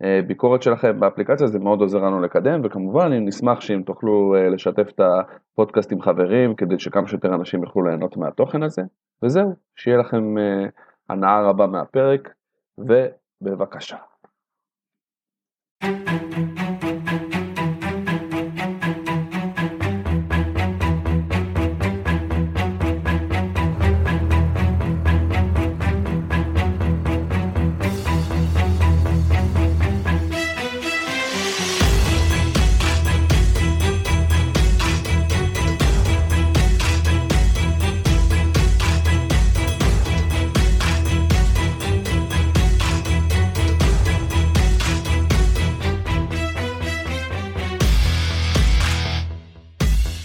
הביקורת שלכם באפליקציה, זה מאוד עוזר לנו לקדם, וכמובן אם נשמח שאם תוכלו לשתף את הפודקאסט עם חברים, כדי שכמה שיותר אנשים יוכלו ליהנות מהתוכן הזה, וזהו, שיהיה לכם הנאה רבה מהפרק, ובבקשה.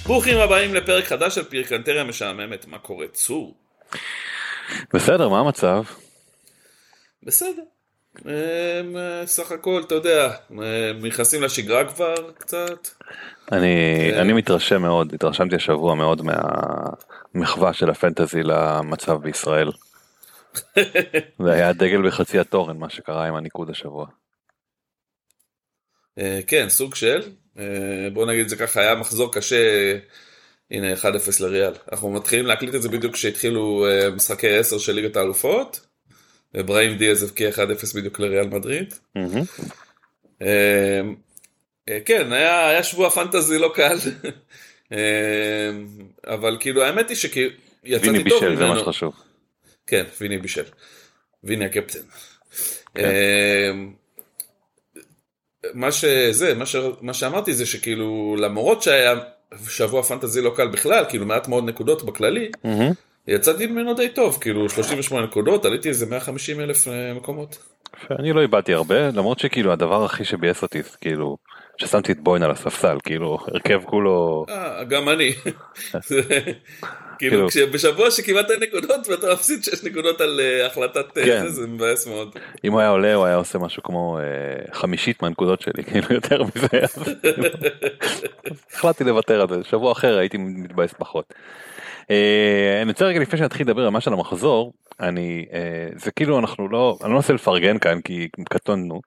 ברוכים הבאים לפרק חדש של פיקנטריה משעממת. מה קורה, צור? בסדר, מה המצב? בסדר. סך הכל, אתה יודע, נכנסים לשגרה כבר קצת. אני מתרשם מאוד, התרשמתי השבוע מאוד מהמחווה של הפנטזי למצב בישראל. זה היה דגל בחצי התורן, מה שקרה עם הניקוד השבוע. כן, סוג של... בוא נגיד זה ככה, היה מחזור קשה, הנה 1-0 לריאל. אנחנו מתחילים להקליט את זה בדיוק כשהתחילו משחקי 10 של ליגת האלופות, אברהים דיאז הבקיע 1-0 בדיוק לריאל מדריד. כן, היה שבוע פנטזי לא קל, אבל כאילו האמת היא ויני בישל, זה מה שחשוב. כן, ויני בישל, ויני הקפטן. מה שאמרתי זה שכאילו, למרות שהיה שבוע פנטזי לא קל בכלל, כאילו מעט מאוד נקודות בכללי, יצאתי ממנו די טוב, כאילו 38 נקודות, עליתי איזה 150,000 מקומות. אני לא איבדתי הרבה, למרות שכאילו הדבר הכי שבייס אותי, כאילו, ששמתי את בוין על הספסל, כאילו, הרכב כולו... גם אני. כאילו, בשבוע שכמעט אין נקודות, ואתה מפסיד 6 נקודות על החלטת זה, זה מבאס מאוד. אם הוא היה עולה, הוא היה עושה משהו כמו 50 מהנקודות שלי, כאילו יותר מזה. החלטתי לוותר על זה, שבוע אחר הייתי מתבאס פחות. אני רוצה רגע לפני שנתחיל לדבר על מה של המחזור, זה כאילו אנחנו לא, אני לא עושה לפרגן כאן, כי קטוננו,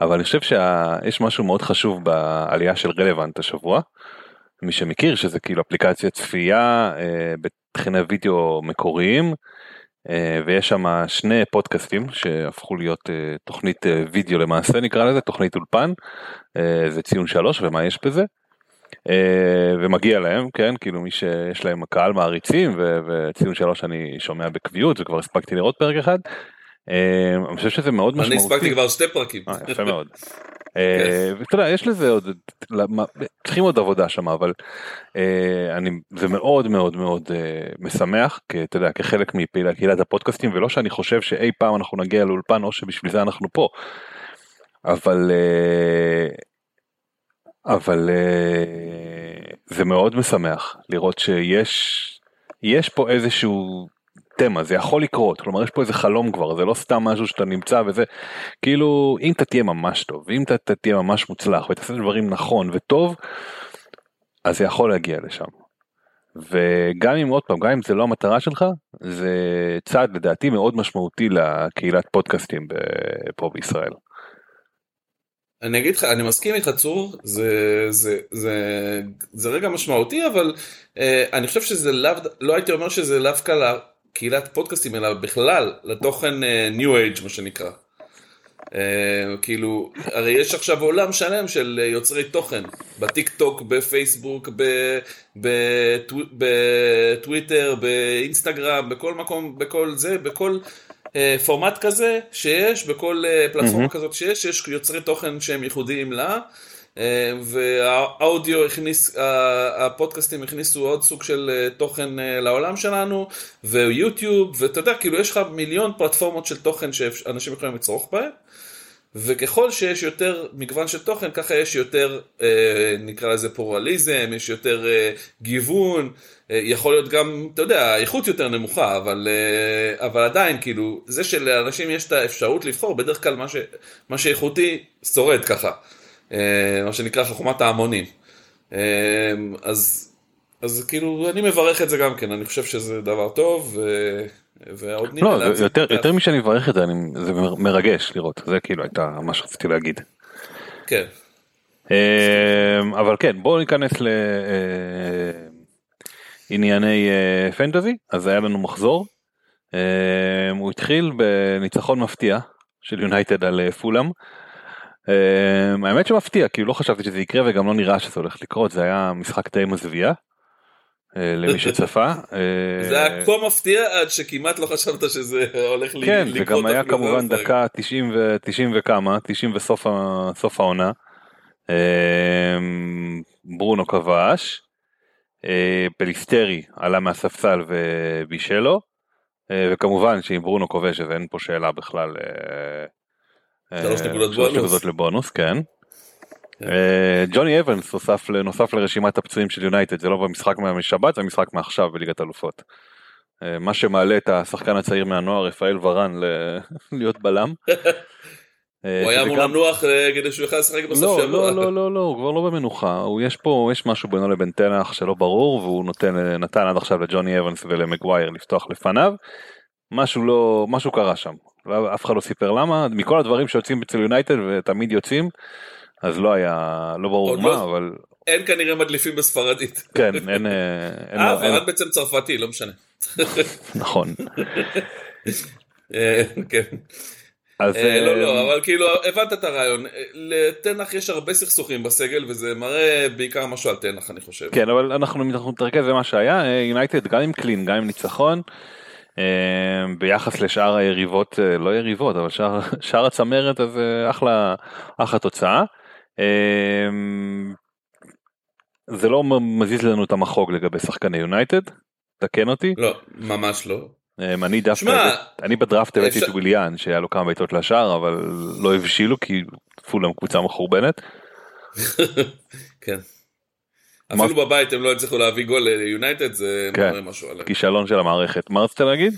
אבל אני חושב שיש משהו מאוד חשוב בעלייה של רלוונט השבוע, מי שמכיר שזה כאילו אפליקציה צפייה בתכני וידאו מקוריים, ויש שם שני פודקאסטים שהפכו להיות תוכנית וידאו למעשה נקרא לזה, תוכנית אולפן, זה ציון 3 ומה יש בזה, ומגיע להם, כן, כאילו מי שיש להם קהל מעריצים, וציון 3 אני שומע בקביעות, וכבר הספקתי לראות פרק אחד, אני חושב שזה מאוד משמעותי. אני הספקתי כבר 2 פרקים. יפה מאוד. ואתה יודע, יש לזה עוד, צריכים עוד עבודה שם, אבל זה מאוד מאוד מאוד משמח, אתה יודע, כחלק מקהילת הפודקאסטים, ולא שאני חושב שאי פעם אנחנו נגיע לאולפן, או שבשביל זה אנחנו פה. אבל זה מאוד משמח לראות שיש פה איזשהו תמה, זה יכול לקרות, כלומר יש פה איזה חלום כבר, זה לא סתם משהו שאתה נמצא וזה, כאילו אם אתה תהיה ממש טוב, ואם אתה תהיה ממש מוצלח, ותעשה דברים נכון וטוב, אז זה יכול להגיע לשם. וגם אם עוד פעם, גם אם זה לא המטרה שלך, זה צעד לדעתי מאוד משמעותי לקהילת פודקאסטים פה בישראל. אני אגיד לך, אני מסכים איתך צור, זה רגע משמעותי, אבל אני חושב שזה לא הייתי אומר שזה לאו קלה, קהילת פודקאסטים, אלא בכלל, לתוכן New Age, מה שנקרא. כאילו, הרי יש עכשיו עולם שלם של יוצרי תוכן, בטיק-טוק, בפייסבוק, בטוויטר, באינסטגרם, בכל מקום, בכל זה, בכל פורמט כזה שיש, בכל פלטפורמה כזאת שיש, יש יוצרי תוכן שהם ייחודיים לה, והאודיו הכניס, הפודקאסטים הכניסו עוד סוג של תוכן לעולם שלנו, ויוטיוב, ואתה יודע, כאילו יש לך מיליון פלטפורמות של תוכן שאנשים יכולים לצרוך בהם, וככל שיש יותר מגוון של תוכן, ככה יש יותר, נקרא לזה פורליזם, יש יותר גיוון, יכול להיות גם, אתה יודע, איכות יותר נמוכה, אבל עדיין, כאילו, זה שלאנשים יש את האפשרות לבחור, בדרך כלל מה שאיכותי שורד ככה, מה שנקרא חוכמת ההמונים. אז כאילו, אני מברך את זה גם כן, אני חושב שזה דבר טוב, לא, יותר משאני מברך את זה, זה מרגש לראות, זה כאילו הייתה מה שרציתי להגיד. כן. אבל כן, בואו ניכנס לענייני פנטזי, אז היה לנו מחזור, הוא התחיל בניצחון מפתיע של יונייטד על פולאם, האמת שמפתיע, כאילו לא חשבתי שזה יקרה וגם לא נראה שזה הולך לקרות, זה היה משחק די מזוויע. למי שצפה. זה היה כה מפתיע עד שכמעט לא חשבת שזה הולך לקרות. כן, זה גם היה כמובן דקה 90 וכמה, 90 וסוף העונה. ברונו כבש, פליסטרי עלה מהספסל ובישלו, וכמובן שאם ברונו כובש ואין פה שאלה בכלל 3 נקודות לבונוס, כן. ג'וני אבנס נוסף לרשימת הפצועים של יונייטד, זה לא במשחק מהשבת, זה משחק מעכשיו בליגת אלופות, מה שמעלה את השחקן הצעיר מהנוער רפאל ורן להיות בלם. הוא היה אמור לנוח כדי שהוא יחד לשחק בסוף שבוע. לא, הוא כבר לא במנוחה, יש משהו בינו לבין תנח שלא ברור, והוא נתן עד עכשיו לג'וני אבנס ולמגווייר לפתוח לפניו, משהו קרה שם, אף אחד לא סיפר למה, מכל הדברים שיוצאים אצל יונייטד ותמיד יוצאים, אז לא היה, לא ברור מה, אבל... אין כנראה מדליפים בספרדית. כן, אין... ורד בעצם צרפתי, לא משנה. נכון. כן. לא, אבל כאילו, הבנת את הרעיון. לתנח יש הרבה סכסוכים בסגל, וזה מראה בעיקר משהו על תנח, אני חושב. כן, אבל אנחנו נתרכז במה שהיה. יונייטד גם עם קלין, גם עם ניצחון, ביחס לשאר היריבות, לא יריבות, אבל שאר הצמרת, אז אחלה תוצאה. זה לא מזיז לנו את המחוג לגבי שחקני יונייטד, תקן אותי. לא, ממש לא. אני בדראפט הבאתי את וויליאן, שהיה לו כמה בעיטות לשער, אבל לא הבשילו, כי פולאם קבוצה מחורבנת. כן. אפילו בבית הם לא הצליחו להביא גול ליונייטד, זה מראה משהו עליהם. כישלון של המערכת. מה רצית להגיד?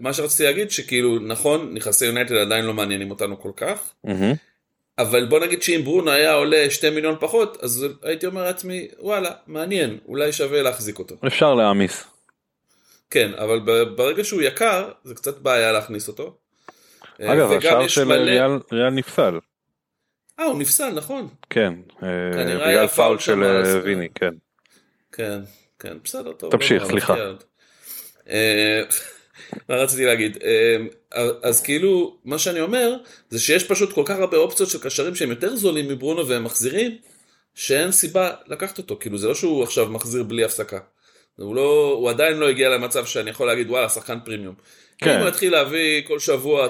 מה שרציתי להגיד, שכאילו, נכון, נכנסי יונייטד עדיין לא מעניינים אותנו כל כך, אבל בוא נגיד שאם ברונו היה עולה 2 מיליון פחות, אז הייתי אומר לעצמי, וואלה, מעניין, אולי שווה להחזיק אותו. אפשר להעמיס. כן, אבל ברגע שהוא יקר, זה קצת בעיה להכניס אותו. אגב, השאר של ריאל נפסל. הוא נפסל, נכון. כן, ריאל פאול של ויני, כן. כן, כן, בסדר טוב. תמשיך, סליחה. מה רציתי להגיד, אז כאילו מה שאני אומר זה שיש פשוט כל כך הרבה אופציות של קשרים שהם יותר זולים מברונו והם מחזירים, שאין סיבה לקחת אותו, כאילו זה לא שהוא עכשיו מחזיר בלי הפסקה, הוא עדיין לא הגיע למצב שאני יכול להגיד וואלה שחקן פרימיום, אם הוא התחיל להביא כל שבוע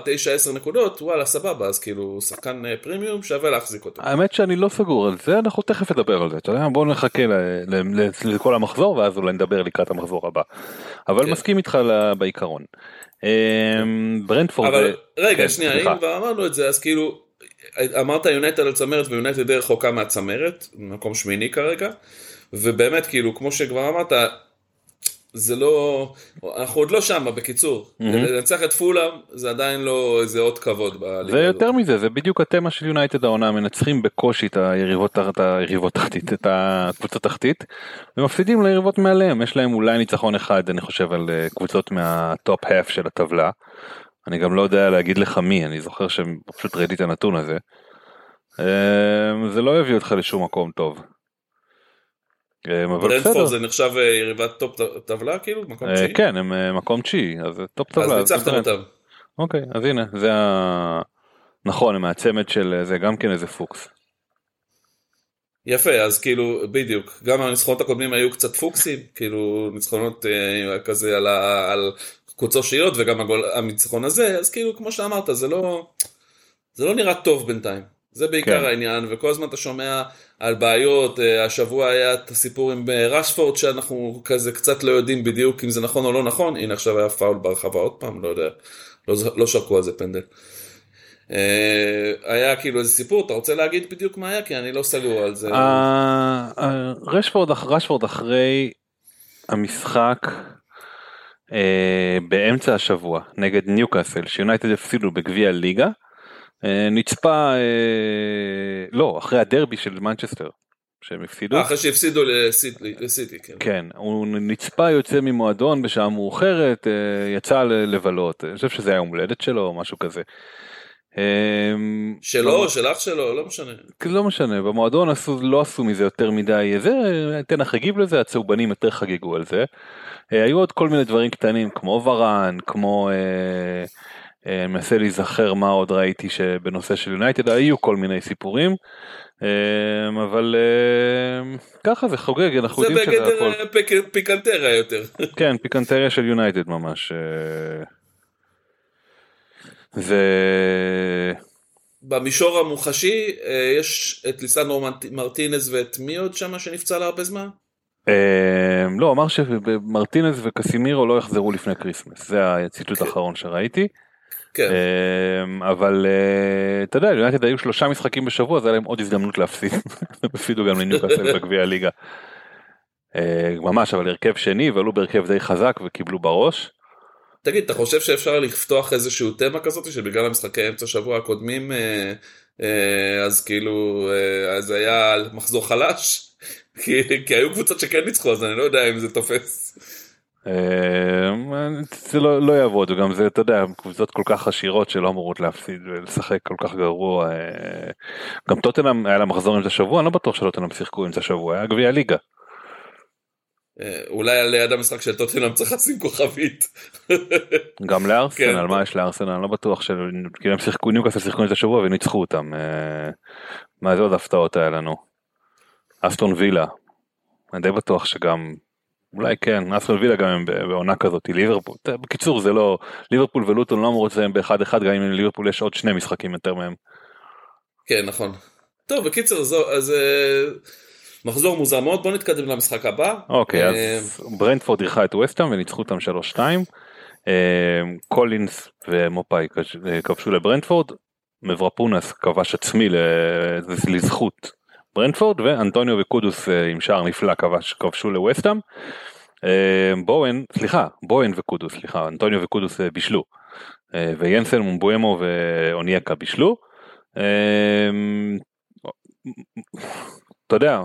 9-10 נקודות, וואלה סבבה, אז כאילו שחקן פרימיום שווה להחזיק אותו. האמת שאני לא סגור על זה, אנחנו תכף נדבר על זה, בואו נחכה לכל המחזור, ואז אולי נדבר לקראת המחזור הבא. אבל מסכים איתך בעיקרון. ברנדפורד... אבל רגע, שנייה, אם ואמרנו את זה, אז כאילו, אמרת יונייטד על צמרת, ויונייטד די רחוקה מהצמרת, מקום שמיני כרגע, ובאמת כאילו, כמו שכבר אמרת, זה לא, אנחנו עוד לא שם בקיצור, לנצח את פולאם זה עדיין לא איזה עוד כבוד. זה יותר מזה, זה בדיוק התמה של יונייטד העונה, מנצחים בקושי את היריבות תחתית, את הקבוצה תחתית, ומפסידים ליריבות מעליהם, יש להם אולי ניצחון אחד אני חושב על קבוצות מהטופ האף של הטבלה, אני גם לא יודע להגיד לך מי, אני זוכר שפשוט ראיתי את הנתון הזה, זה לא יביא אותך לשום מקום טוב. ברנדפורד זה נחשב יריבת טופ טבלה כאילו? מקום צ'י? כן, הם מקום צ'י, אז טופ טבלה. אז ניצחתם אותם. אוקיי, אז הנה, זה נכון, הם מהצמד של זה גם כן איזה פוקס. יפה, אז כאילו, בדיוק, גם הניצחונות הקודמים היו קצת פוקסים, כאילו ניצחונות כזה על קוצו שיות וגם הניצחון הזה, אז כאילו כמו שאמרת, זה לא נראה טוב בינתיים. זה בעיקר העניין, וכל הזמן אתה שומע על בעיות, השבוע היה את הסיפור עם רשפורד, שאנחנו כזה קצת לא יודעים בדיוק אם זה נכון או לא נכון, הנה עכשיו היה פאול ברחבה עוד פעם, לא יודע, לא שרקו על זה פנדל. היה כאילו איזה סיפור, אתה רוצה להגיד בדיוק מה היה? כי אני לא סגור על זה. רשפורד אחרי המשחק באמצע השבוע נגד ניוקאסל, שיונייטד הפסידו בגביע הליגה, נצפה, לא, אחרי הדרבי של מנצ'סטר, שהם הפסידו. אחרי שהפסידו לסיטי, כן. כן, הוא נצפה יוצא ממועדון בשעה מאוחרת, יצא לבלות, אני חושב שזה היה יום הולדת שלו או משהו כזה. שלו, שלך שלו, לא משנה. לא משנה, במועדון לא עשו מזה יותר מדי, זה, תנח הגיב לזה, הצהובנים יותר חגיגו על זה. היו עוד כל מיני דברים קטנים, כמו ורן, כמו... מנסה להיזכר מה עוד ראיתי שבנושא של יונייטד, היו כל מיני סיפורים, אבל ככה זה חוגג, אנחנו יודעים שזה הכל. זה בגדר פיקנטריה יותר. כן, פיקנטריה של יונייטד ממש. במישור המוחשי, יש את ליסנדרו מרטינז ואת מי עוד שם שנפצע להרבה זמן? לא, אמר שמרטינז וקסימירו לא יחזרו לפני קריסמס, זה הציטוט האחרון שראיתי. כן. אבל אתה יודע, יונייטד היו 3 משחקים בשבוע, אז היה להם עוד הזדמנות להפסיד, הפסידו גם לניוקאסל בגביע הליגה. ממש, אבל הרכב שני, ועלו בהרכב די חזק וקיבלו בראש. תגיד, אתה חושב שאפשר לפתוח איזשהו תמה כזאת, שבגלל המשחקי אמצע שבוע הקודמים, אז כאילו, אז היה מחזור חלש? כי היו קבוצות שכן ניצחו, אז אני לא יודע אם זה תופס. זה לא יעבוד, וגם זה, אתה יודע, קבוצות כל כך עשירות שלא אמורות להפסיד ולשחק כל כך גרוע. גם טוטנהאם היה לה מחזור עם זה שבוע, אני לא בטוח שטוטנהאם שיחקו עם זה שבוע, היה גביע הליגה. אולי ליד המשחק של טוטנהאם צריך לשים כוכבית. גם לארסנל, מה יש לארסנל? אני לא בטוח שהם שיחקו, ניוקאסל שיחקו עם זה שבוע וניצחו אותם. מה זה עוד הפתעות היה לנו? אסטון וילה, אני די בטוח שגם, אולי כן, אסטון וילה גם הם בעונה כזאת, ליברפול, בקיצור זה לא, ליברפול ולוטון לא אמורות להם באחד אחד, גם אם ליברפול יש עוד 2 משחקים יותר מהם. כן, נכון. טוב, בקיצור, אז מחזור מוזר מאוד, בוא נתקדם למשחק הבא. אוקיי, אז ברנטפורד אירחה את ווסטהאם וניצחו אותם 3-2, קולינס ומופאי כבשו לברנטפורד, מברפונס כבש עצמי לזכות. ברנטפורד ואנטוניו וקודוס עם שער נפלא כבשו לווסטהאם, בואן וקודוס, אנטוניו וקודוס בישלו, וינסן מומבוימו ואונייקה בישלו, אתה יודע,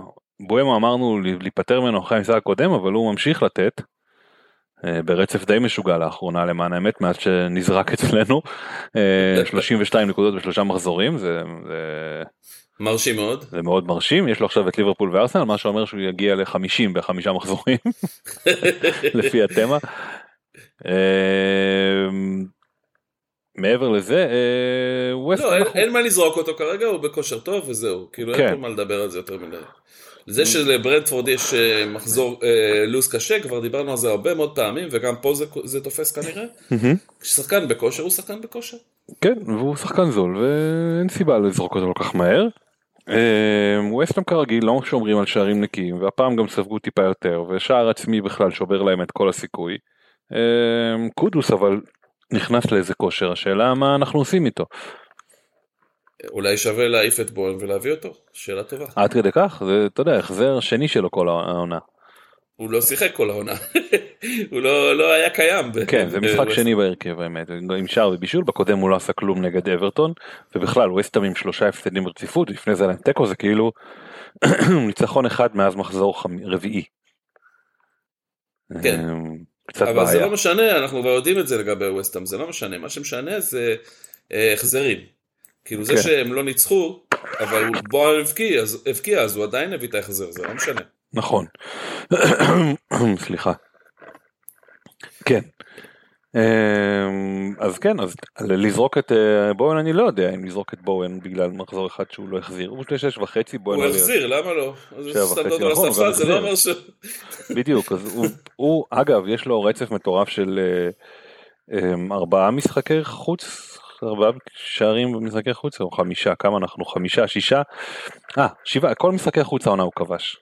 בוימו אמרנו להיפטר ממנו אחרי המשחק הקודם, אבל הוא ממשיך לתת, ברצף די משוגע לאחרונה למען האמת, מאז שנזרק אצלנו, 32 נקודות ב3 מחזורים, זה... מרשים מאוד. זה מאוד מרשים, יש לו עכשיו את ליברפול וארסנל, מה שאומר שהוא יגיע ל50 ב5 מחזורים, לפי התמה. מעבר לזה, אין מה לזרוק אותו כרגע, הוא בכושר טוב וזהו, כאילו אין פה מה לדבר על זה יותר מדי. זה שלברנטפורד יש מחזור לוז קשה, כבר דיברנו על זה הרבה מאוד פעמים, וגם פה זה תופס כנראה, כששחקן בכושר הוא שחקן בכושר. כן, והוא שחקן זול, ואין סיבה לזרוק אותו כל כך מהר. ווסטהאם כרגיל, לא שומרים על שערים נקיים, והפעם גם ספגו טיפה יותר, ושער עצמי בכלל שובר להם את כל הסיכוי. קודוס אבל נכנס לאיזה כושר, השאלה מה אנחנו עושים איתו. אולי שווה להעיף את בוהן ולהביא אותו, שאלה טובה. עד כדי כך, זה, אתה יודע, החזר שני שלו כל העונה. הוא לא שיחק כל העונה, הוא לא היה קיים. כן, זה משחק שני בהרכב האמת, עם שער ובישול, בקודם הוא לא עשה כלום נגד אברטון, ובכלל ווסטהאם עם 3 הפסדים ברציפות, לפני זה להם טקו, זה כאילו ניצחון אחד מאז מחזור רביעי. כן. קצת בעיה. אבל זה לא משנה, אנחנו כבר יודעים את זה לגבי ווסטהאם, זה לא משנה, מה שמשנה זה החזרים. כאילו זה שהם לא ניצחו, אבל בוא הבקיע, אז הוא עדיין הביא את ההחזר, זה לא משנה. נכון, סליחה, כן, אז כן, אז לזרוק את בואן אני לא יודע אם לזרוק את בואן בגלל מחזור אחד שהוא לא החזיר, הוא 6.5 בואן, הוא החזיר, למה לא? זה לא אומר ש... בדיוק, אז הוא, אגב, יש לו רצף מטורף של 4 משחקי חוץ, 4 שערים במשחקי חוץ, או 5, כמה אנחנו? 5, 6, 7, כל משחקי חוץ העונה הוא כבש.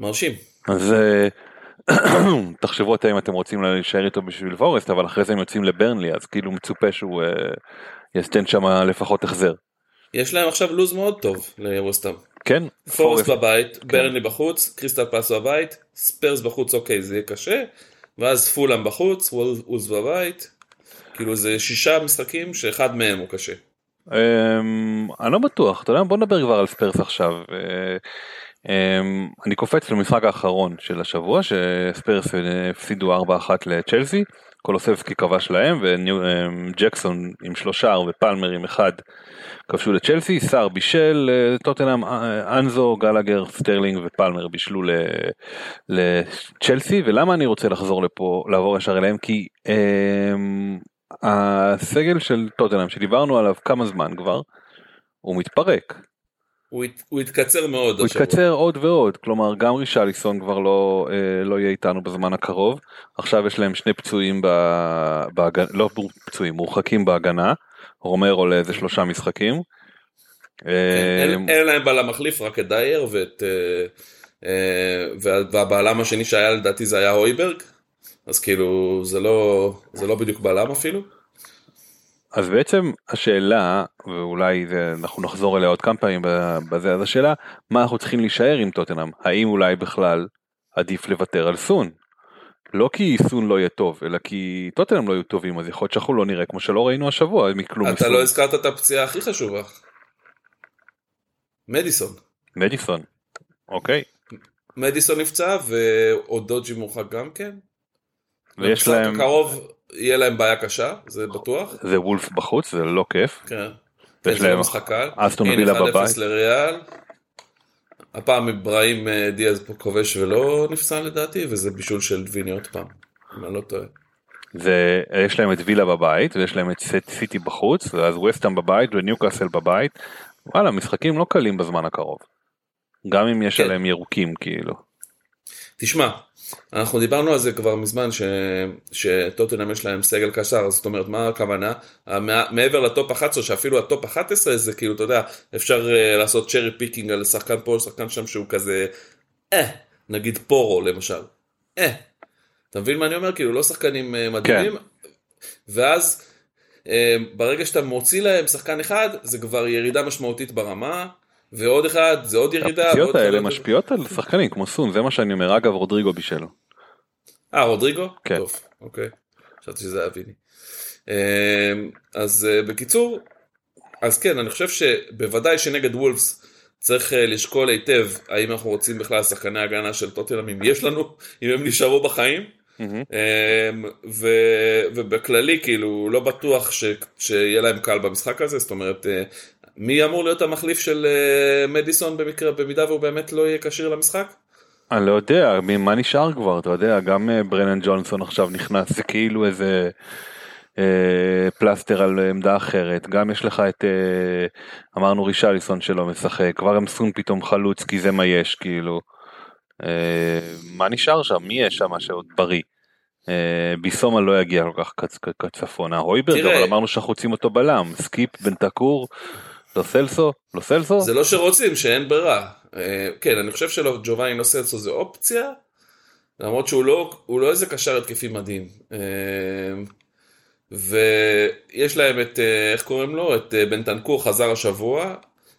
מרשים. אז תחשבו אותם אם אתם רוצים להישאר איתו בשביל וורסט, אבל אחרי זה הם יוצאים לברנלי, אז כאילו מצופה שהוא יסתן שם לפחות החזר. יש להם עכשיו לוז מאוד טוב לווסטהאם. כן. פורסט בבית, ברנלי בחוץ, קריסטל פלאס בבית, ספרס בחוץ, אוקיי, זה יהיה קשה, ואז פולהאם בחוץ, וולפס בבית, כאילו זה 6 משחקים שאחד מהם הוא קשה. אני לא בטוח, אתה יודע, בוא נדבר כבר על ספרס עכשיו. אני קופץ למשחק האחרון של השבוע, שספרס הפסידו 4-1 לצ'לסי, קולוסבסקי כבש להם, וג'קסון עם 3 ופלמרים 1 כבשו לצ'לסי, סאר בישל, טוטנהאם, אנזו, גלגר, סטרלינג ופלמר בישלו לצ'לסי, ולמה אני רוצה לחזור לפה, לעבור ישר אליהם? כי הסגל של טוטנהאם, שדיברנו עליו כמה זמן כבר, הוא מתפרק. הוא התקצר מאוד. הוא התקצר עוד ועוד, כלומר גם רישליסון כבר לא יהיה איתנו בזמן הקרוב, עכשיו יש להם 2 פצועים, לא פצועים, מורחקים בהגנה, רומר עולה איזה 3 משחקים. אין להם בעלה מחליף, רק את דייר, והבעלם השני שהיה לדעתי זה היה הויברג, אז כאילו זה לא בדיוק בעלם אפילו. אז בעצם השאלה, ואולי אנחנו נחזור אליה עוד כמה פעמים בזה, אז השאלה, מה אנחנו צריכים להישאר עם טוטנהאם? האם אולי בכלל עדיף לוותר על סון? לא כי סון לא יהיה טוב, אלא כי טוטנהאם לא יהיו טובים, אז יכול להיות שאנחנו לא נראה כמו שלא ראינו השבוע, מכלום מסון. אתה לא הזכרת את הפציעה הכי חשובה. מדיסון. מדיסון, אוקיי. מדיסון נפצע, ואודוג'י מורחק גם כן. ויש להם... קרוב... יהיה להם בעיה קשה, זה בטוח. זה וולף בחוץ, זה לא כיף. כן. יש להם משחק קל. אסטון וילה בבית. 1-0 לריאל. הפעם אברהים דיאז פה כובש ולא נפסל לדעתי, וזה בישול של דוויני עוד פעם. אני לא טועה. יש להם את וילה בבית, ויש להם את סיטי בחוץ, ואז ווסטהאם בבית וניוקאסל בבית. וואלה, משחקים לא קלים בזמן הקרוב. גם אם יש עליהם ירוקים, כאילו. תשמע. אנחנו דיברנו על זה כבר מזמן שטוטנהאם יש להם סגל קשר, אז זאת אומרת, מה הכוונה? מעבר לטופ 11, שאפילו הטופ 11 זה כאילו, אתה יודע, אפשר לעשות צ'רי פיקינג על שחקן פה, שחקן שם שהוא כזה, נגיד פורו למשל, אתה מבין מה אני אומר? כאילו לא שחקנים מדהימים, ואז ברגע שאתה מוציא להם שחקן אחד, זה כבר ירידה משמעותית ברמה, ועוד אחד, זה עוד ירידה. הפציעות האלה משפיעות על שחקנים כמו סון, זה מה שאני אומר, אגב רודריגו בישלו. רודריגו? כן. טוב, אוקיי. חשבתי שזה אביני. אז בקיצור, אז כן, אני חושב שבוודאי שנגד וולפס צריך לשקול היטב, האם אנחנו רוצים בכלל שחקני ההגנה של טוטנהאם, אם יש לנו, אם הם נשארו בחיים, ובכללי, כאילו, לא בטוח שיהיה להם קל במשחק הזה, זאת אומרת, מי אמור להיות המחליף של מדיסון במידה והוא באמת לא יהיה קשיר למשחק? אני לא יודע, מה נשאר כבר, אתה יודע, גם ברנן ג'ונסון עכשיו נכנס, זה כאילו איזה פלסטר על עמדה אחרת, גם יש לך את, אמרנו רישליסון שלא משחק, כבר הם סון פתאום חלוץ, כי זה מה יש, כאילו, מה נשאר שם, מי יש שם מה שעוד בריא? ביסומה לא יגיע כל כך כצפונה, הויברג, אבל אמרנו שחוצים אותו בלם, סקיפ, בן תקור, לוסלסו? זה לא שרוצים, שאין ברירה. כן, אני חושב שלא ג'ובאני לוסלסו זה אופציה, למרות שהוא לא איזה קשר התקפי מדהים. ויש להם את, איך קוראים לו? את בן תנקור חזר השבוע,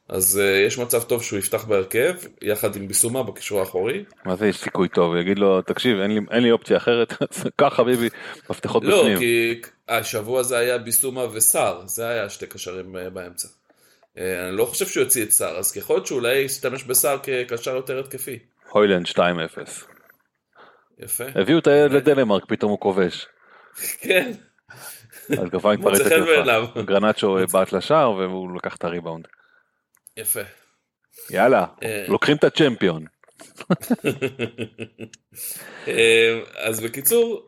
אז יש מצב טוב שהוא יפתח בהרכב, יחד עם ביסומה בקישור האחורי. מה זה יש סיכוי טוב? יגיד לו, תקשיב, אין לי אופציה אחרת, כך חביבי, מפתחות בפנים. לא, כי השבוע זה היה ביסומה ושר, זה היה 2 קשרים באמצע. אני לא חושב שהוא יוציא את שר, אז ככל שאולי ישתמש בשר כקשר יותר התקפי. הוילנד 2-0. יפה. הביאו את הילד לדנמרק, פתאום הוא כובש. כן. אז גפיים פרט את יפה. גרנצ'ו באת לשער, והוא לקח את הריבאונד. יפה. יאללה, לוקחים את הצ'מפיון. אז בקיצור,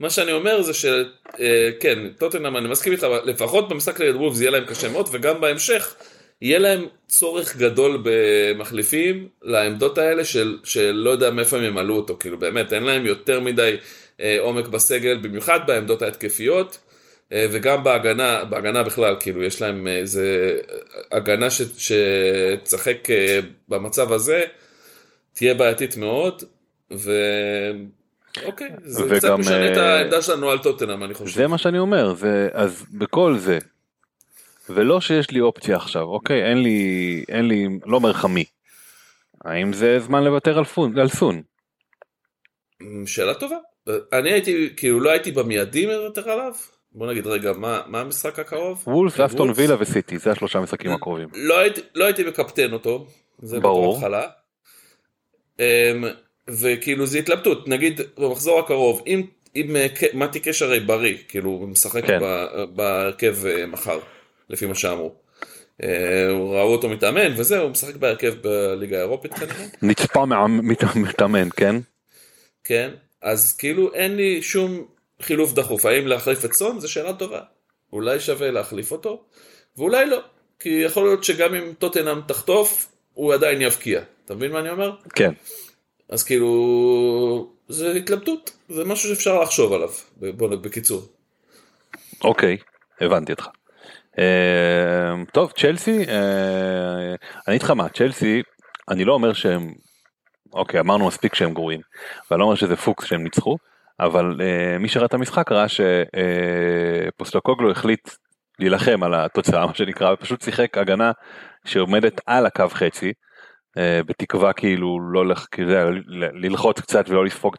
מה שאני אומר זה שכן, טוטנהאם, אני מסכים איתך, לפחות במשחק נגד וולפס יהיה להם קשה מאוד, וגם בהמשך יהיה להם צורך גדול במחליפים לעמדות האלה שלא יודע מאיפה הם ימלאו אותו, כאילו באמת, אין להם יותר מדי עומק בסגל, במיוחד בעמדות ההתקפיות, וגם בהגנה בכלל, כאילו יש להם איזה הגנה שצחק במצב הזה, תהיה בעייתית מאוד, אוקיי, זה קצת משנה את העמדה שלנו על טוטנהאם, אני חושב. זה מה שאני אומר, אז בכל זה, ולא שיש לי אופציה עכשיו, אוקיי, אין לי, לא מרחמי. האם זה זמן לוותר על סון? שאלה טובה. אני הייתי, כאילו לא הייתי במיידי מוותר עליו. בוא נגיד רגע, מה המשחק הקרוב? וולס, אסטון וילה וסיטי, זה השלושה משחקים הקרובים. לא הייתי מקפטן אותו, זה בהתחלה. וכאילו זה התלבטות, נגיד במחזור הקרוב, אם מתי קשר הרי בריא, כאילו משחק בהרכב מחר, לפי מה שאמרו. ראו אותו מתאמן, וזהו, משחק בהרכב בליגה האירופית כנראה. נצפה מתאמן, כן? כן, אז כאילו אין לי שום חילוף דחוף. האם להחליף את סון? זו שאלה טובה. אולי שווה להחליף אותו, ואולי לא. כי יכול להיות שגם אם טוטנהאם תחטוף, הוא עדיין יבקיע. אתה מבין מה אני אומר? כן. אז כאילו, זה התלבטות. זה משהו שאפשר לחשוב עליו, בקיצור. אוקיי, הבנתי אותך. טוב, צ'לסי, אני איתך מה, צ'לסי, אני לא אומר שהם, אוקיי, אמרנו מספיק שהם גרועים, ואני לא אומר שזה פוקס שהם ניצחו, אבל מי שראה את המשחק ראה שפוסטקוגלו החליט להילחם על התוצאה, מה שנקרא, ופשוט שיחק הגנה שעומדת על הקו חצי, בתקווה כאילו ללחוץ קצת ולא לספוג,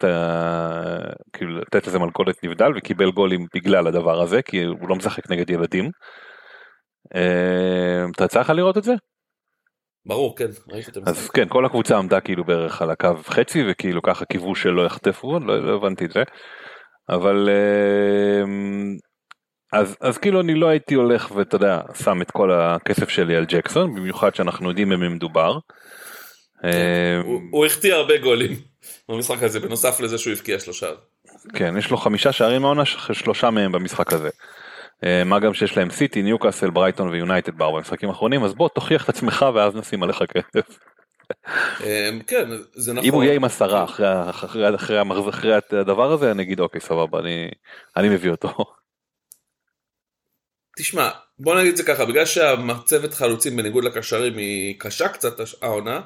כאילו לתת לזה מלכודת נבדל, וקיבל גולים בגלל הדבר הזה, כי הוא לא משחק נגד ילדים. אתה צריך לראות את זה? ברור, כן. אז כן, כל הקבוצה עמדה כאילו בערך על הקו חצי, וכאילו ככה כיווש שלא יחטפו, לא הבנתי את זה, אבל אז כאילו אני לא הייתי הולך ואתה יודע, שם את כל הכסף שלי על ג'קסון, במיוחד שאנחנו יודעים ממי מדובר. הוא הכתיע הרבה גולים במשחק הזה, בנוסף לזה שהוא הבקיע 3. כן, יש לו 5 שערים העונה, 3 מהם במשחק הזה. מה גם שיש להם סיטי, ניוקאסל, ברייטון ויונייטד בארבע משחקים האחרונים, אז בוא תוכיח את עצמך ואז נשים עליך כסף. כן, זה נכון. אם הוא יהיה עם 10 אחרי הדבר הזה, אני אגיד אוקיי, סבבה, אני מביא אותו. תשמע, בוא נגיד את זה ככה, בגלל שהמצבת חלוצים בניגוד לקשרים היא קשה קצת העונה,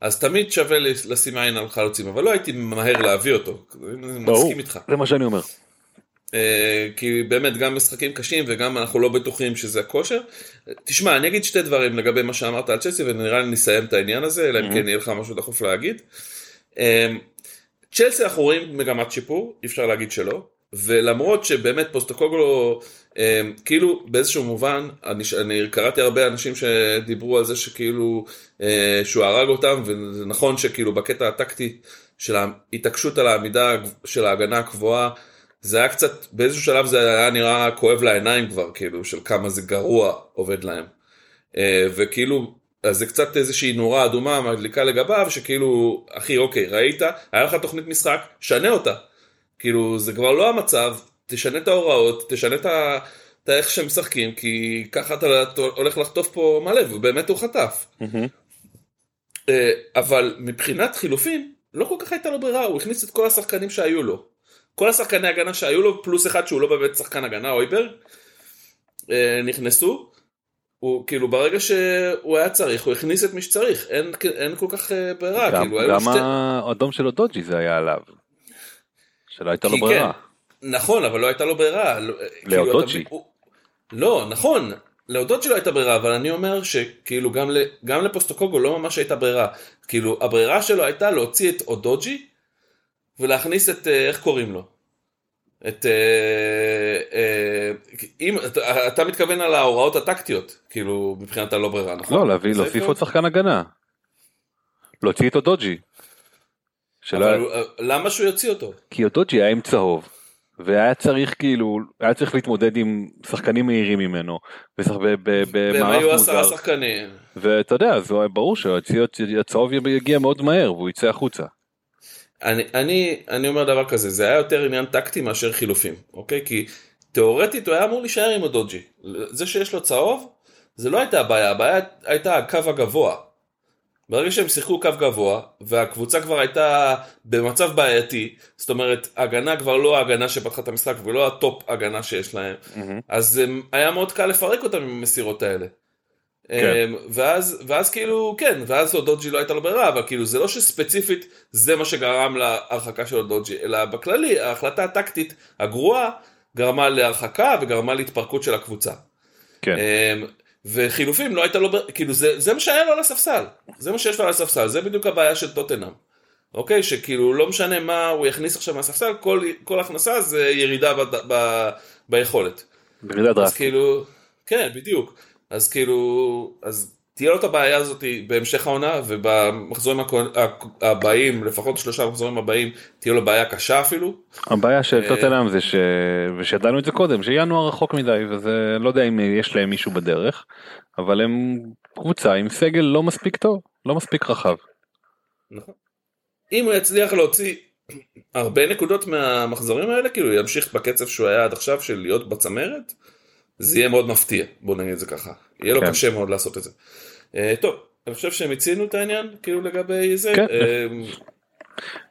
אז תמיד שווה לשים עין על חלוצים, אבל לא הייתי מהר להביא אותו, מסכים איתך. זה מה שאני אומר. כי באמת גם משחקים קשים וגם אנחנו לא בטוחים שזה הכושר. תשמע, אני אגיד שתי דברים לגבי מה שאמרת על צ'לסי, ונראה לי נסיים את העניין הזה, אלא אם כן יהיה לך משהו דחוף להגיד. צ'לסי אנחנו רואים מגמת שיפור, אי אפשר להגיד שלא, ולמרות שבאמת פוסטקוגלו, כאילו באיזשהו מובן, אני קראתי הרבה אנשים שדיברו על זה שכאילו, שהוא הרג אותם, וזה נכון שכאילו בקטע הטקטי של ההתעקשות על העמידה של ההגנה הקבועה, זה היה קצת, באיזשהו שלב זה היה נראה כואב לעיניים כבר, כאילו, של כמה זה גרוע עובד להם. וכאילו, אז זה קצת איזושהי נורה אדומה, מדליקה לגביו, שכאילו, אחי, אוקיי, ראית, היה לך תוכנית משחק, שנה אותה. כאילו, זה כבר לא המצב, תשנה את ההוראות, תשנה את איך שהם משחקים, כי ככה אתה הולך לחטוף פה מלא, ובאמת הוא חטף. אבל מבחינת חילופים, לא כל כך הייתה לו ברירה, הוא הכניס את כל השחקנים שהיו לו. כל השחקני הגנה שהיו לו, פלוס אחד שהוא לא באמת שחקן הגנה, אויברג, נכנסו, הוא כאילו ברגע שהוא היה צריך, הוא הכניס את מי שצריך, אין כל כך ברירה. גם האדום שלו דוג'י זה היה עליו, שלא הייתה לו ברירה. נכון, אבל לא הייתה לו ברירה. לאודוג'י. לא, נכון, לאודוג'י לא הייתה ברירה, אבל אני אומר שכאילו גם לפוסטקוגו לא ממש הייתה ברירה. כאילו הברירה שלו הייתה להוציא את אודוג'י, ולהכניס את, איך קוראים לו? את, אם, אתה מתכוון על ההוראות הטקטיות, כאילו, מבחינת הלא ברירה, נכון? לא, להביא, להוסיף עוד שחקן הגנה. להוציא את אודוג'י. למה שהוא יוציא אותו? כי אודוג'י היה עם צהוב, והיה צריך, כאילו, היה צריך להתמודד עם שחקנים מהירים ממנו, במערב מוזר. ואתה יודע, זה ברור שהצהוב יגיע מאוד מהר, והוא יצא החוצה. אני אומר דבר כזה, זה היה יותר עניין טקטי מאשר חילופים, אוקיי? כי תיאורטית הוא היה אמור להישאר עם אודוג'י. זה שיש לו צהוב, זה לא הייתה הבעיה, הבעיה הייתה הקו הגבוה. ברגע שהם שיחקו קו גבוה, והקבוצה כבר הייתה במצב בעייתי, זאת אומרת, ההגנה כבר לא ההגנה שפתחה את המשחק, ולא הטופ הגנה שיש להם, אז היה מאוד קל לפרק אותם עם המסירות האלה. ואז כאילו, כן, ואז אודוג'י לא הייתה לו ברירה, אבל כאילו זה לא שספציפית זה מה שגרם להרחקה של אודוג'י, אלא בכללי, ההחלטה הטקטית הגרועה גרמה להרחקה וגרמה להתפרקות של הקבוצה. כן. וחילופים לא הייתה לו, כאילו זה מה שהיה לו על הספסל, זה מה שיש לו על הספסל, זה בדיוק הבעיה של טוטנהאם, אוקיי? שכאילו לא משנה מה הוא יכניס עכשיו מהספסל, כל הכנסה זה ירידה ביכולת. ירידה דרסטית. אז כאילו, כן, בדיוק. אז כאילו, אז תהיה לו את הבעיה הזאת בהמשך העונה, ובמחזורים הבאים, לפחות 3 המחזורים הבאים, תהיה לו בעיה קשה אפילו. הבעיה של טוטנהאם זה שידענו את זה קודם, שינואר רחוק מדי, וזה לא יודע אם יש להם מישהו בדרך, אבל הם קבוצה עם סגל לא מספיק טוב, לא מספיק רחב. נכון. אם הוא יצליח להוציא הרבה נקודות מהמחזורים האלה, כאילו ימשיך בקצב שהוא היה עד עכשיו של להיות בצמרת, זה יהיה מאוד מפתיע, בוא נגיד את זה ככה. יהיה לו קשה מאוד לעשות את זה. טוב, אני חושב שהם הצינו את העניין, כאילו לגבי זה.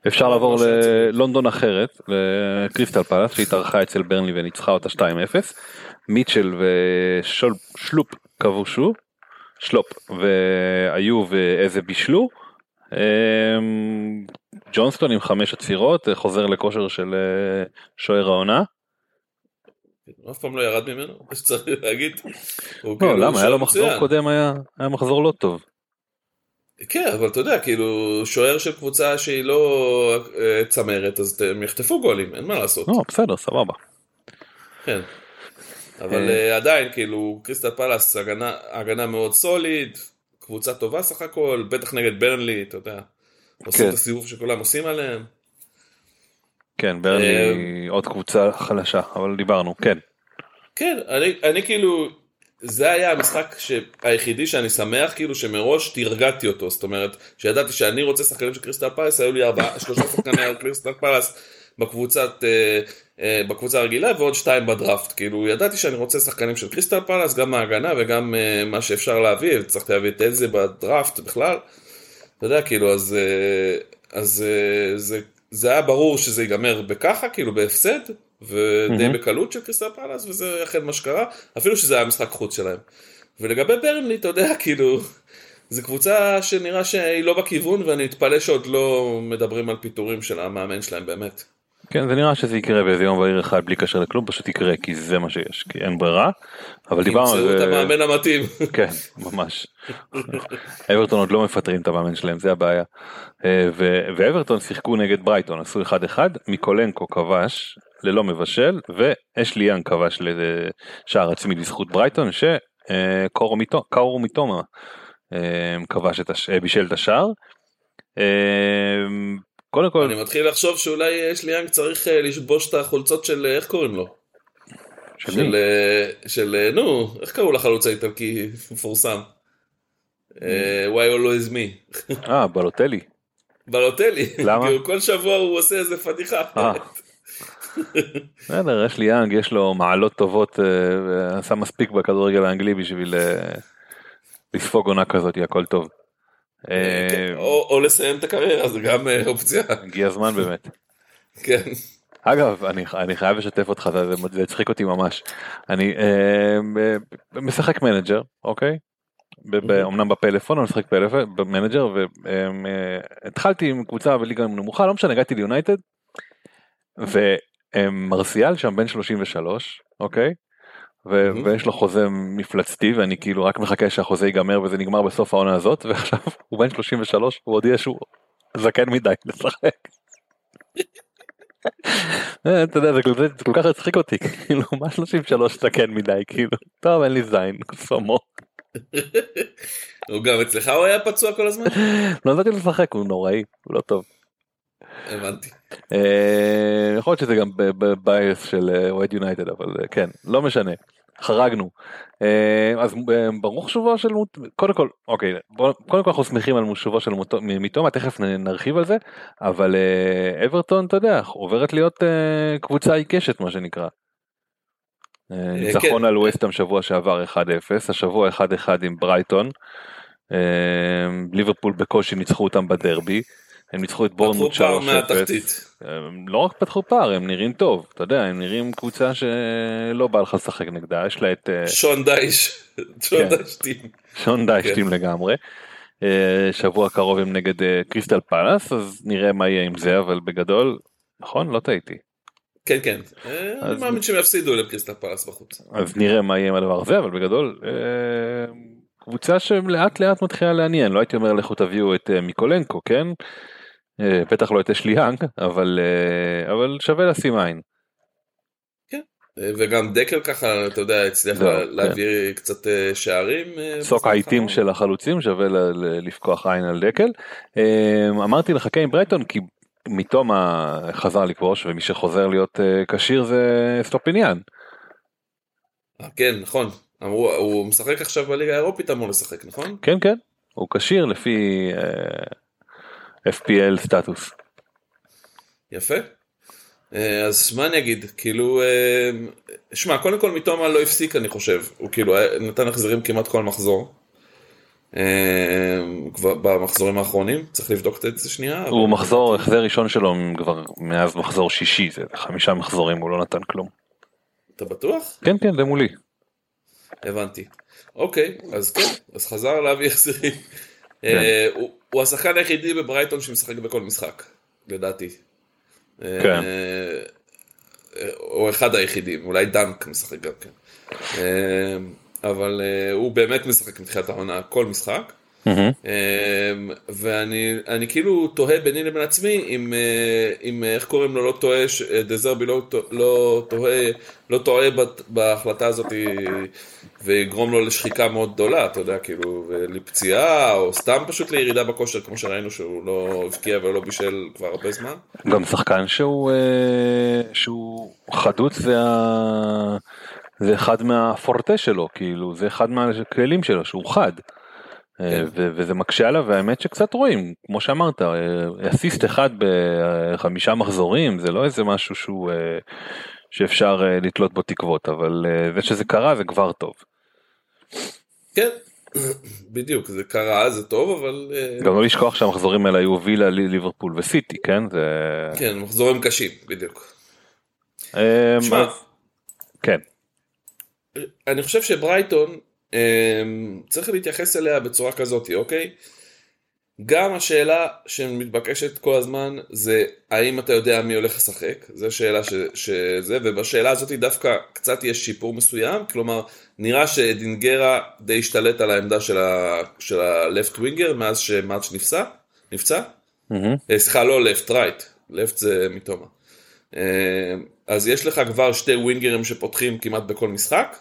אפשר לעבור ללונדון אחרת, לקריסטל פלאס, שהתארחה אצל ברנלי וניצחה אותה 2-0. מיטשל ושלופ קבעו שוב, שלופ, והיו ואיזה בישלו. ג'ונסטון עם 5 עצירות, חוזר לכושר של שוער העונה. אף פעם לא ירד ממנו, יש צריך להגיד. לא, למה? היה לו מחזור קודם, היה מחזור לא טוב. כן, אבל אתה יודע, כאילו, שוער של קבוצה שהיא לא צמרת, אז הם יחטפו גולים, אין מה לעשות. לא, בסדר, סבבה. כן. אבל עדיין, כאילו, קריסטל פלאס, הגנה מאוד סוליד, קבוצה טובה סך הכל, בטח נגד ברנלי, אתה יודע, עושים את הסיבוב שכולם עושים עליהם. כן, ברנלי עוד קבוצה חלשה, אבל דיברנו, כן. כן, אני כאילו, זה היה המשחק היחידי שאני שמח, כאילו שמראש תרגעתי אותו, זאת אומרת, שידעתי שאני רוצה שחקנים של קריסטל פלאס, היו לי 3 שחקני על קריסטל פלאס בקבוצה הרגילה, ועוד 2 בדראפט, כאילו ידעתי שאני רוצה שחקנים של קריסטל פלאס, גם מההגנה וגם מה שאפשר להביא, צריך להביא את זה בדראפט בכלל, אתה יודע, כאילו, אז זה היה ברור שזה ייגמר בככה, כאילו בהפסד, ודי בקלות של קריסטל פלאס, וזה אכן מה שקרה, אפילו שזה היה משחק חוץ שלהם. ולגבי ברנלי, אתה יודע, כאילו, זו קבוצה שנראה שהיא לא בכיוון, ואני אתפלא שעוד לא מדברים על פיתורים של המאמן שלהם באמת. כן, זה נראה שזה יקרה באיזה יום ועיר אחד, בלי קשר לכלום, פשוט יקרה, כי זה מה שיש, כי אין ברירה, אבל דיברנו... ימצאו את המאמן המתאים. כן, ממש. אברטון עוד לא מפטרים את המאמן שלהם, זה הבעיה. ואברטון שיחקו נגד ברייטון, עשו 1-1, מיקולנקו כבש ללא מבשל, ואשלי יאנג כבש לשער עצמי לזכות ברייטון, שקאורו מיטומה כבש בישל את השער. קודם כל... אני מתחיל לחשוב שאולי יש לי יאנג צריך לשבוש את החולצות של, איך קוראים לו? של, נו, איך קראו לחלוץ האיטלקי מפורסם? Why always me? בלוטלי. בלוטלי. למה? כל שבוע הוא עושה איזה פדיחה. בסדר, יש לי יאנג, יש לו מעלות טובות, עשה מספיק בכדורגל האנגלי בשביל לספוג עונה כזאת, הכל טוב. או לסיים את הקריירה, זה גם אופציה. הגיע הזמן באמת. כן. אגב, אני חייב לשתף אותך, זה הצחיק אותי ממש. אני משחק מנג'ר, אוקיי? אמנם בפלאפון, אני משחק מנג'ר, והתחלתי עם קבוצה בליגה נמוכה, לא משנה, הגעתי ליונייטד, ומרסיאל שם בן 33, אוקיי? ויש לו חוזה מפלצתי, ואני כאילו רק מחכה שהחוזה ייגמר, וזה נגמר בסוף העונה הזאת, ועכשיו הוא בן 33, הוא הודיע שהוא זקן מדי לשחק. אתה יודע, זה כל כך הצחיק אותי, כאילו, מה 33 זקן מדי, כאילו, טוב, אין לי זין, סומו. הוא גם אצלך, הוא היה פצוע כל הזמן? לא נתתי לשחק, הוא נוראי, הוא לא טוב. הבנתי. יכול להיות שזה גם בבייס של אוהד יונייטד, אבל כן, לא משנה, חרגנו. אז ברוך שובו של קודם כל, אוקיי, קודם כל אנחנו שמחים על שובו של מיטומה, תכף נרחיב על זה, אבל אברטון, אתה יודע, עוברת להיות קבוצה עיקשת, מה שנקרא. ניצחון על ווסטהאם שבוע שעבר 1-0, השבוע 1-1 עם ברייטון, ליברפול בקושי ניצחו אותם בדרבי, הם ניצחו את בורנמוט 3-0, לא רק פתחו פער, הם נראים טוב, אתה יודע, הם נראים קבוצה שלא בא לך לשחק נגדה, יש לה את... שון דייש טים לגמרי, שבוע קרוב הם נגד קריסטל פלאס, אז נראה מה יהיה עם זה, אבל בגדול, נכון? לא טעיתי. כן, כן. אני מאמין שהם יפסידו לקריסטל פלאס בחוץ. אז נראה מה יהיה עם הדבר הזה, אבל בגדול, קבוצה שלאט לאט מתחילה לעניין. לא הייתי אומר לכו תביאו את מיקולנקו, כן? בטח לא את אשליאנג, אבל שווה לשים עין. וגם דקל ככה, אתה יודע, הצליח להעביר קצת שערים. סוק העיתים של החלוצים, שווה לפקוח עין על דקל. אמרתי לחכה עם ברייטון, כי מתום חזר לקבוש, ומי שחוזר להיות קשיר זה סטופיניאן. כן, נכון. אמרו, הוא משחק עכשיו בליגה האירופית, אמור לשחק, נכון? כן, כן. הוא קשיר לפי FPL סטטוס. יפה. אז מה אני אגיד, כאילו, שמע, קודם כל מתומה לא הפסיק אני חושב, הוא כאילו נתן החזרים כמעט כל מחזור, במחזורים האחרונים, צריך לבדוק את זה שנייה. הוא מחזור, החזר ראשון שלו כבר מאז מחזור שישי, זה 5 מחזורים, הוא לא נתן כלום. אתה בטוח? כן, כן, זה מולי. הבנתי. אוקיי, אז כן, אז חזר להביא החזרים. הוא השחקן היחידי בברייטון שמשחק בכל משחק, לדעתי. או אחד היחידים, אולי דנק משחק גם כן, אבל הוא באמת משחק מתחילת העונה כל משחק, ואני כאילו תוהה ביני לבין עצמי אם איך קוראים לו לא תוהה, דזרבי לא תוהה בהחלטה הזאת ויגרום לו לשחיקה מאוד גדולה, אתה יודע, כאילו לפציעה או סתם פשוט לירידה בכושר, כמו שראינו שהוא לא הבקיע ולא בישל כבר הרבה זמן. גם שחקן שהוא חדוץ, זה אחד מהפורטה שלו, כאילו זה אחד מהכללים שלו שהוא חד, וזה מקשה עליו, והאמת שקצת רואים, כמו שאמרת, אסיסט אחד ב5 מחזורים, זה לא איזה משהו שאפשר לתלות בו תקוות, אבל זה שזה קרה, זה כבר טוב. כן, בדיוק, זה קרה, זה טוב, אבל... גם לא לשכוח שהמחזורים האלה היו וילה, ליברפול וסיטי, כן? כן, מחזורים קשים, בדיוק. שמע, כן. אני חושב שברייטון, צריך להתייחס אליה בצורה כזאת, אוקיי? גם השאלה שמתבקשת כל הזמן זה האם אתה יודע מי הולך לשחק, זו שאלה שזה, ובשאלה הזאת דווקא קצת יש שיפור מסוים, כלומר נראה שדינגרה די השתלט על העמדה של ה-left winger מאז שמאץ' נפצע, סליחה לא left right, left זה מתומה, אז יש לך כבר 2 ווינגרים שפותחים כמעט בכל משחק,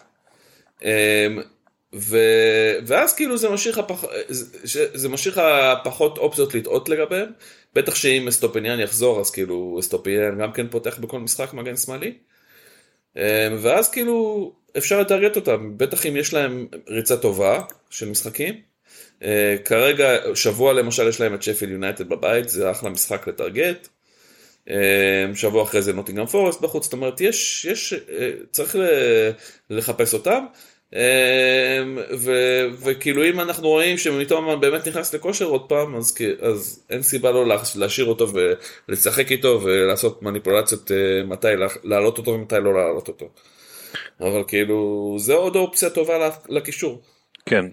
ואז כאילו זה משאיר לך פחות אופציות לטעות לגביהם, בטח שאם אסטופיניאן יחזור, אז כאילו אסטופיניאן גם כן פותח בכל משחק מגן שמאלי, ואז כאילו אפשר לתרגיל אותם, בטח אם יש להם ריצה טובה של משחקים, כרגע שבוע למשל יש להם את שפילד יונייטד בבית, זה אחלה משחק לתרגיל, שבוע אחרי זה נוטינגהאם פורסט בחוץ, זאת אומרת צריך לחפש אותם, וכאילו אם אנחנו רואים שמתום באמת נכנס לכושר עוד פעם, אז אין סיבה לא להשאיר אותו ולשחק איתו ולעשות מניפולציות מתי להעלות אותו ומתי לא להעלות אותו, אבל כאילו זה עוד אופציה טובה לקישור. כן,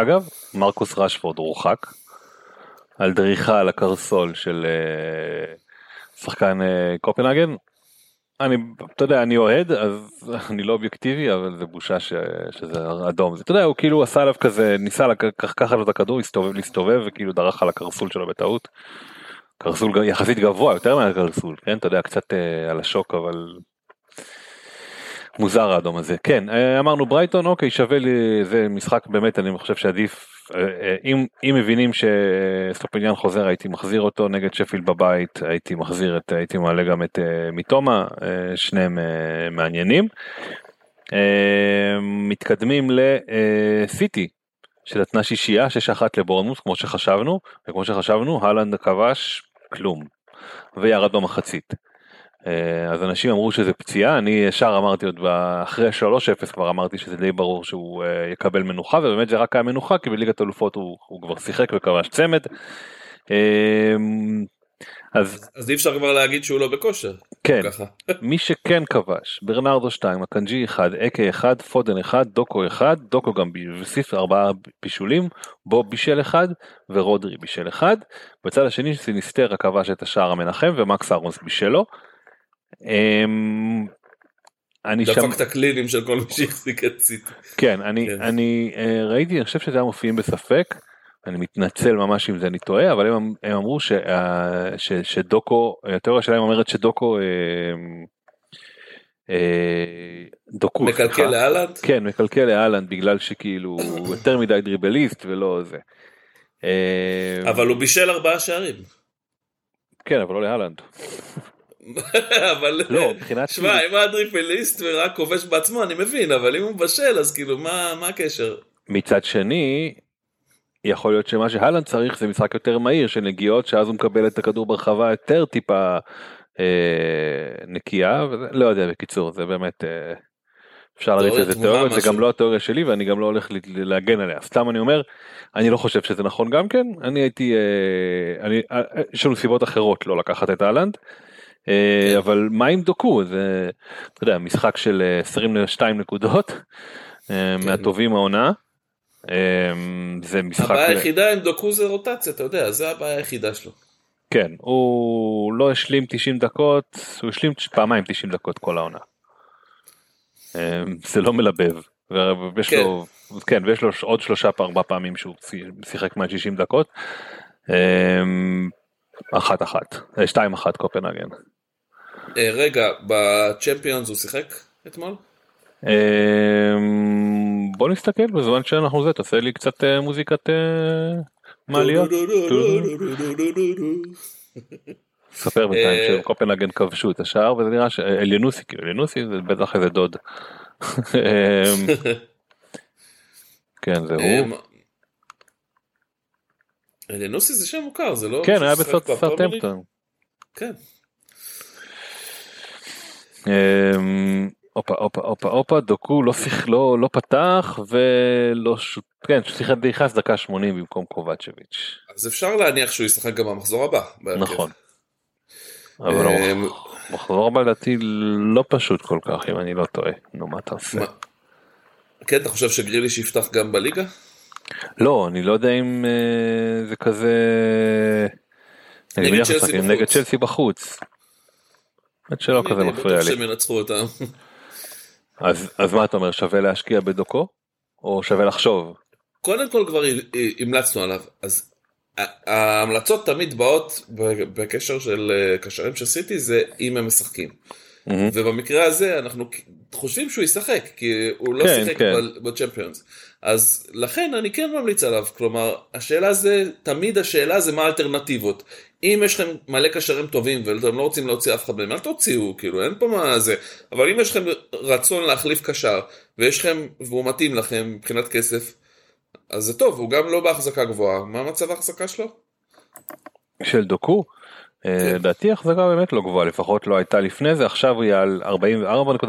אגב מרקוס רשפורד רוחק על דריכה על הקרסול של שחקן קופנהגן. אתה יודע, אני אוהד, אז אני לא אובייקטיבי, אבל זה בושה שזה אדום. אתה יודע, הוא כאילו עשה עליו כזה, ניסה לקחת לו את הכדור, להסתובב, וכאילו דרך על הקרסול שלו בטעות. קרסול יחסית גבוה, יותר מהקרסול, כן? אתה יודע, קצת על השוק, אבל מוזר האדום הזה. כן, אמרנו ברייטון, אוקיי, שווה לי, זה משחק באמת, אני חושב שעדיף, אם מבינים שסטופיניאן חוזר, הייתי מחזיר אותו נגד שפילד בבית, הייתי מעלה גם את מיתומה, שניהם מעניינים. מתקדמים לסיטי, שנתנה 6-1 לבורנמוס, כמו שחשבנו, הלנד כבש כלום, וירד במחצית. אז אנשים אמרו שזה פציעה, אני ישר אמרתי עוד אחרי 3-0 כבר אמרתי שזה די ברור שהוא יקבל מנוחה, ובאמת זה רק היה מנוחה, כי בליגת אלופות הוא כבר שיחק וכבש צמד. אז אי אפשר כבר להגיד שהוא לא בכושר. כן, מי שכן כבש, ברנרדו 2, הקנג'י 1, אקה 1, פודן 1, דוקו 1, דוקו גם בסיף 4 בישולים, בו בישל 1 ורודרי בישל 1, בצד השני סיניסטר הכבש את השער המנחם ומקס ארונס בישלו. דפק את הקלינים של כל מי שהחזיק את סיטי. כן, אני ראיתי, אני חושב שזה היה מופיעים בספק, אני מתנצל ממש אם זה אני טועה, אבל הם אמרו שדוקו, התיאוריה שלהם אומרת שדוקו דוקו. מקלקל לאלנד? כן, מקלקל לאלנד, בגלל שכאילו הוא יותר מדי דריבליסט ולא זה. אבל הוא בישל 4 שערים. כן, אבל לא לאלנד. אבל שמה, אם הדריבליסט ורק כובש בעצמו, אני מבין, אבל אם הוא בשל, אז כאילו, מה הקשר? מצד שני, יכול להיות שמה שהלנד צריך זה משחק יותר מהיר, שנגיעות שאז הוא מקבל את הכדור ברחבה יותר טיפה נקייה, לא יודע בקיצור, זה באמת, אפשר להריץ איזה תיאוריה, זה גם לא התיאוריה שלי, ואני גם לא הולך להגן עליה, סתם אני אומר, אני לא חושב שזה נכון גם כן, אני הייתי, יש לנו סיבות אחרות לא לקחת את הלנד, אבל מה אם דוקו, זה, אתה יודע, משחק של 22 נקודות, מהטובים העונה, זה משחק... הבעיה היחידה עם דוקו זה רוטציה, אתה יודע, זה הבעיה היחידה שלו. כן, הוא לא השלים 90 דקות, הוא השלים פעמיים 90 דקות כל העונה. זה לא מלבב, ויש לו, כן, ויש לו עוד 3-4 פעמים שהוא שיחק מעל 60 דקות, 2-1 קופנהגן. רגע, בצ'מפיונס הוא שיחק אתמול? בוא נסתכל בזמן שאנחנו זה, תעשה לי קצת מוזיקת מעליות. ספר בינתיים שקופנהגן כבשו את השער, וזה נראה שאליינוסי, כאילו אליינוסי זה בטח איזה דוד. כן, זה הוא. אליינוסי זה שם מוכר, זה לא... כן, היה בסאות'המפטון. כן. אופה, דוקו לא פתח ולא שוט... כן, שיחת דייחס דקה 80 במקום קובצ'ביץ'. אז אפשר להניח שהוא ישחק גם במחזור הבא. נכון. אבל המחזור הבא לדעתי לא פשוט כל כך, אם אני לא טועה. נו, מה אתה עושה? כן, אתה חושב שגריליש יפתח גם בליגה? לא, אני לא יודע אם זה כזה... נגד צ'לסי בחוץ. עד שלא כזה מפריע לי. שמנצחו אותם. אז מה אתה אומר, שווה להשקיע בדוקו? או שווה לחשוב? קודם כל כבר המלצנו עליו, אז ההמלצות תמיד באות בקשר של קשרים של סיטי, זה אם הם משחקים. ובמקרה הזה אנחנו חושבים שהוא ישחק, כי הוא לא שיחק בצ'מפיונס. אז לכן אני כן ממליץ עליו, כלומר, השאלה זה, תמיד השאלה זה מה האלטרנטיבות. אם יש לכם מלא קשרים טובים, ואתם לא רוצים להוציא אף אחד מהם, אל תוציאו, כאילו, אין פה מה זה. אבל אם יש לכם רצון להחליף קשר, ויש לכם, והוא מתאים לכם מבחינת כסף, אז זה טוב, הוא גם לא בהחזקה גבוהה. מה מצב ההחזקה שלו? של דוקו? דעתי ההחזקה באמת לא גבוהה, לפחות לא הייתה לפני זה, עכשיו היא על 44.4%.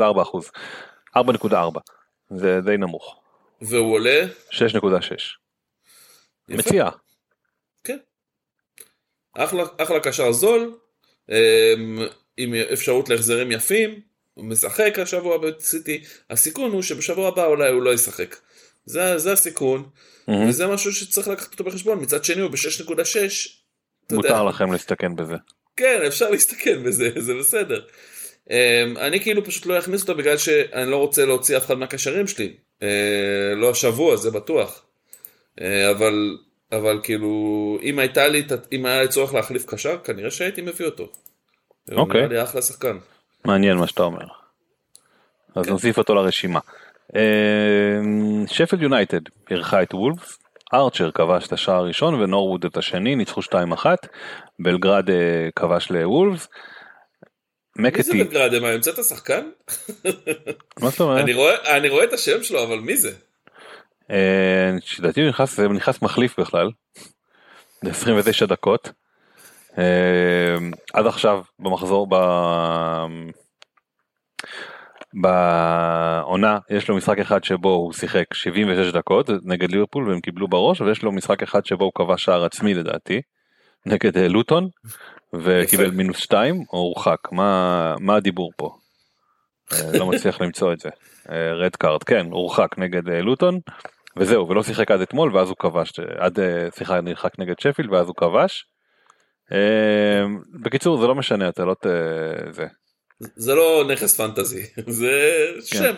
4.4, זה די נמוך. והוא עולה? 6.6. מציעה. כן. אחלה קשר זול, עם אפשרות להחזרים יפים, הוא משחק השבוע בסיטי, הסיכון הוא שבשבוע הבא אולי הוא לא ישחק. זה הסיכון, וזה משהו שצריך לקחת אותו בחשבון. מצד שני הוא ב-6.6. מותר לכם להסתכן בזה. כן, אפשר להסתכן בזה, זה בסדר. אני כאילו פשוט לא אכניס אותו בגלל שאני לא רוצה להוציא אף אחד מהקשרים שלי. לא השבוע, זה בטוח. אבל כאילו, אם היה לי צורך להחליף קשר, כנראה שהייתי מביא אותו. אוקיי. הוא נראה לי אחלה שחקן. מעניין מה שאתה אומר. אז נוסיף אותו לרשימה. שפילד יונייטד אירחה את וולפס, ארצ'ר כבש את השער הראשון ונורוד את השני, ניצחו 2-1, בלגרד כבש לוולפס, מי זה בלגרד? מה, המצאת השחקן? מה זאת אומרת? אני רואה את השם שלו, אבל מי זה? שדעתי הוא נכנס מחליף בכלל, 29 דקות, עד עכשיו במחזור, בעונה יש לו משחק אחד שבו הוא שיחק 76 דקות נגד ליברפול והם קיבלו בראש, ויש לו משחק אחד שבו הוא קבע שער עצמי לדעתי נגד לוטון וקיבל -2 או הורחק. מה הדיבור פה? לא מצליח למצוא את זה. רד קארד, כן, הורחק נגד לוטון וזהו, ולא שיחק עד אתמול ואז הוא כבש, עד שיחה נרחק נגד שפילד ואז הוא כבש. בקיצור זה לא משנה, אתה לא זה זה לא נכס פנטזי, זה שם.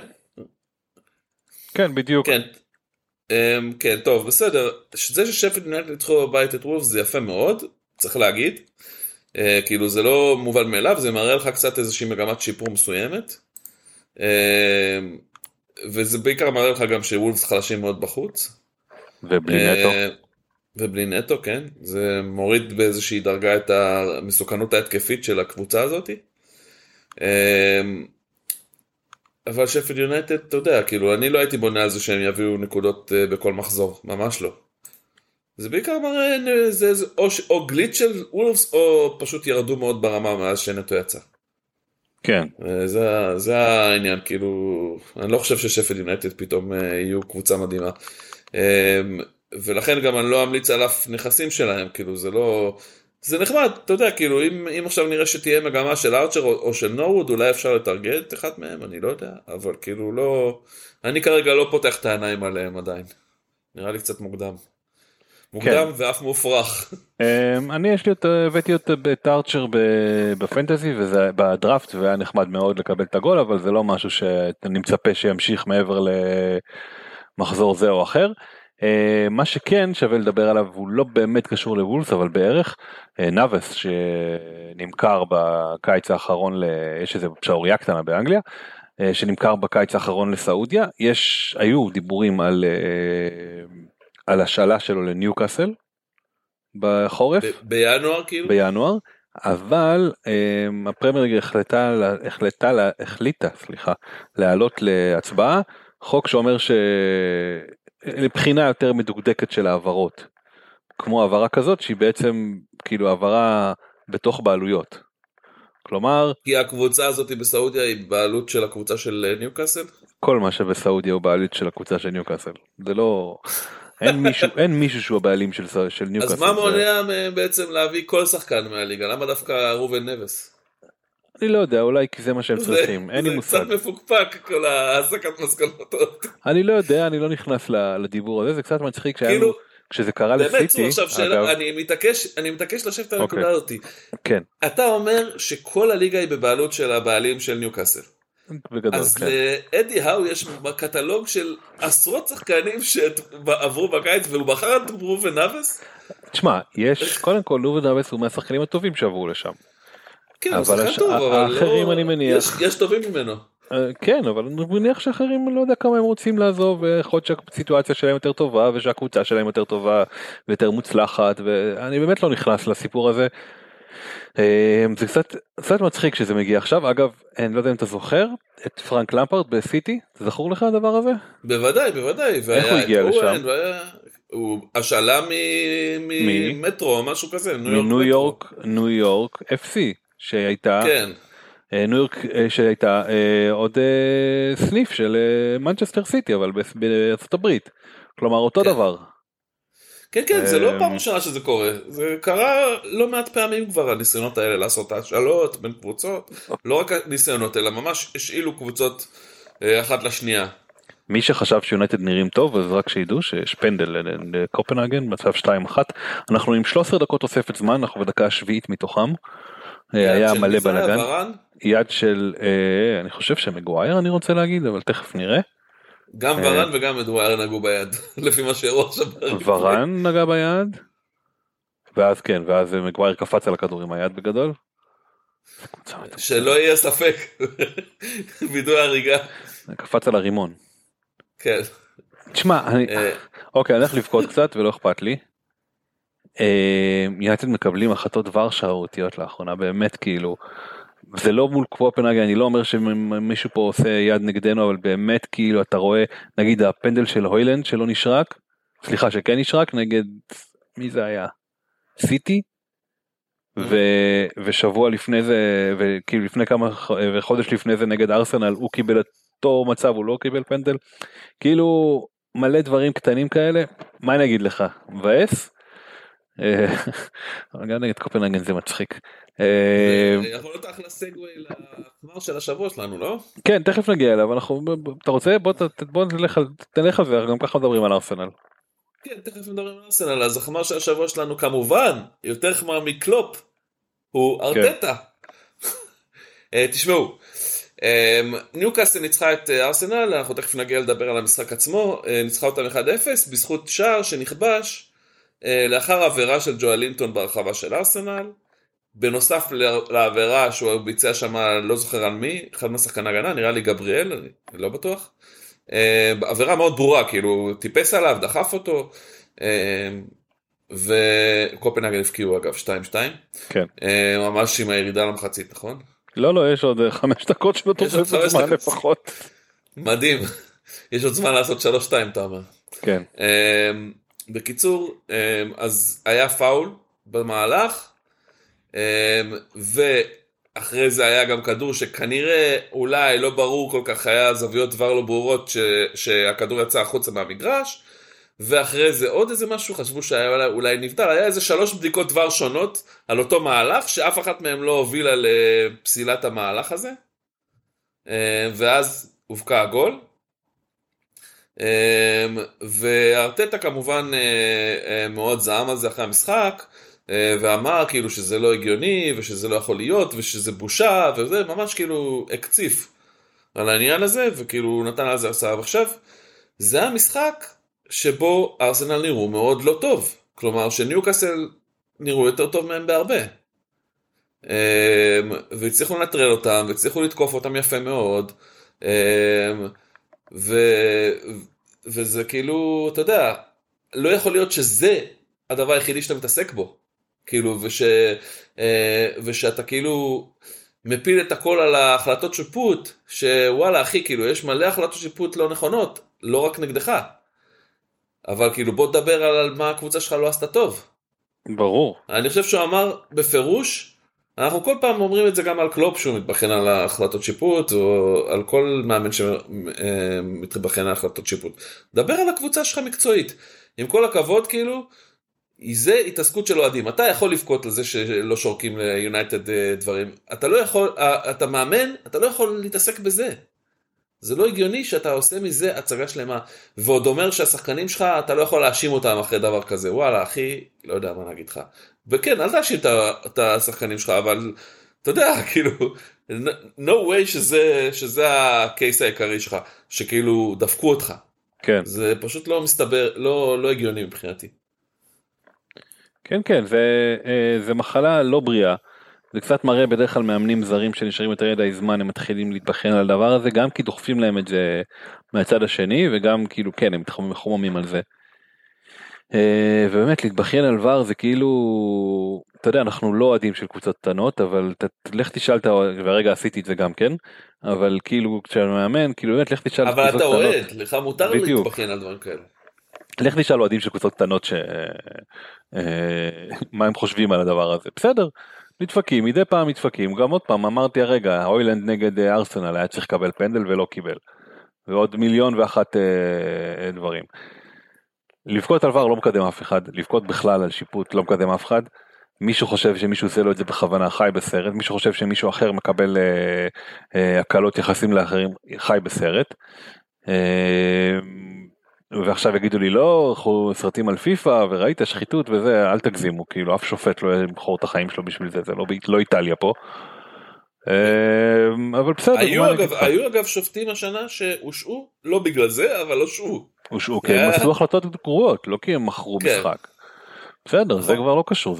כן, בדיוק. כן, טוב, בסדר. זה ששפט מנהלת לתחור בבית את וולף זה יפה מאוד, צריך להגיד. כאילו זה לא מובן מאליו, זה מראה לך קצת איזושהי מגמת שיפור מסוימת. וזה בעיקר מראה לך גם שוולפס חלשים מאוד בחוץ. ובלי נטו. ובלי נטו, כן. זה מוריד באיזושהי דרגה את המסוכנות ההתקפית של הקבוצה הזאת. אבל שפילד יונייטד, אתה יודע, כאילו, אני לא הייתי בונה על זה שהם יביאו נקודות בכל מחזור, ממש לא. זה בעיקר מראה, זה או גליץ' של וולפס, או פשוט ירדו מאוד ברמה מאז שנטו יצא. כן. זה העניין, כאילו, אני לא חושב ששפילד יונייטד פתאום יהיו קבוצה מדהימה. ולכן גם אני לא אמליץ על אף נכסים שלהם, כאילו, זה לא... זה נחמד, אתה יודע, כאילו, אם עכשיו נראה שתהיה מגמה של ארצ'ר או של נורוד, אולי אפשר לתרגל את אחד מהם, אני לא יודע, אבל כאילו לא, אני כרגע לא פותח את העיניים עליהם עדיין. נראה לי קצת מוקדם. מוקדם ואף מופרך. אני הבאתי אותה את ארצ'ר בפנטזי, וזה בדראפט, והיה נחמד מאוד לקבל את הגול, אבל זה לא משהו שאני מצפה שימשיך מעבר למחזור זה או אחר. מה שכן שווה לדבר עליו, הוא לא באמת קשור לוולס, אבל בערך נאבס שנמכר בקיץ האחרון, יש איזה שעוריה קטנה באנגליה, שנמכר בקיץ האחרון לסעודיה, היו דיבורים על השאלה שלו לניוקאסל בחורף. בינואר כאילו? בינואר, אבל הפרמייר החליטה להעלות להצבעה, חוק שאומר לבחינה יותר מדוקדקת של העברות, כמו העברה כזאת שהיא בעצם כאילו העברה בתוך בעלויות, כלומר כי הקבוצה הזאת בסעודיה היא בעלות של הקבוצה של ניוקאסל? כל מה שבסעודיה הוא בעלות של הקבוצה של ניוקאסל, זה לא, אין מישהו שהוא הבעלים של ניוקאסל. אז מה מונע בעצם להביא כל שחקן מהליגה, למה דווקא רובן נבס? אני לא יודע, אולי כי זה מה שהם צריכים, אין לי מושג. זה קצת מפוקפק, כל ההסקת מסקנות. אני לא יודע, אני לא נכנס לדיבור הזה, זה קצת מצחיק כשזה קרה לסיטי. אני מתעקש לשבת על הנקודה הזאת. אתה אומר שכל הליגה היא בבעלות של הבעלים של ניוקאסל. אז לאדי האו יש קטלוג של עשרות שחקנים שעברו בקיץ, והוא בחר את רובן נאבס? תשמע, קודם כל רובן נאבס הוא מהשחקנים הטובים שעברו לשם. כן, אבל האחרים אני מניח. יש טובים ממנו. כן, אבל אני מניח שאחרים לא יודע כמה הם רוצים לעזוב, יכול להיות שהסיטואציה שלהם יותר טובה, ושהקבוצה שלהם יותר טובה, ויותר מוצלחת, ואני באמת לא נכנס לסיפור הזה. זה קצת מצחיק שזה מגיע עכשיו, אגב, אני לא יודע אם אתה זוכר, את פרנק למפארד בסיטי, זכור לך הדבר הזה? בוודאי, בוודאי. איך הוא הגיע לשם? הוא השאלה ממטרו, משהו כזה, ניו יורק FC. שהייתה, כן. ניו יורק שהייתה עוד סניף של מנצ'סטר סיטי, אבל בארצות הברית. כלומר, אותו כן. דבר. כן, כן, זה לא פעם ראשונה שזה קורה. זה קרה לא מעט פעמים כבר, הניסיונות האלה לעשות השאלות בין קבוצות. לא רק הניסיונות, אלא ממש השאילו קבוצות אחת לשנייה. מי שחשב שיונייטד נראים טוב, אז רק שידעו שיש פנדל לקופנהגן, מצב 2-1. אנחנו עם 13 דקות תוספת זמן, אנחנו בדקה השביעית מתוכם. היה מלא בלגן, יד של, אני חושב שמגווייר אני רוצה להגיד, אבל תכף נראה. גם ורן וגם מגווייר נגעו ביד, לפי מה שהראו עכשיו. ורן נגע ביד, ואז כן, ואז מגווייר קפץ על הכדור עם היד בגדול. שלא יהיה ספק, וידוי הריגה. קפץ על הרימון. כן. תשמע, אוקיי, אני הולך לבכות קצת ולא אכפת לי. יונייטד מקבלים החלטות דבר שערורתיות לאחרונה, באמת כאילו, זה לא מול קופנהגן, אני לא אומר שמישהו פה עושה יד נגדנו, אבל באמת כאילו אתה רואה, נגיד הפנדל של הוילנד שלא נשרק, סליחה שכן נשרק, נגד, מי זה היה? סיטי? ושבוע לפני זה, וכאילו לפני כמה, וחודש לפני זה נגד ארסנל, הוא קיבל את אותו מצב, הוא לא קיבל פנדל, כאילו מלא דברים קטנים כאלה, מה אני אגיד לך? מבאס? גם נגד קופנהגן זה מצחיק. יכול להיות אחלה סגווי לחמר של השבוע שלנו, לא? כן, תכף נגיע אליו, אתה רוצה? בוא נלך על זה, גם ככה מדברים על ארסנל. כן, תכף מדברים על ארסנל, אז החמר של השבוע שלנו כמובן, יותר חמר מקלופ, הוא ארטטה. תשמעו, ניוקאסל ניצחה את ארסנל, אנחנו תכף נגיע לדבר על המשחק עצמו, ניצחה אותם 1-0 בזכות שער שנכבש לאחר העבירה של ג'ואלינטון ברחבה של ארסנל, בנוסף לעבירה שהוא ביצע שם, לא זוכר על מי, אחד מהשחקני ההגנה, נראה לי גבריאל, אני לא בטוח, עבירה מאוד ברורה, כאילו טיפס עליו, דחף אותו, וקופנהגן הפקיעו אגב 2-2, כן. ממש עם הירידה למחצית, נכון? לא, לא, יש עוד 5 דקות שמתופסת זמן לפחות. מדהים, יש עוד זמן לעשות 3-2 תאמה. כן. בקיצור, אז היה פאול במהלך, ואחרי זה היה גם כדור שכנראה אולי לא ברור כל כך, היה זוויות דבר לא ברורות שהכדור יצא החוצה מהמגרש, ואחרי זה עוד איזה משהו, חשבו שהיה אולי נבדל, היה איזה 3 בדיקות דבר שונות על אותו מהלך, שאף אחת מהם לא הובילה לפסילת המהלך הזה, ואז הובקע הגול, וארטטה כמובן מאוד זעם על זה אחרי המשחק, ואמר כאילו שזה לא הגיוני, ושזה לא יכול להיות, ושזה בושה, וזה ממש כאילו הקציף על העניין הזה, וכאילו נתן על זה הרצאה עכשיו, זה המשחק, שבו ארסנל נראו מאוד לא טוב, כלומר שניוקאסל נראו יותר טוב מהם בהרבה, והצליחו לנטרל אותם, והצליחו לתקוף אותם יפה מאוד, וזה כאילו, אתה יודע, לא יכול להיות שזה הדבר היחידי שאתה מתעסק בו, כאילו, ושאתה כאילו מפיל את הכל על ההחלטות שיפוט, שוואלה אחי, כאילו, יש מלא החלטות שיפוט לא נכונות, לא רק נגדך, אבל כאילו בוא תדבר על מה הקבוצה שלך לא עשתה טוב. ברור. אני חושב שהוא אמר בפירוש, אנחנו כל פעם אומרים את זה גם על קלופ, שהוא מתבחן על החלטות שיפוט, או על כל מאמן שמתבחן על החלטות שיפוט. דבר על הקבוצה שלך מקצועית. עם כל הכבוד כאילו, זה התעסקות של אוהדים. אתה יכול לבכות על זה שלא שורקים ליונייטד דברים. אתה לא יכול, אתה מאמן, אתה לא יכול להתעסק בזה. זה לא הגיוני שאתה עושה מזה הצגה שלמה, ועוד אומר שהשחקנים שלך, אתה לא יכול להאשים אותם אחרי דבר כזה, וואלה אחי, לא יודע מה נגיד לך, וכן, אל תאשים את השחקנים שלך, אבל אתה יודע, כאילו, no way שזה הקייס העיקרי שלך, שכאילו דפקו אותך, כן. זה פשוט לא מסתבר, לא הגיוני מבחינתי. כן, כן, זה מחלה לא בריאה, זה קצת מראה בדרך כלל מאמנים זרים שנשארים יותר ידעי זמן, הם מתחילים להתבחן על הדבר הזה, גם כי דוחפים להם את זה מהצד השני, וגם כאילו כן, הם מחוממים על זה. ובאמת להתבחן על דבר זה כאילו, אתה יודע, אנחנו לא עדים של קבוצות קטנות, אבל לך תשאל, והרגע עשיתי את זה גם כן, אבל כאילו כשאני מאמן, כאילו באמת לך תשאל קבוצות קטנות. אבל אתה עועד, לך מותר להתבחן על דבר כאלה. לך נשאל עדים של קבוצות קטנות, מה הם חושבים על הדבר הזה, בסדר? נדפקים, מדי פעם נדפקים, גם עוד פעם אמרתי הרגע, הוילנד נגד ארסנל היה צריך לקבל פנדל ולא קיבל, ועוד 1,001,000 דברים. לבכות על דבר לא מקדם אף אחד, לבכות בכלל על שיפוט לא מקדם אף אחד, מישהו חושב שמישהו עושה לו את זה בכוונה, חי בסרט, מישהו חושב שמישהו אחר מקבל הקלות יחסים לאחרים, חי בסרט, ועכשיו יגידו לי לא, אנחנו סרטים על פיפה וראית שחיתות וזה, אל תגזימו, כאילו אף שופט לא ימכור את החיים שלו בשביל זה, זה לא איטליה פה, אבל בסדר. היו אגב שופטים השנה שהושעו, לא בגלל זה, אבל הושעו. הושעו, כי הם עשו החלטות גרועות, לא כי הם מכרו משחק. בסדר, זה כבר לא קשור,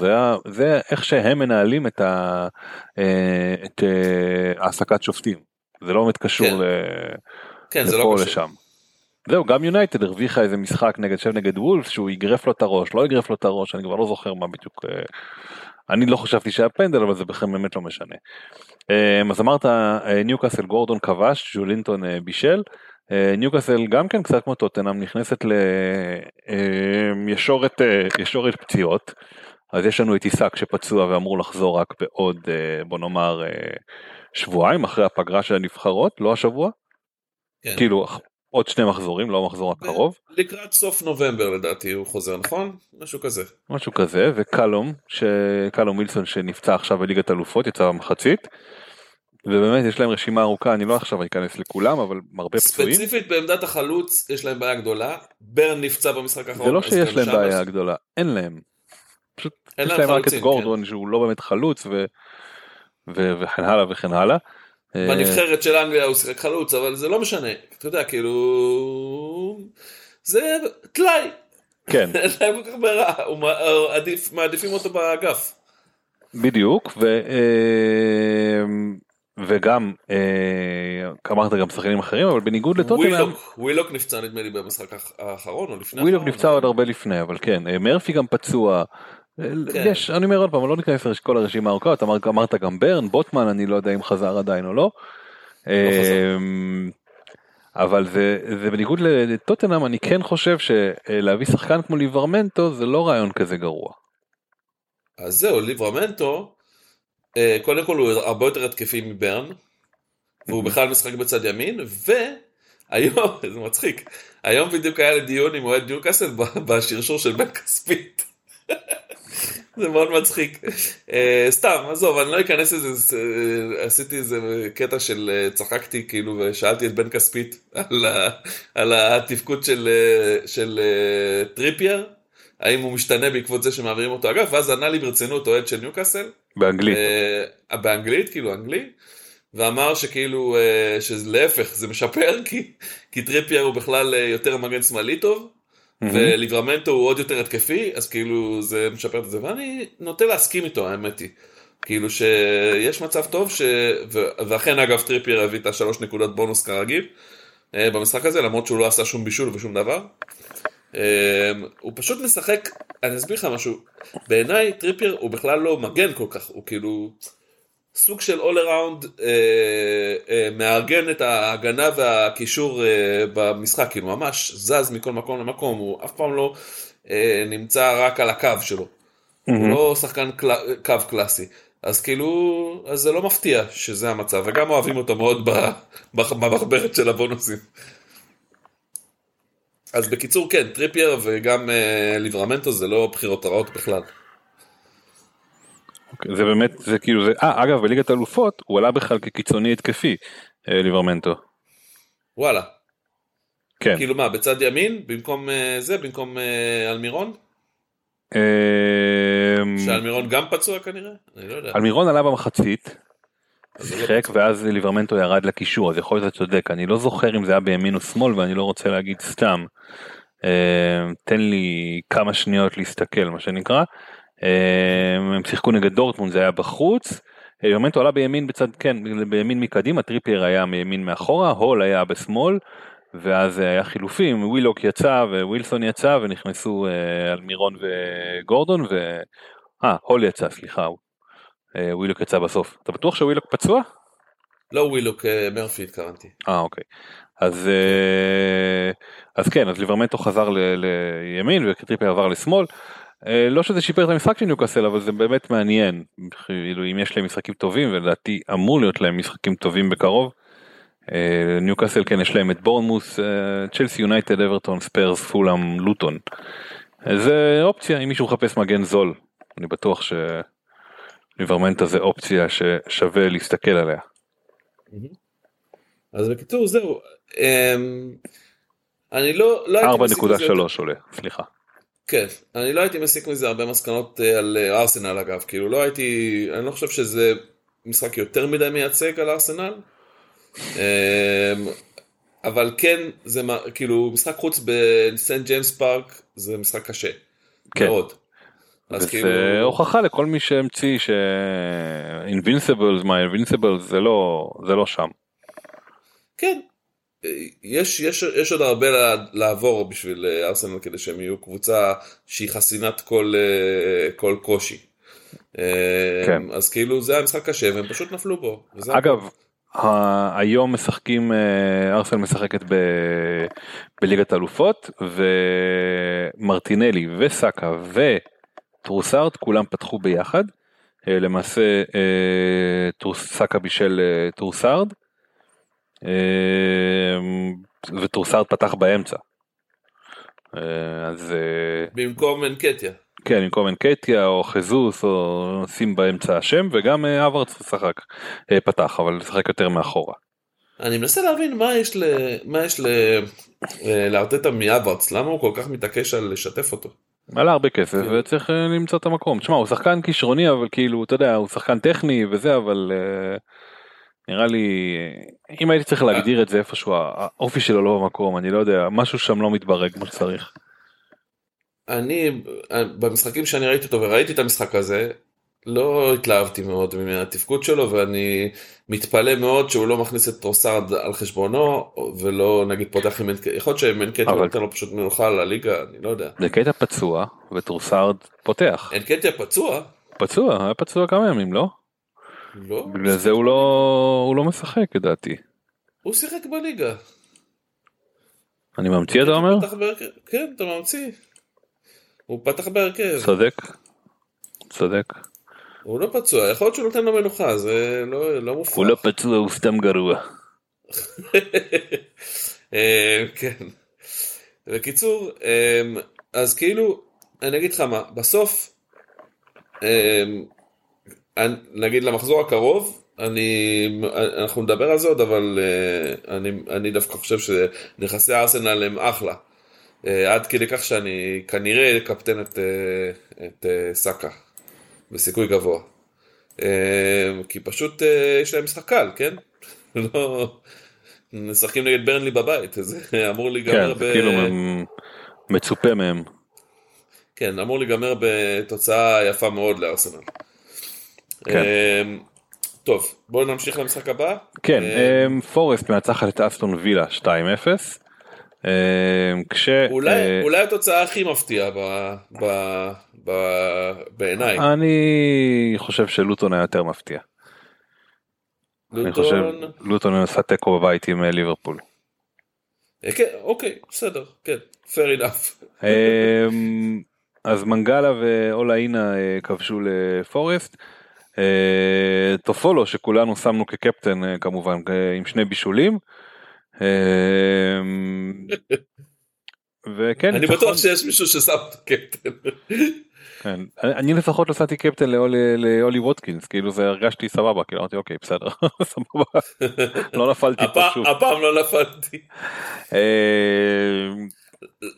זה איך שהם מנהלים את העסקת שופטים, זה לא מתקשור לפה לשם. זהו, גם יונייטד הרוויחה איזה משחק נגד וולף, שהוא יגרף לו את הראש, לא יגרף לו את הראש, אני כבר לא זוכר מה בדיוק, אני לא חשבתי שהיה פנדל, אבל זה בכלל באמת לא משנה. אז אמרת, ניוקאסל גורדון כבש, ג'ולינטון בישל, ניוקאסל גם כן קצת כמו טוטנהאם, נכנסת לישורת פציעות, אז יש לנו את איסק שפצוע ואמור לחזור רק בעוד, בוא נאמר, שבועיים, אחרי הפגרה של הנבחרות, לא השבוע, כאילו, עוד 2 מחזורים, לא מחזור הקרוב. לקראת סוף נובמבר לדעתי הוא חוזר, נכון? משהו כזה. משהו כזה, וקלום, קלום מילסון שנפצע עכשיו בליגת אלופות, יצא במחצית, ובאמת יש להם רשימה ארוכה, אני לא עכשיו אכנס לכולם, אבל הרבה פצועים. ספציפית בעמדת החלוץ יש להם בעיה גדולה, ברן נפצע במשחק האחרון. זה לא שיש להם בעיה גדולה, אין להם. פשוט יש להם רק את גורדון שהוא לא באמת חלוץ, וכן הלאה וכן הלאה. בנבחרת של אנגליה הוא שיחק חלוץ, אבל זה לא משנה, אתה יודע, כאילו, זה תלאי, כן. זה כל כך ברע, מעדיפים אותו באגף. בדיוק, וגם, אמרת גם שחקנים אחרים, אבל בניגוד לטוטנהאם... ווילוק נפצע נדמה לי במשחק האחרון, או לפני האחרון. ווילוק נפצע עוד הרבה לפני, אבל כן, מרפי גם פצוע... יש, אני אומר עוד פעם, לא ניכנס כל הרשימה הארוכה, אתה אמרת גם ברן, בוטמן, אני לא יודע אם חזר עדיין או לא, אבל זה בניגוד לטוטנהאם, אני כן חושב שלהביא שחקן כמו ליברמנטו, זה לא רעיון כזה גרוע. אז זהו, ליברמנטו, קודם כל הוא הרבה יותר התקפי מברן, והוא בכלל משחק בצד ימין, והיום, זה מצחיק, היום בדיוק היה לדיון עם אוהד ניוקאסל, בשרשור של בן כספית. זה מאוד מצחיק. סתם, עזוב, אני לא אכנס לזה, עשיתי איזה קטע של צחקתי, כאילו, ושאלתי את בן כספית על התפקוד של טריפייר, האם הוא משתנה בעקבות זה שמעבירים אותו אגב, ואז ענה לי ברצינות אוהד של ניוקאסל. באנגלית. באנגלית, כאילו, אנגלי. ואמר שכאילו, שלהפך, זה משפר, כי טריפייר הוא בכלל יותר מגן שמאלי טוב, וליברמנטו הוא עוד יותר התקפי, אז כאילו זה משפר את זה, ואני נוטה להסכים איתו, האמת היא. כאילו שיש מצב טוב, ואכן אגב טריפייר הביא את 3 נקודות בונוס כרגיל, במשחק הזה, למרות שהוא לא עשה שום בישול ושום דבר. הוא פשוט משחק, אני אסביר לך משהו, בעיניי טריפייר הוא בכלל לא מגן כל כך, הוא כאילו סוג של all around, מארגן את ההגנה והקישור במשחק, כאילו ממש זז מכל מקום למקום, הוא אף פעם לא נמצא רק על הקו שלו, הוא לא שחקן קו קלאסי, אז כאילו, אז זה לא מפתיע שזה המצב, וגם אוהבים אותו מאוד במחברת של הבונוסים. אז בקיצור כן, טריפייר וגם ליברמנטו זה לא בחירות הרעות בכלל. זה באמת, זה כאילו זה, אגב בליגת האלופות הוא עלה בכלל כקיצוני התקפי ליברמנטו. וואלה. כן. כאילו מה, בצד ימין, במקום זה, במקום אלמירון? שאלמירון גם פצוע כנראה? אני לא יודע. אלמירון עלה במחצית, שיחק ואז ליברמנטו ירד לקישור, אז יכול להיות צודק, אני לא זוכר אם זה היה בימין או שמאל ואני לא רוצה להגיד סתם, תן לי כמה שניות להסתכל מה שנקרא, הם שיחקו נגד דורטמונד, זה היה בחוץ, ליברמנטו עלה בימין בצד, כן, בימין מקדימה, טריפייר היה מימין מאחורה, הול היה בשמאל, ואז היה חילופים, ווילוק יצא ווילסון יצא ונכנסו אלמירון וגורדון, הול יצא, סליחה, ווילוק יצא בסוף. אתה בטוח שווילוק פצוע? לא ווילוק, מרפי התכוונתי. אוקיי. אז כן, אז ליברמנטו חזר לימין, וטריפייר עבר לשמאל. לא שזה שיפר את המשחק של ניוקאסל, אבל זה באמת מעניין. אם יש להם משחקים טובים, ולדעתי אמור להיות להם משחקים טובים בקרוב. ניוקאסל, כן, יש להם את בורנמוס, צ'לסי יונייטד, אברטון, ספרס, פולאם, לוטון. זה אופציה, אם מישהו מחפש מגן זול. אני בטוח ש... ליברמנטו זה אופציה ששווה להסתכל עליה. אז בקיצור זהו, אני לא 4.3 עולה, סליחה. כן, אני לא הייתי מסיק מזה הרבה מסקנות על ארסנל אגב, כאילו לא הייתי, אני לא חושב שזה משחק יותר מדי מייצג על ארסנל, אבל כן, זה כאילו משחק חוץ בסנט ג'יימס פארק, זה משחק קשה, מאוד. וזה הוכחה לכל מי שהמציא ש-Invincibles, my Invincibles, זה לא שם. כן, יש עוד הרבה לעבור בשביל ארסנל כדי שהם יהיו קבוצה שהיא חסינת כל קושי. אז כאילו זה היה משחק קשה והם פשוט נפלו בו. אגב, היום משחקים, ארסנל משחקת בליגת האלופות, ומרטינלי וסאקה טרוסארד, כולם פתחו ביחד, למעשה סאקה בישל טרוסארד, וטרוסארד פתח באמצע. אז... במקום אנקטיה. כן, במקום אנקטיה, או חזוס, או שים באמצע השם, וגם אברץ פתח, אבל שחק יותר מאחורה. אני מנסה להבין מה יש לארטטה מאברץ, למה הוא כל כך מתעקש על לשתף אותו? עלה הרבה כסף, וצריך למצוא את המקום. תשמע, הוא שחקן כישרוני, אבל כאילו, אתה יודע, הוא שחקן טכני וזה, אבל נראה לי, אם הייתי צריך להגדיר את זה איפשהו, האופי שלו לא במקום, אני לא יודע, משהו שם לא מתברג כמו שצריך. אני, במשחקים שאני ראיתי אותו, וראיתי את המשחק הזה, לא התלהבתי מאוד מהתפקוד שלו, ואני מתפלא מאוד שהוא לא מכניס את טרוסארד על חשבונו, ולא נגיד פותח עם מנקט, יכול להיות שמנקט נותן לו פשוט מנוחה לליגה, אני לא יודע. מנקט הפצוע, וטרוסארד פותח. מנקט הפצוע? פצוע, היה פצוע כמה ימים, לא? לא. בגלל זה הוא לא משחק, לדעתי. הוא שיחק בליגה. אני ממציא, אתה אומר? כן, אתה ממציא. הוא פתח בהרכב. צודק. הוא לא פצוע, יכול להיות שהוא נותן לו מנוחה, זה לא מופרח. הוא לא פצוע, הוא סתם גרוע. כן. בקיצור, אז כאילו, אני אגיד לך מה, בסוף, נגיד למחזור הקרוב, אנחנו נדבר על זה עוד, אבל אני דווקא חושב שנכסי הארסנל הם אחלה. עד כדי כך שאני כנראה קפטן את סאקה בסיכוי גבוה, כי פשוט יש להם משחק קל, כן? לא נשחקים נגד ברנלי בבית, זה אמור להיגמר, כן, כאילו מצופה מהם, כן, אמור להיגמר בתוצאה יפה מאוד לארסנל. כן. טוב, בואו נמשיך למשחק הבא. כן, פורסט מנצחת את אסטון וילה 2-0. אולי התוצאה הכי מפתיעה בעיניי. אני חושב שלוטון היה יותר מפתיע. לוטון עשה תיקו בבית עם ליברפול. אוקיי, בסדר, כן, fair enough. אז מנגלה ואולאינה כבשו לפורסט. טופולו שכולנו שמנו כקפטן כמובן, עם 2 בישולים. אני בטוח שיש מישהו ששם קפטן. אני לפחות לא שמתי קפטן לאולי ווטקינס, כאילו זה הרגשתי סבבה, כאילו אמרתי אוקיי בסדר, סבבה, לא נפלתי פשוט, הפעם לא נפלתי,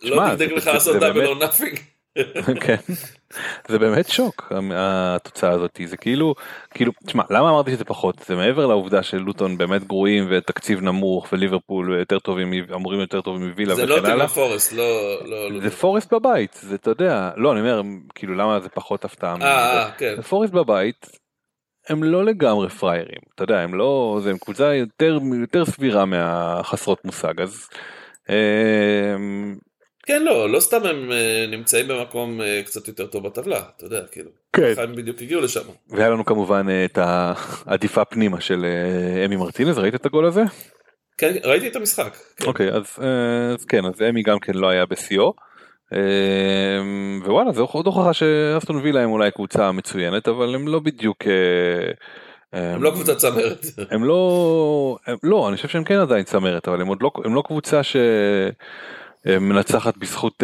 לא תדאג לך לעשות דאבל או נאפינג. כן, זה באמת שוק התוצאה הזאת, זה כאילו, תשמע, למה אמרתי שזה פחות? זה מעבר לעובדה של לוטון באמת גרועים ותקציב נמוך וליברפול יותר טובים, אמורים יותר טובים מווילה, זה לא טימה פורסט, לא זה פורסט בבית, זה אתה יודע, לא, אני אומר, כאילו למה זה פחות הפתעה? זה פורסט בבית, הם לא לגמרי פריירים, אתה יודע, הם לא, זה קבוצה יותר סבירה מהחסרות מושג, אז כן, לא סתם הם נמצאים במקום קצת יותר טוב בטבלה, אתה יודע, כאילו. כן. חיים בדיוק הגיעו לשם. והיה לנו כמובן את העדיפה פנימה של אמי מרטינז, ראית את הגול הזה? כן, ראיתי את המשחק. אוקיי, אז כן, אז אמי גם כן לא היה בסיו, ווואלה, זה עוד הוכחה שאסטון וילה הם אולי קבוצה מצוינת, אבל הם לא בדיוק הם לא קבוצה צמרת. הם לא, אני חושב שהם כן עדיין צמרת, אבל הם לא קבוצה ש מנצחת בזכות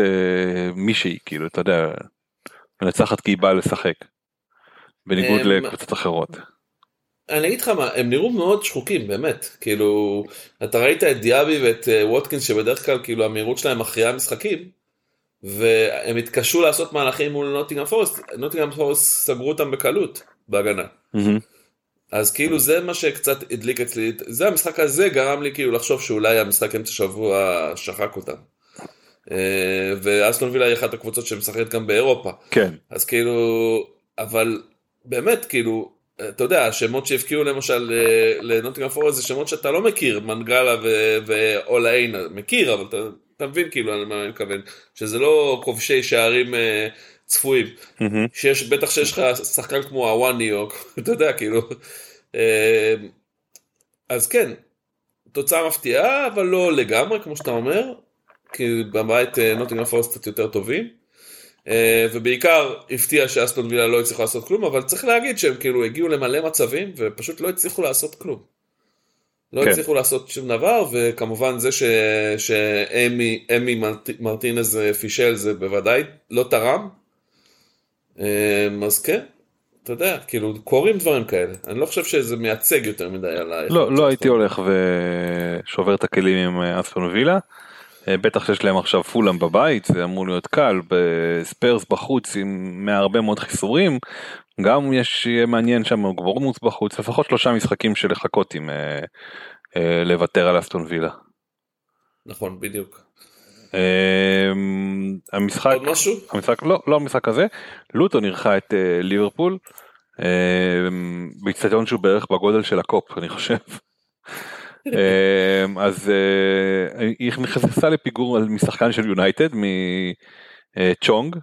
מישהי, כאילו, אתה יודע, מנצחת כי היא באה לשחק, בניגוד לקבוצות אחרות. אני אגיד לך מה, הם נראו מאוד שחוקים, באמת, כאילו, אתה ראית את דיאבי ואת ווטקינס, שבדרך כלל, כאילו, המהירות שלהם אחרי המשחקים, והם התקשו לעשות מהלכים מול נוטינגהאם פורסט, נוטינגהאם פורסט סגרו אותם בקלות, בהגנה. אז כאילו זה מה שקצת הדליק אצלי, זה המשחק הזה גרם לי כאילו לחשוב שאולי המשחק אמצע שבוע שחק אותם. ואסטון וילה היא אחת הקבוצות שמשחקת גם באירופה. כן. אז כאילו, אבל באמת כאילו, אתה יודע, השמות שהפקיעו למשל לנוטינגהאם פורסט, זה שמות שאתה לא מכיר, מנגלה ואולאינה, מכיר, אבל אתה מבין כאילו על מה אני מכוון, שזה לא כובשי שערים צפויים, שיש, בטח שיש לך שחקן כמו הוואני או, אתה יודע, כאילו, אז כן, תוצאה מפתיעה, אבל לא לגמרי, כמו שאתה אומר, כי בבית נוטינגהאם פורסט קצת יותר טובים, ובעיקר הפתיע שאסטון וילה לא הצליחו לעשות כלום, אבל צריך להגיד שהם כאילו הגיעו למלא מצבים, ופשוט לא הצליחו לעשות כלום. לא הצליחו לעשות שום דבר, וכמובן זה שאמי מרטינז פישל, זה בוודאי לא תרם, אז כן, אתה יודע, כאילו קוראים דברים כאלה, אני לא חושב שזה מייצג יותר מדי עליי. לא הייתי הולך ושובר את הכלים עם אסטון וילה, בטח שיש להם עכשיו פולאם בבית, זה אמור להיות קל, בספרס בחוץ עם הרבה מאוד חיסורים, גם יש מעניין שם בורנמוס בחוץ, לפחות 3 משחקים של לחכות עם לוותר על אסטון וילה. נכון, בדיוק. המשחק, עוד משהו? המשחק, לא המשחק הזה, לוטון ערכה את ליברפול, באצטדיון שהוא בערך בגודל של הקופ, אני חושב. אז היא נכנסה לפיגור משחקן של יונייטד מצ'ונג,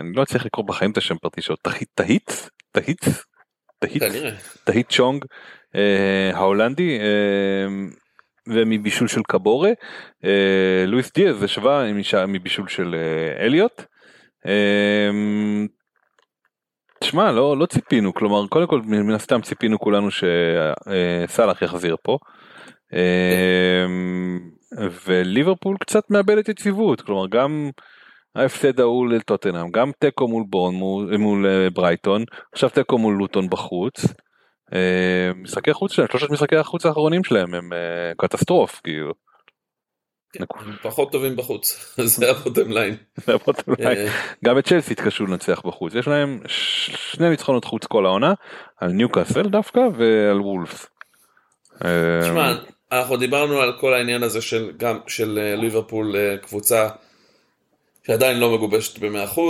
אני לא צריך לקרוא בחיים את השם פרטי שלו, תהית צ'ונג ההולנדי, ומבישול של קבורה, לואיס דיאז השווה מבישול של אליוט. תשמע, לא ציפינו, כלומר, קודם כל, מן הסתם ציפינו כולנו שסלאח יחזיר פה, וליברפול קצת מאבדת יציבות, כלומר, גם ההפסד ההוא לטוטנהאם, גם טקו מול בורן, מול ברייטון, עכשיו טקו מול לוטון בחוץ, משחקי החוץ שלהם, 3 משחקי החוץ האחרונים שלהם, הם קטסטרוף, כאילו. פחות טובים בחוץ, זה הבוטם ליין. גם את צ'לסי התקשו לנצח בחוץ, יש להם 2 ניצחונות חוץ כל העונה, על ניוקאסל דווקא ועל וולפס. תשמע, אנחנו דיברנו על כל העניין הזה גם של ליברפול, קבוצה שעדיין לא מגובשת ב100%,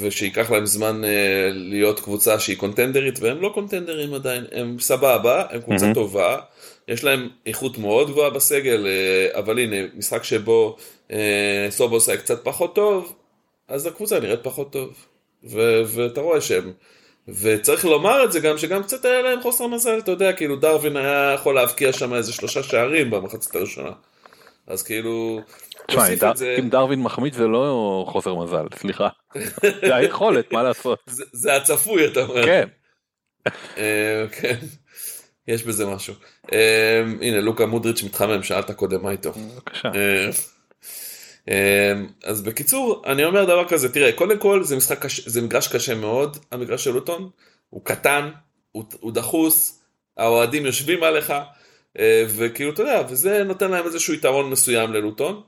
ושיקח להם זמן להיות קבוצה שהיא קונטנדרית, והם לא קונטנדרים עדיין, הם סבבה, הם קבוצה טובה, יש להם איכות מאוד גבוהה בסגל, אבל הנה, משחק שבו סובוס היה קצת פחות טוב, אז הקבוצה נראית פחות טוב, ואתה רואה שהם, וצריך לומר את זה גם, שגם קצת היה להם חוסר מזל, אתה יודע, כאילו דרווין היה יכול להבקיע שם איזה 3 שערים במחצית הראשונה, אז כאילו... תשמע, אם דרווין מחמיץ זה לא חוסר מזל, סליחה, זה היכולת, מה לעשות? זה הצפוי, אתה אומר. כן. כן. יש בזה משהו. הנה, לוקה מודריץ' מתחמם, שאלת קודם מה איתו. בבקשה. אז בקיצור, אני אומר דבר כזה, תראה, קודם כל, זה מגרש קשה מאוד, המגרש של לוטון, הוא קטן, הוא דחוס, האוהדים יושבים עליך, וכאילו, אתה יודע, וזה נותן להם איזשהו יתרון מסוים ללוטון,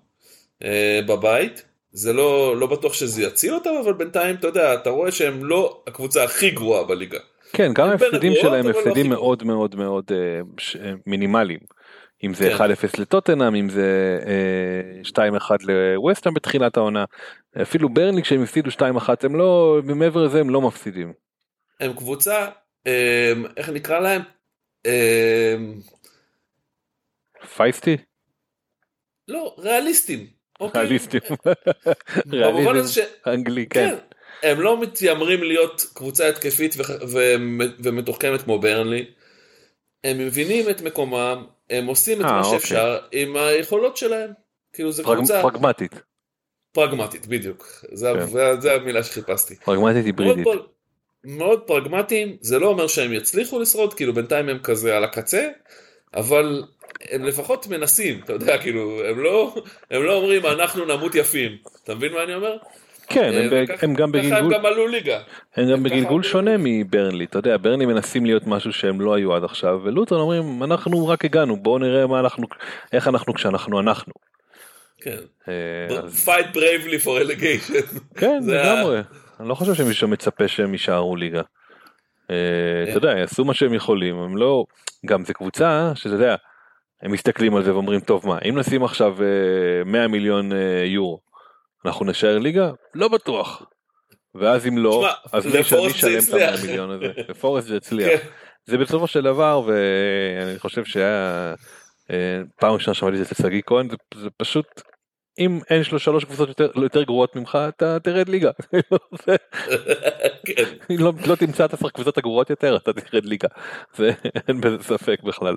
בבית. זה לא בטוח שזה יציל אותם, אבל בינתיים, אתה יודע, אתה רואה שהם לא הקבוצה הכי גרועה בליגה. כן, גם ההפסדים שלהם הפסדים מאוד מאוד מאוד מינימליים. אם זה 1-0 לטוטנהאם, אם זה 2-1 לווסטהאם בתחילת העונה. אפילו ברנלי כשהם הפסידו 2-1, הם לא, מעבר לזה הם לא מפסידים. הם קבוצה, איך נקרא להם? פייסטי? לא, ריאליסטים. ריאליסטים. ריאליסטים אנגלי, כן. הם לא מתיימרים להיות קבוצה התקפית ומתוחכמת כמו ברנלי, הם מבינים את מקומם, הם עושים את מה שאפשר עם היכולות שלהם, כאילו זה קבוצה... פרגמטית. פרגמטית, בדיוק, זה המילה שחיפשתי. פרגמטית היברידית. מאוד פרגמטיים, זה לא אומר שהם יצליחו לשרוד, כאילו בינתיים הם כזה על הקצה, אבל הם לפחות מנסים, אתה יודע, כאילו, הם לא אומרים אנחנו נמות יפים, אתה מבין מה אני אומר? כן, הם גם בגלגול שונה מברנלי, אתה יודע, ברנלי מנסים להיות משהו שהם לא היו עד עכשיו, ולוטון אומרים, אנחנו רק הגענו, בואו נראה איך אנחנו כשאנחנו. כן, fight bravely for relegation. כן, לגמרי, אני לא חושב שמישהו מצפה שהם יישארו ליגה. אתה יודע, יעשו מה שהם יכולים, הם לא, גם זה קבוצה, שאתה יודע, הם מסתכלים על זה ואומרים, טוב מה, אם נשים עכשיו 100 מיליון יורו, אנחנו נשאר ליגה? לא בטוח. ואז אם לא, אז מי שאני שלם את המיליון הזה. לפורסט זה הצליח. זה בסופו של דבר, ואני חושב שהיה, פעם ראשונה שמעתי את זה סגי כהן, זה פשוט, אם אין שלו 3 קבוצות יותר גרועות ממך, אתה תרד ליגה. לא תמצא את 10 קבוצות הגרועות יותר, אתה תרד ליגה. אין בזה ספק בכלל.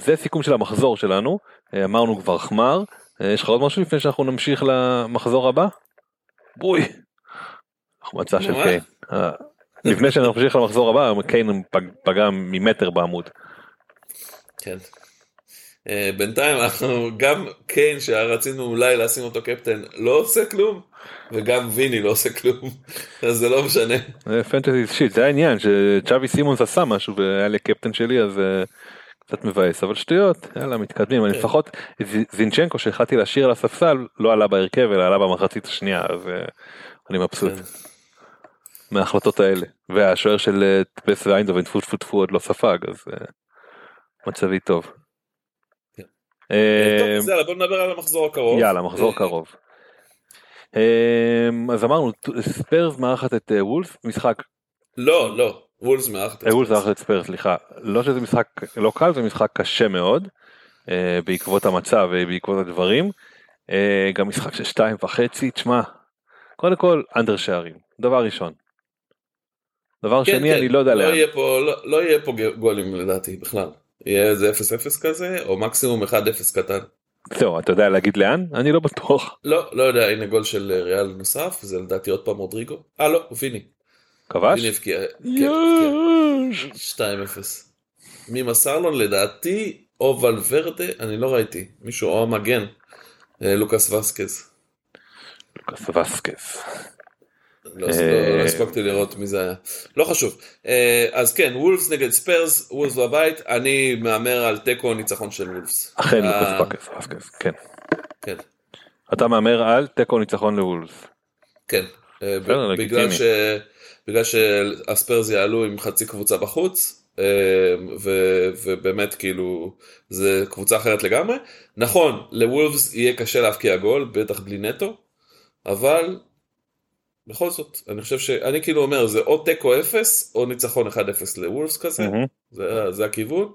זה סיכום של המחזור שלנו, אמרנו כבר חמר, יש לך עוד משהו לפני שאנחנו נמשיך למחזור הבא? בוי. אנחנו מצא של קיין. לפני שנמשיך למחזור הבא, קיין פגע ממטר בעמוד. כן. בינתיים אנחנו גם קיין שרצינו אולי לשים אותו קפטן לא עושה כלום, וגם ויני לא עושה כלום. אז זה לא משנה. זה פנטזי שיט, זה העניין שצ'אבי סימונס עשה משהו והיה לקפטן שלי, אז קצת מבאס, אבל שטויות, יאללה, מתקדמים. אני לפחות, זינצ'נקו שהחלטתי להשאיר לספסל, לא עלה בהרכב, אלא עלה במחצית השנייה, אז אני מבסוט. מההחלטות האלה. והשוער של פס ואיינדובן, טפו טפו טפו, עוד לא ספג, אז מצבי טוב. בוא נדבר על המחזור הקרוב. יאללה, מחזור קרוב. אז אמרנו, ספרס מארחת את וולס, משחק. לא, לא. וולס מארחת את ספרס, סליחה. לא שזה משחק לא קל, זה משחק קשה מאוד, בעקבות המצב ובעקבות הדברים. גם משחק של 2.5, תשמע, קודם כל, אנדר שערים, דבר ראשון. דבר שני, אני לא יודע לאן. לא יהיה פה גולים לדעתי בכלל. יהיה איזה 0-0 כזה, או מקסימום 1-0 קטן. זהו, אתה יודע להגיד לאן? אני לא בטוח. לא יודע, הנה גול של ריאל נוסף, זה לדעתי עוד פעם רודריגו. לא, הוא פיני. כבש? פיני הפקיע. 2-0. מי מסר לו? לדעתי, או ולוורדה, אני לא ראיתי. מישהו, או המגן. לוקאס וסקז. לוקאס וסקז. לא הספקתי לראות מי זה היה. לא חשוב. אז כן, וולפס נגד ספרס, וולפס בבית, אני מאמר על תיקו ניצחון של וולפס. אכן, לוקאס וסקז, כן. כן. אתה מאמר על תיקו ניצחון לוולפס. כן. בגלל שהספרס יעלו עם חצי קבוצה בחוץ, ובאמת כאילו, זה קבוצה אחרת לגמרי. נכון, לוולפס יהיה קשה להפקיע גול, בטח בלי נטו, אבל בכל זאת, אני חושב שאני כאילו אומר, זה או טקו 0, או ניצחון 1-0 לוולפס כזה, זה הכיוון,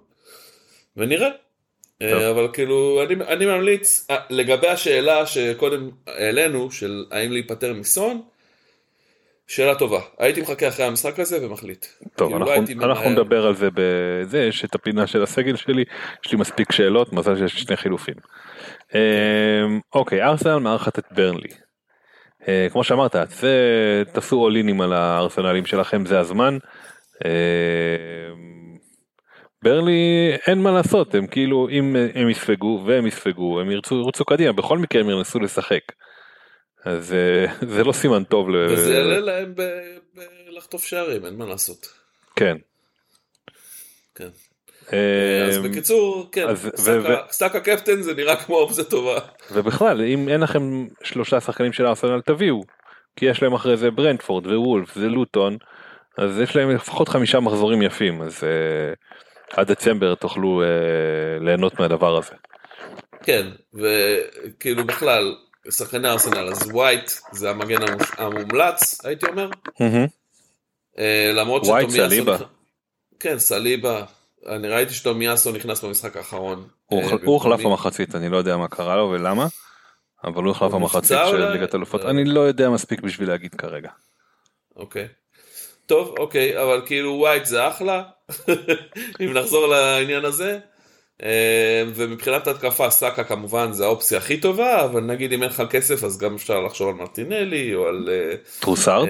ונראה, אבל כאילו, אני ממליץ, לגבי השאלה שקודם העלינו, של האם להיפטר מסון, שאלה טובה, הייתי מחכה אחרי המשחק הזה ומחליט. טוב, אנחנו נדבר על זה בזה, שתפינה של הסגל שלי, יש לי מספיק שאלות, מזל שיש שני חילופים. אוקיי, ארסנל מארחת את ברנלי. כמו שאמרת, תעשו אולינים על הארסנלים שלכם, זה הזמן. ברלי, אין מה לעשות, הם כאילו, אם הם יספגו והם יספגו, הם ירצו קדימה, בכל מקרה הם ירנסו לשחק. אז זה לא סימן טוב. וזה יעלה להם לחטוף שערים, אין מה לעשות. כן. כן. אז בקיצור, כן, סאק הקפטן זה נראה כמו אופציה טובה. ובכלל, אם אין לכם שלושה שחקנים של ארסנל, תביאו, כי יש להם אחרי זה ברנטפורד ווולף, זה לוטון, אז יש להם לפחות 5 מחזורים יפים, אז עד דצמבר תוכלו ליהנות מהדבר הזה. כן, וכאילו בכלל, שחקני ארסנל, אז ווייט זה המגן המומלץ, הייתי אומר. למרות ווייט סליבה. כן, סליבה. אני ראיתי שטומיאסו נכנס במשחק האחרון. הוא החלף המחצית, אני לא יודע מה קרה לו ולמה, אבל הוא החלף המחצית של ליגת אלופות. אני לא יודע מספיק בשביל להגיד כרגע. אוקיי. טוב, אוקיי, אבל כאילו ווייט זה אחלה, אם נחזור לעניין הזה. ומבחינת התקפה, סאקה כמובן זה האופציה הכי טובה, אבל נגיד אם אין לך כסף, אז גם אפשר לחשוב על מרטינלי או על טרוסארד.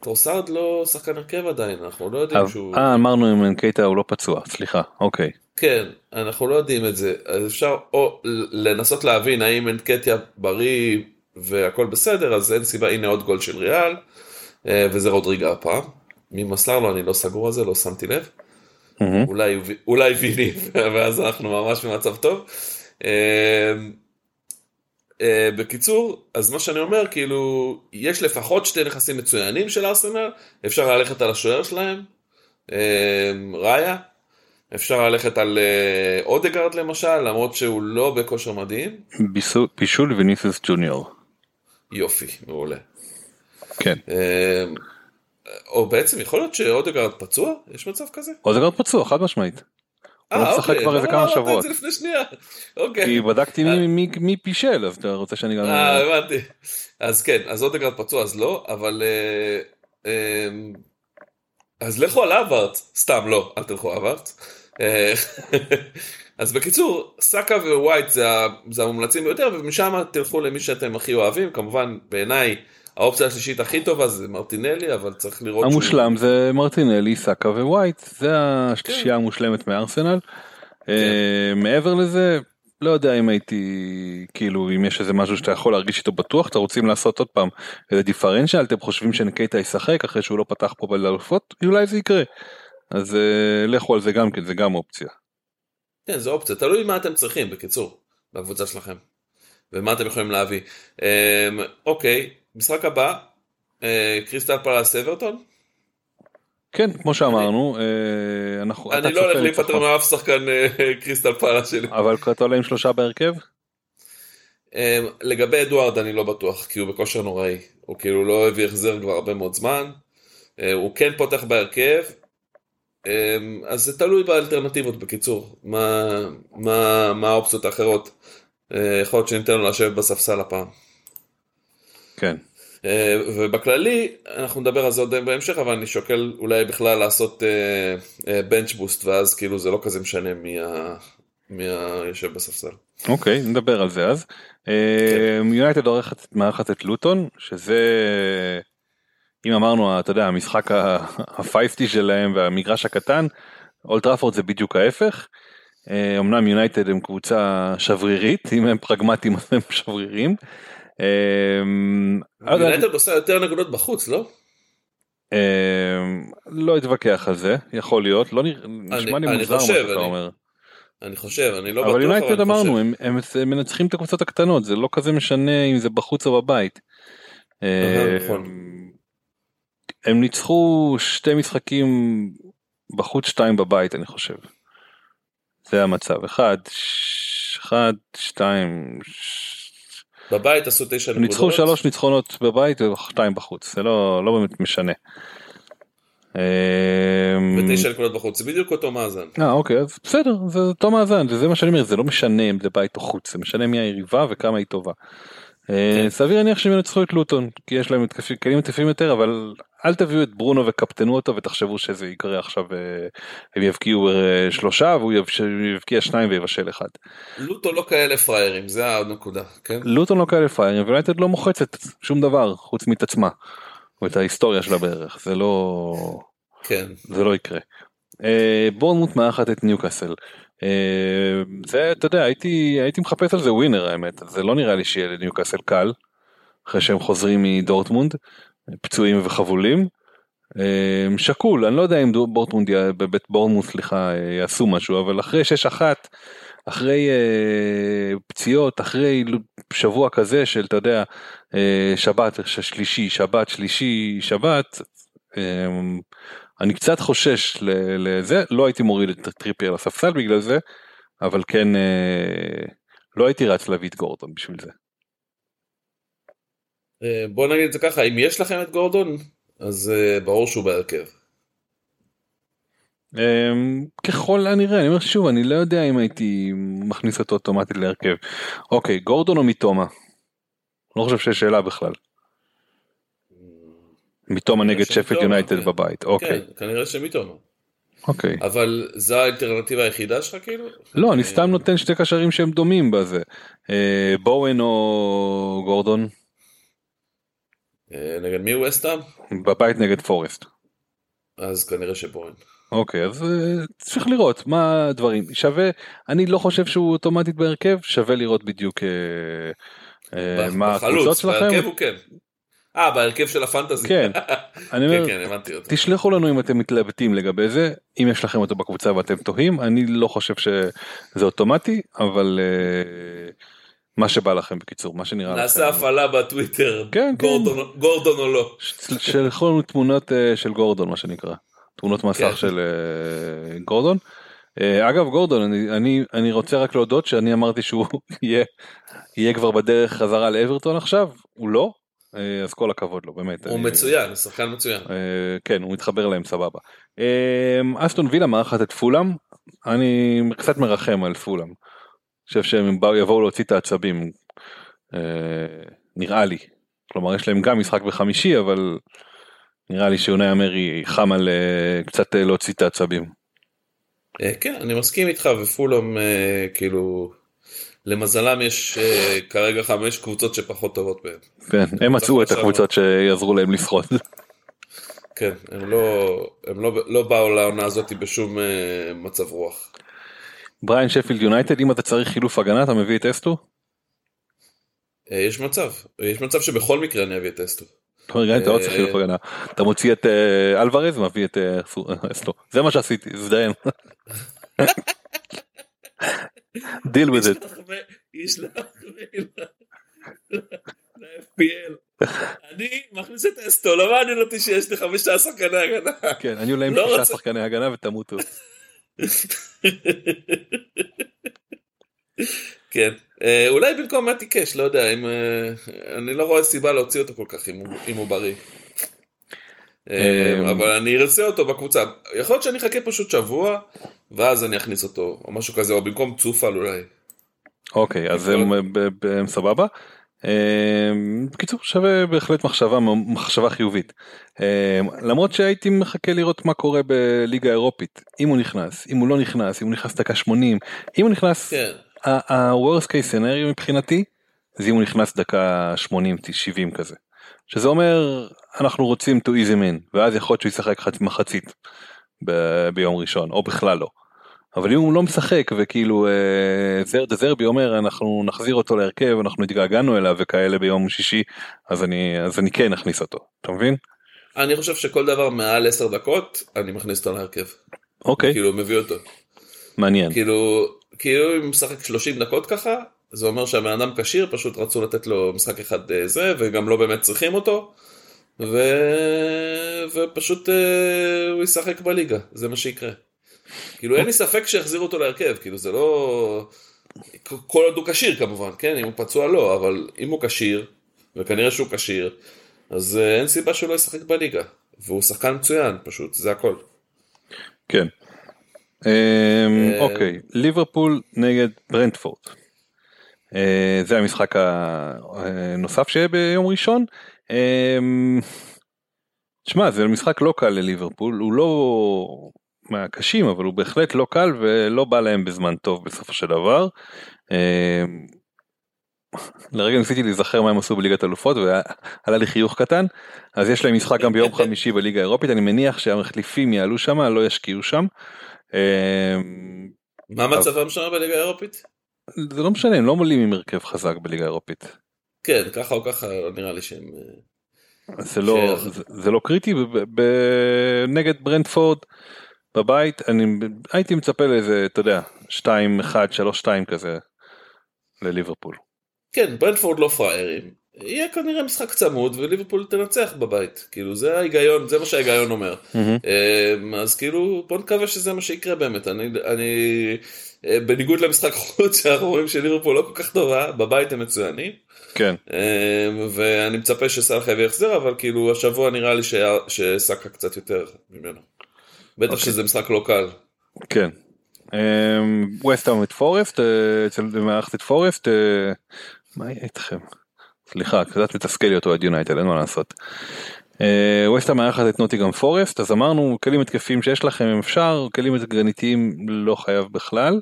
טרוסארד לא שחקן הרכב עדיין, אנחנו לא יודעים שהוא... אמרנו אם אנקייטה הוא לא פצוע, סליחה, אוקיי. כן, אנחנו לא יודעים את זה, אז אפשר או לנסות להבין האם אנקייטה בריא והכל בסדר, אז אין סיבה, הנה עוד גול של ריאל, וזה רודריגה הפעם, מי מסר לו, אני לא סגור על זה, לא שמתי לב, אולי ויני, ואז אנחנו ממש במצב טוב. בקיצור, אז מה שאני אומר, כאילו, יש לפחות 2 נכסים מצוינים של ארסנל, אפשר ללכת על השוער שלהם, ראיה, אפשר ללכת על אודגרד למשל, למרות שהוא לא בכושר מדהים. בישול וניסוס ג'וניור. יופי, מעולה. כן. או בעצם יכול להיות שאודגרד פצוע? יש מצב כזה? אודגרד פצוע, חד משמעית. הוא לא משחק כבר איזה כמה שבועות. כי בדקתי מי פישל, אז אתה רוצה שאני גם... הבנתי. אז כן, אז עוד אגרד פצוע, אז לא, אבל... אז לכו על אברט. סתם, לא, אל תלכו אברט. אז בקיצור, סאקה ווייט זה המומלצים ביותר, ומשם תלכו למי שאתם הכי אוהבים. כמובן, בעיניי, האופציה השלישית הכי טובה זה מרטינלי, אבל צריך לראות... המושלם זה מרטינלי, סאקה ווייט, זה השלישייה המושלמת מארסנל. מעבר לזה, לא יודע אם הייתי, כאילו, אם יש איזה משהו שאתה יכול להרגיש איתו בטוח, אתם רוצים לעשות עוד פעם איזה דיפרנציאל, אתם חושבים שנקייטה ישחק אחרי שהוא לא פתח פה בלעלופות, אולי זה יקרה. אז לכו על זה גם כן, זה גם אופציה. כן, זה אופציה, תלוי מה אתם צריכים, בקיצור, בקבוצה שלכם. ומה אתם יכולים להביא. אוקיי, משחק הבא, קריסטל פלאס אברטון? כן, כמו שאמרנו, אני לא הולך להיפטר מאף שחקן קריסטל פלאס שלי. אבל אתה עולה עם 3 בהרכב? לגבי אדוארד אני לא בטוח, כי הוא בכושר נוראי, הוא כאילו לא הביא החזר כבר הרבה מאוד זמן, הוא כן פותח בהרכב, אז זה תלוי באלטרנטיבות בקיצור, מה האופציות האחרות, יכול להיות שניתן לו לשבת בספסל הפעם. כן. ובכללי, אנחנו נדבר על זה עוד בהמשך, אבל אני שוקל אולי בכלל לעשות בנץ' בוסט, ואז כאילו זה לא כזה משנה מהישב בספסל. אוקיי, נדבר על זה אז. יונייטד מארחת את לוטון, שזה, אם אמרנו, אתה יודע, המשחק ה-50 שלהם והמגרש הקטן, אולד טראפורד זה בדיוק ההפך. אמנם יונייטד הם קבוצה שברירית, אם הם פרגמטיים אז הם שברירים. יונייטד עושה יותר נקודות בחוץ, לא? לא התווכח על זה, יכול להיות. נשמע לי מוזר מה שאתה אומר. אני חושב, אני לא בטוח, אבל יונייטד אמרנו, הם מנצחים את הקבוצות הקטנות, זה לא כזה משנה אם זה בחוץ או בבית. הם ניצחו 2 משחקים בחוץ, 2 בבית, אני חושב. זה המצב, 1, 2, בבית עשו 9 נקודות. ניצחו 3 ניצחונות בבית ו2 בחוץ, זה לא באמת משנה. ו9 נקודות בחוץ, זה בדיוק אותו מאזן. אוקיי, אז בסדר, זה אותו מאזן, זה מה שאני אומר, זה לא משנה אם זה בית או חוץ, זה משנה מי היריבה וכמה היא טובה. סביר להניח שהם ינצחו את לוטון, כי יש להם כלים התקפיים יותר, אבל אל תביאו את ברונו וקפטנו אותו ותחשבו שזה יקרה עכשיו, הם יבקיעו 3 והוא יבקיע 2 ויבשל 1. לוטון לא כאלה פריירים, זה הנקודה. לוטון לא כאלה פריירים, ויונייטד לא מוחצת שום דבר חוץ מתעצמה. את ההיסטוריה שלה בערך, זה לא יקרה. בורנמוט מארחת את ניוקאסל, זה, אתה יודע, הייתי מחפש על זה ווינר האמת, זה לא נראה לי שיהיה לניוקאסל קל, אחרי שהם חוזרים מדורטמונד, פצועים וחבולים, שקול, אני לא יודע אם בורנמוט יעשו משהו, אבל אחרי 6-1, אחרי פציעות, אחרי שבוע כזה של, אתה יודע, שבת שלישי, שבת שלישי, שבת, אני קצת חושש לזה, לא הייתי מוריד את טריפייר לספסל בגלל זה, אבל כן, לא הייתי רץ להביא את גורדון בשביל זה. בוא נגיד את זה ככה, אם יש לכם את גורדון, אז ברור שהוא בהרכב. ככל הנראה, אני אומר שוב, אני לא יודע אם הייתי מכניס אותו אוטומטית להרכב. אוקיי, גורדון או מיטומה? לא חושב שיש שאלה בכלל. מיטומה נגד שפילד יונייטד בבית, אוקיי. כן, כנראה שמיטומה. אוקיי. אבל זו האלטרנטיבה היחידה שלך כאילו? לא, אני סתם נותן 2 קשרים שהם דומים בזה. בואוין או גורדון? נגד מי הוא אסתם? בבית נגד פורסט. אז כנראה שבואוין. אוקיי, אז צריך לראות מה הדברים. שווה, אני לא חושב שהוא אוטומטית בהרכב, שווה לראות בדיוק מה הקבוצות שלכם. בהרכב הוא כן. בהרכב של הפנטזי. כן, אני אומר, תשלחו לנו אם אתם מתלבטים לגבי זה, אם יש לכם אותו בקבוצה ואתם תוהים, אני לא חושב שזה אוטומטי, אבל מה שבא לכם בקיצור, מה שנראה לכם. נעשה הפעלה בטוויטר, גורדון או לא. שלחו לנו תמונות של גורדון, מה שנקרא. תמונות מסך של גורדון. אגב גורדון, אני רוצה רק להודות שאני אמרתי שהוא יהיה כבר בדרך חזרה לאברטון עכשיו, הוא לא, אז כל הכבוד לו, באמת. הוא מצוין, שחקן מצוין. כן, הוא מתחבר להם סבבה. אסטון וילה מארחת את פולאם, אני קצת מרחם על פולאם. חושב שהם יבואו להוציא את העצבים, נראה לי. כלומר, יש להם גם משחק בחמישי, אבל נראה לי שאוני אמרי חם על קצת להוציא את העצבים. כן, אני מסכים איתך, ופולאם כאילו, למזלם יש כרגע 5 קבוצות שפחות טובות בהם. כן, הם מצאו את הקבוצות שיעזרו להם לשחות. כן, הם לא באו לעונה הזאת בשום מצב רוח. בריין שפילד יונייטד, אם אתה צריך חילוף הגנה, אתה מביא את אסטו? יש מצב שבכל מקרה אני אביא את אסטו. אתה עוד צריך להיות הגנה, אתה מוציא את אלוורז ומביא את אסלו, זה מה שעשיתי, זדהם. דיל with it. יש לך מייל ל-FPL. אני מכניס את אסלו, למה אני לא תשאש לי 15 שחקני הגנה? כן, אני אולי עם 15 שחקני הגנה ותמותו. כן, אולי במקום מה תיקש, לא יודע, אני לא רואה סיבה להוציא אותו כל כך אם הוא בריא, אבל אני ארצה אותו בקבוצה, יכול להיות שאני אחכה פשוט שבוע ואז אני אכניס אותו או משהו כזה, או במקום צופל אולי. אוקיי, אז הם סבבה, בקיצור שווה בהחלט מחשבה חיובית, למרות שהייתי מחכה לראות מה קורה בליגה האירופית, אם הוא נכנס, אם הוא לא נכנס, אם הוא נכנס דקה 80, אם הוא נכנס... ה-worst case scenario מבחינתי, זה אם הוא נכנס דקה 80-90 כזה, שזה אומר אנחנו רוצים to ease him in, ואז יכול להיות שהוא ישחק מחצית ביום ראשון, או בכלל לא. אבל אם הוא לא משחק, וכאילו זרבי אומר אנחנו נחזיר אותו להרכב, אנחנו התגעגענו אליו וכאלה ביום שישי, אז אני כן אכניס אותו, אתה מבין? אני חושב שכל דבר מעל 10 דקות, אני מכניס אותו להרכב. אוקיי. כאילו מביא אותו. מעניין. כאילו אם משחק 30 דקות ככה, זה אומר שהמאדם קשיר, פשוט רצו לתת לו משחק אחד זה, וגם לא באמת צריכים אותו, ופשוט הוא ישחק בליגה, זה מה שיקרה. כאילו אין לי ספק שיחזירו אותו להרכב, כאילו זה לא... כל עוד הוא קשיר כמובן, כן? אם הוא פצוע לא, אבל אם הוא קשיר, וכנראה שהוא קשיר, אז אין סיבה שהוא לא ישחק בליגה, והוא שחקן מצוין, פשוט, זה הכל. כן. אוקיי, ליברפול נגד ברנטפורד, זה המשחק הנוסף שיהיה ביום ראשון. תשמע, זה משחק לא קל לליברפול, הוא לא מהקשים, אבל הוא בהחלט לא קל ולא בא להם בזמן טוב בסופו של דבר. לרגע ניסיתי להיזכר מה הם עשו בליגת אלופות ועלה לי חיוך קטן. אז יש להם משחק גם ביום חמישי בליגה האירופית, אני מניח שהמחליפים יעלו שם, לא ישקיעו שם. מה מצבם שם בליגה האירופית? זה לא משנה, הם לא מולים עם הרכב חזק בליגה האירופית. כן, ככה או ככה נראה לי שהם... זה לא קריטי, נגד ברנטפורד בבית, אני הייתי מצפה לאיזה, אתה יודע, 2-1, 3-2 כזה לליברפול. כן, ברנטפורד לא פראיירים, יהיה כנראה משחק צמוד, וליברפול תנצח בבית, כאילו זה ההיגיון, זה מה שההיגיון אומר, אז כאילו בוא נקווה שזה מה שיקרה באמת, אני בניגוד למשחק חוץ, שאנחנו רואים שליברפול לא כל כך טובה, בבית הם מצוינים, כן, ואני מצפה שסלחי ויחזר, אבל כאילו השבוע נראה לי שסקה קצת יותר ממנו, בטח שזה משחק לא קל. כן, וסטהאם את פורסט, מערכת את פורסט, מה יהיה איתכם? סליחה, קצת מתסכל לי אותו עד יונייטד, אין מה לעשות. וסטהאם מערכת את נוטינגהאם פורסט, אז אמרנו, כלים התקפיים שיש לכם אם אפשר, כלים התגרניתיים לא חייב בכלל,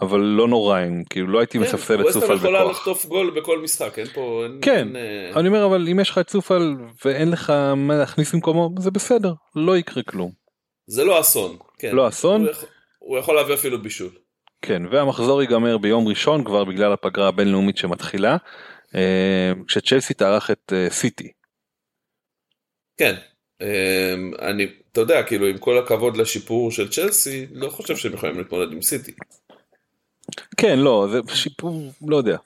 אבל לא נוראים, כאילו לא הייתי מספסל את צופל בכוח. וסטהאם יכולה לחטוף גול בכל משחק, אין פה... כן, אני אומר, אבל אם יש לך את צופל ואין לך מה להכניס במקומו, זה בסדר, לא יקרה כלום. זה לא אסון. לא אסון. הוא יכול להביא אפילו בישול. כן, והמחזור ייגמר ביום ראשון, כבר בגלל הפגרה הבינלאומית שמתחילה, כשצ'לסי תארח את סיטי. כן, אתה יודע, כאילו, עם כל הכבוד לשיפור של צ'לסי, לא חושב שהם יכולים להתמודד עם סיטי. כן, לא, זה שיפור, לא יודע,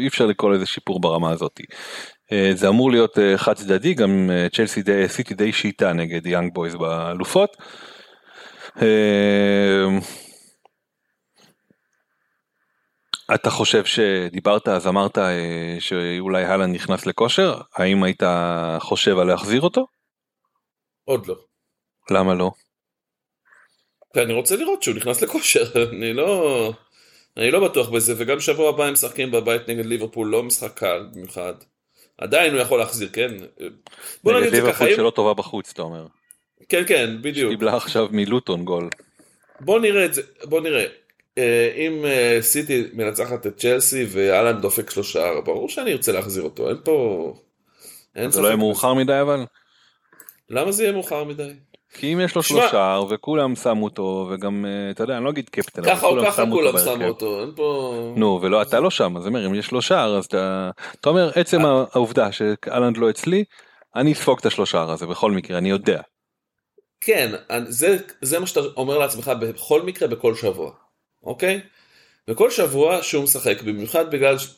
אי אפשר לקרוא לזה שיפור ברמה הזאת. זה אמור להיות חד צדדי, גם צ'לסי סיטי די שיטה נגד יאנג בויז באלופות, אתה חושב שדיברת, אז אמרת שאולי הלנד נכנס לכושר, האם היית חושב על להחזיר אותו? עוד לא. למה לא? אני רוצה לראות שהוא נכנס לכושר, אני לא בטוח בזה, וגם שבוע הבא הם משחקים בבית נגד ליברפול, לא משחק קל במיוחד, עדיין הוא יכול להחזיר, כן? נגד ליברפול שלא טובה בחוץ, אתה אומר. כן, כן, בדיוק. שקיבלה עכשיו מלוטון גול. בוא נראה את זה, בוא נראה. אם סיטי מנצחת את צ'לסי ואלן דופק 3-4, ברור שאני ארצה להחזיר אותו, אין פה... זה לא יהיה מאוחר מדי אבל? למה זה יהיה מאוחר מדי? כי אם יש לו 3 וכולם שמו אותו, וגם, אתה יודע, אני לא אגיד קפטן, ככה או ככה כולם שמו אותו, אין פה... נו, ולא, אתה לא שם, אז אומר, אם יש 3, אז אתה אומר, עצם העובדה שאלן לא אצלי, אני אפוק את השלושה הזה, בכל מקרה, אני יודע. כן, זה מה שאתה אומר לעצמך, בכל מקרה, בכל שבוע. אוקיי? בכל שבוע שהוא משחק,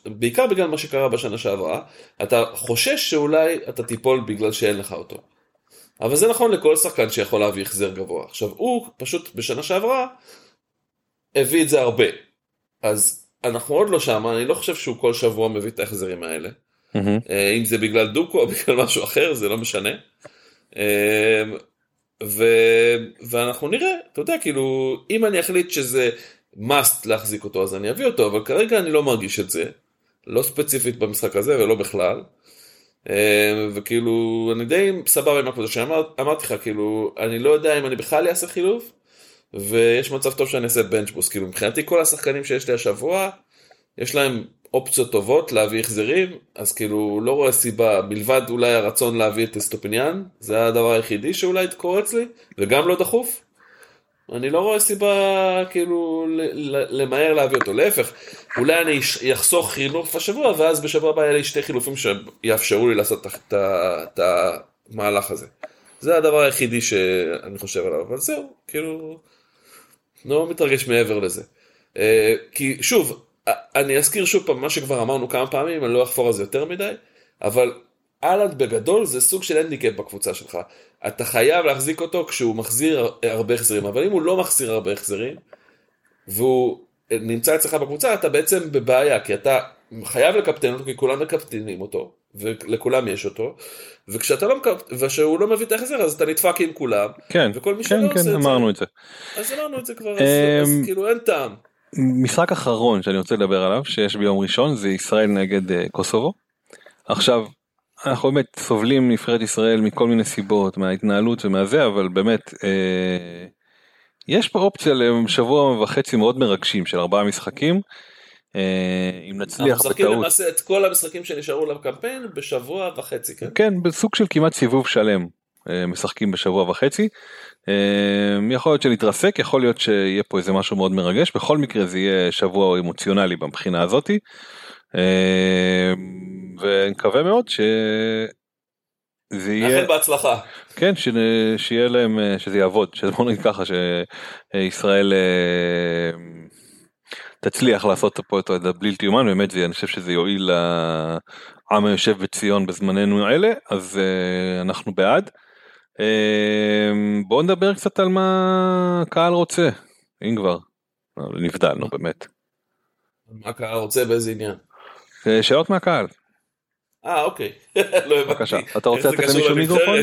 בעיקר בגלל מה שקרה בשנה שעברה, אתה חושש שאולי אתה תיפול בגלל שאין לך אותו. אבל זה נכון לכל שחקן שיכול להביא החזר גבוה. עכשיו, הוא פשוט בשנה שעברה, הביא את זה הרבה. אז אנחנו עוד לא שם, אני לא חושב שהוא כל שבוע מביא את ההחזרים האלה. אם זה בגלל דוקו או בגלל משהו אחר, זה לא משנה. ואנחנו נראה, אתה יודע, כאילו, אם אני אחליט שזה must להחזיק אותו, אז אני אביא אותו, אבל כרגע אני לא מרגיש את זה. לא ספציפית במשחק הזה ולא בכלל. וכאילו, אני די סבבה עם הקבוצה שאמרתי לך, כאילו, אני לא יודע אם אני בכלל אעשה חילוף, ויש מצב טוב שאני אעשה בנצ'בוס, כאילו, מבחינתי כל השחקנים שיש לי השבוע, יש להם אופציות טובות להביא החזרים, אז כאילו, לא רואה סיבה, מלבד אולי הרצון להביא את סטופיניאן, זה הדבר היחידי שאולי תקורץ לי, וגם לא דחוף, אני לא רואה סיבה, כאילו, למהר להביא אותו, להפך, אולי אני אחסוך חילוף השבוע, ואז בשבוע הבא היה לי שתי חילופים שיאפשרו לי לעשות את המהלך הזה. זה הדבר היחידי שאני חושב עליו, אבל זהו, כאילו, לא מתרגש מעבר לזה. כי שוב, אני אזכיר שוב פעם מה שכבר אמרנו כמה פעמים, אני לא אחפור על זה יותר מדי, אבל אלנד בגדול זה סוג של הנדיקאפ בקבוצה שלך. אתה חייב להחזיק אותו כשהוא מחזיר הרבה החזרים, אבל אם הוא לא מחזיר הרבה החזרים, והוא נמצא אצלך בקבוצה, אתה בעצם בבעיה, כי אתה חייב לקפטן אותו, כי כולם מקפטנים אותו, ולכולם יש אותו, וכשהוא לא מביא את ההחזר, אז אתה נדפק עם כולם, וכל מי שלא עושה את זה. אמרנו את זה. אז אמרנו את זה כבר, אז כאילו אין טעם. משחק אחרון שאני רוצה לדבר עליו, שיש ביום ראשון, זה ישראל נגד קוסובו. עכשיו, אנחנו באמת סובלים נבחרת ישראל מכל מיני סיבות, מההתנהלות ומהזה, אבל באמת, יש פה אופציה לשבוע וחצי מאוד מרגשים של 4 משחקים, אם נצליח בטעות. אנחנו למעשה את כל המשחקים שנשארו לקמפיין בשבוע וחצי, כן? כן, בסוג של כמעט סיבוב שלם, משחקים בשבוע וחצי, יכול להיות שנתרסק, יכול להיות שיהיה פה איזה משהו מאוד מרגש, בכל מקרה זה יהיה שבוע אמוציונלי במבחינה הזאת, ונקווה מאוד שזה יהיה בהצלחה. כן, שיהיה להם, שזה יעבוד, בוא נגיד ככה, שישראל תצליח לעשות פה את הבליל תיומן, באמת אני חושב שזה יועיל לעם היושב בציון בזמננו האלה, אז אנחנו בעד. בואו נדבר קצת על מה הקהל רוצה, אם כבר, נבדלנו באמת. מה הקהל רוצה באיזה עניין? שאלות מהקהל. אוקיי. לא הבנתי. אתה רוצה לתת למישהו מיקרופון?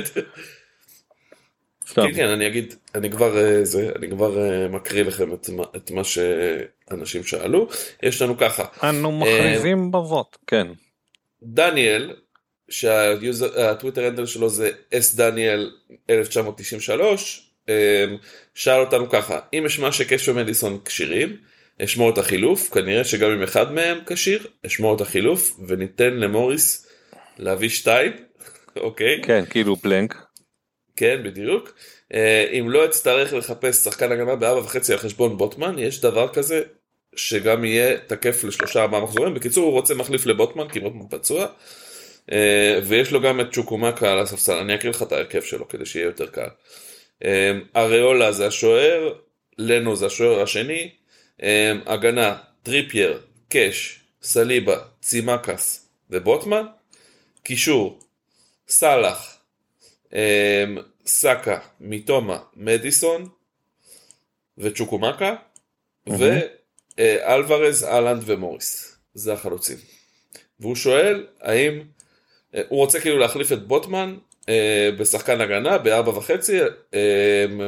כן, כן, אני אגיד, אני כבר מקריא לכם את מה שאנשים שאלו. יש לנו ככה. אנו מכריזים בבות, כן. דניאל, שהטוויטר הנדל שלו זה sdaniel1993, שאל אותנו ככה, אם יש מה שקש ומדיסון קשירים, אשמור את החילוף, כנראה שגם אם אחד מהם קשיר, אשמור את החילוף, וניתן למוריס להביא 2, אוקיי? כן, כאילו פלנק. כן, בדיוק. אם לא אצטרך לחפש שחקן הגנה ב4.5 על חשבון בוטמן, יש דבר כזה שגם יהיה תקף ל3-4 מחזורים. בקיצור, הוא רוצה מחליף לבוטמן, כי בוטמן פצוע, ויש לו גם את צ'וקומקה על הספסל. אני אקריא לך את ההרכב שלו, כדי שיהיה יותר קל. אריולה זה השוער, לנו זה השוער השני, הגנה, טריפייר, קש, סליבה, צימקס ובוטמן, קישור, סלח, סקה, מיטומה, מדיסון וצ'וקומקה, ואלוורז, אלנד ומוריס. זה החלוצים. והוא שואל האם הוא רוצה כאילו להחליף את בוטמן בשחקן הגנה, ב4.5,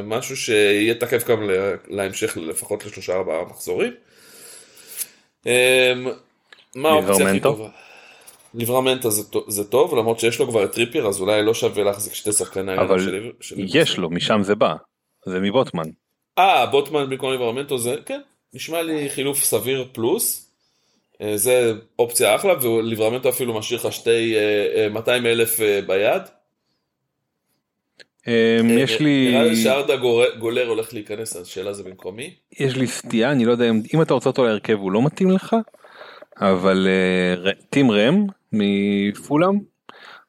משהו שיהיה תקף גם להמשך, לפחות ל3-4 מחזורים. מה האופציה הכי טובה? ליברמנטה זה טוב, למרות שיש לו כבר את טריפיר, אז אולי לא שווה להחזיק שתי שחקני הגנה. אבל יש לו, משם זה בא, זה מבוטמן. בוטמן במקום ליברמנטה זה, כן, נשמע לי חילוף סביר פלוס, זה אופציה אחלה, וליברמנטה אפילו משאיר לך 200,000 ביד. יש לי... נראה לי שארדה גולר הולך להיכנס, השאלה זה במקומי. יש לי סטייה, אני לא יודע, אם אתה רוצה אותו להרכב הוא לא מתאים לך, אבל טים רם מפולם,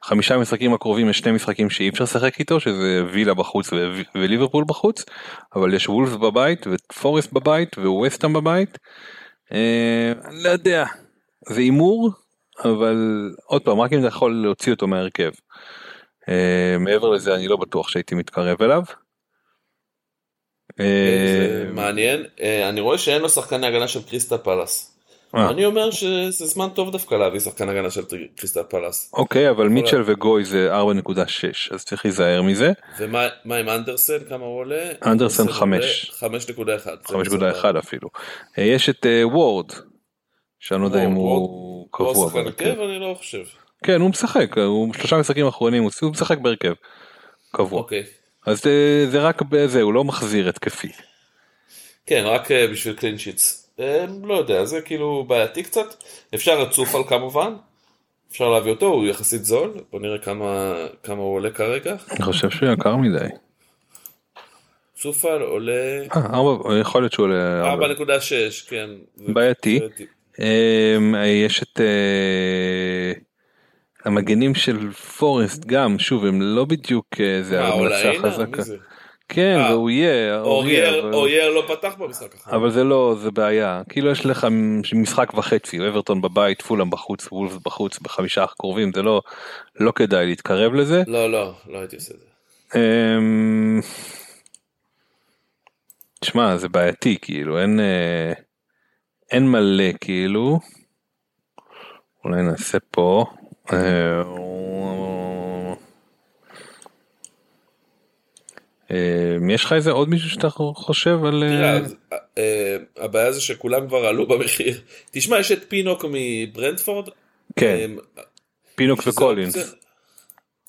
חמישה משחקים הקרובים יש שני משחקים שאי אפשר לשחק איתו, שזה וילה בחוץ וליברפול בחוץ, אבל יש וולפס בבית ופורסט בבית וווסטהאם בבית. אני לא יודע, זה אימור, אבל עוד פעם, רק אם אתה יכול להוציא אותו מהרכב. מעבר לזה אני לא בטוח שהייתי מתקרב אליו. זה מעניין, אני רואה שאין לו שחקן ההגנה של קריסטל פלאס. אני אומר שזה זמן טוב דווקא להביא שחקן הגנה של קריסטל פלאס. אוקיי, אבל מיטשל וגוי זה 4.6, אז צריך להיזהר מזה. ומה עם אנדרסן, כמה עולה? אנדרסן 5. 5.1. 5.1 אפילו. יש את וורד, שאני לא יודע אם הוא קבוע. הוא שחקן הרכב, אני לא חושב. כן, הוא משחק, הוא 3 משחקים אחרונים, הוא משחק בהרכב קבוע. אוקיי. אז זה רק בזה, הוא לא מחזיר את כפי. כן, רק בשביל קלין שיטס. לא יודע, זה כאילו בעייתי קצת. אפשר לצוף על כמובן, אפשר להביא אותו, הוא יחסית זול, בוא נראה כמה הוא עולה כרגע. אני חושב שהוא יקר מדי. צוף על עולה... יכול להיות שהוא עולה... 4.6, כן. בעייתי. יש את המגנים של פורסט גם, שוב, הם לא בדיוק... עולה אינה, מי זה? כן, והוא יהיה, אורייר לא פתח במשחק אחר. אבל זה לא, זה בעיה. כאילו יש לך משחק וחצי, אברטון בבית, פולאם בחוץ, וולפס בחוץ, ב5 הקרובים, זה לא כדאי להתקרב לזה. לא הייתי עושה את זה. תשמע, זה בעייתי, כאילו, אין מלא, כאילו. אולי נעשה פה. יש לך איזה עוד מישהו שאתה חושב על... הבעיה זה שכולם כבר עלו במחיר. תשמע, יש את פינוק מברנדפורד. כן, פינוק וקולינס.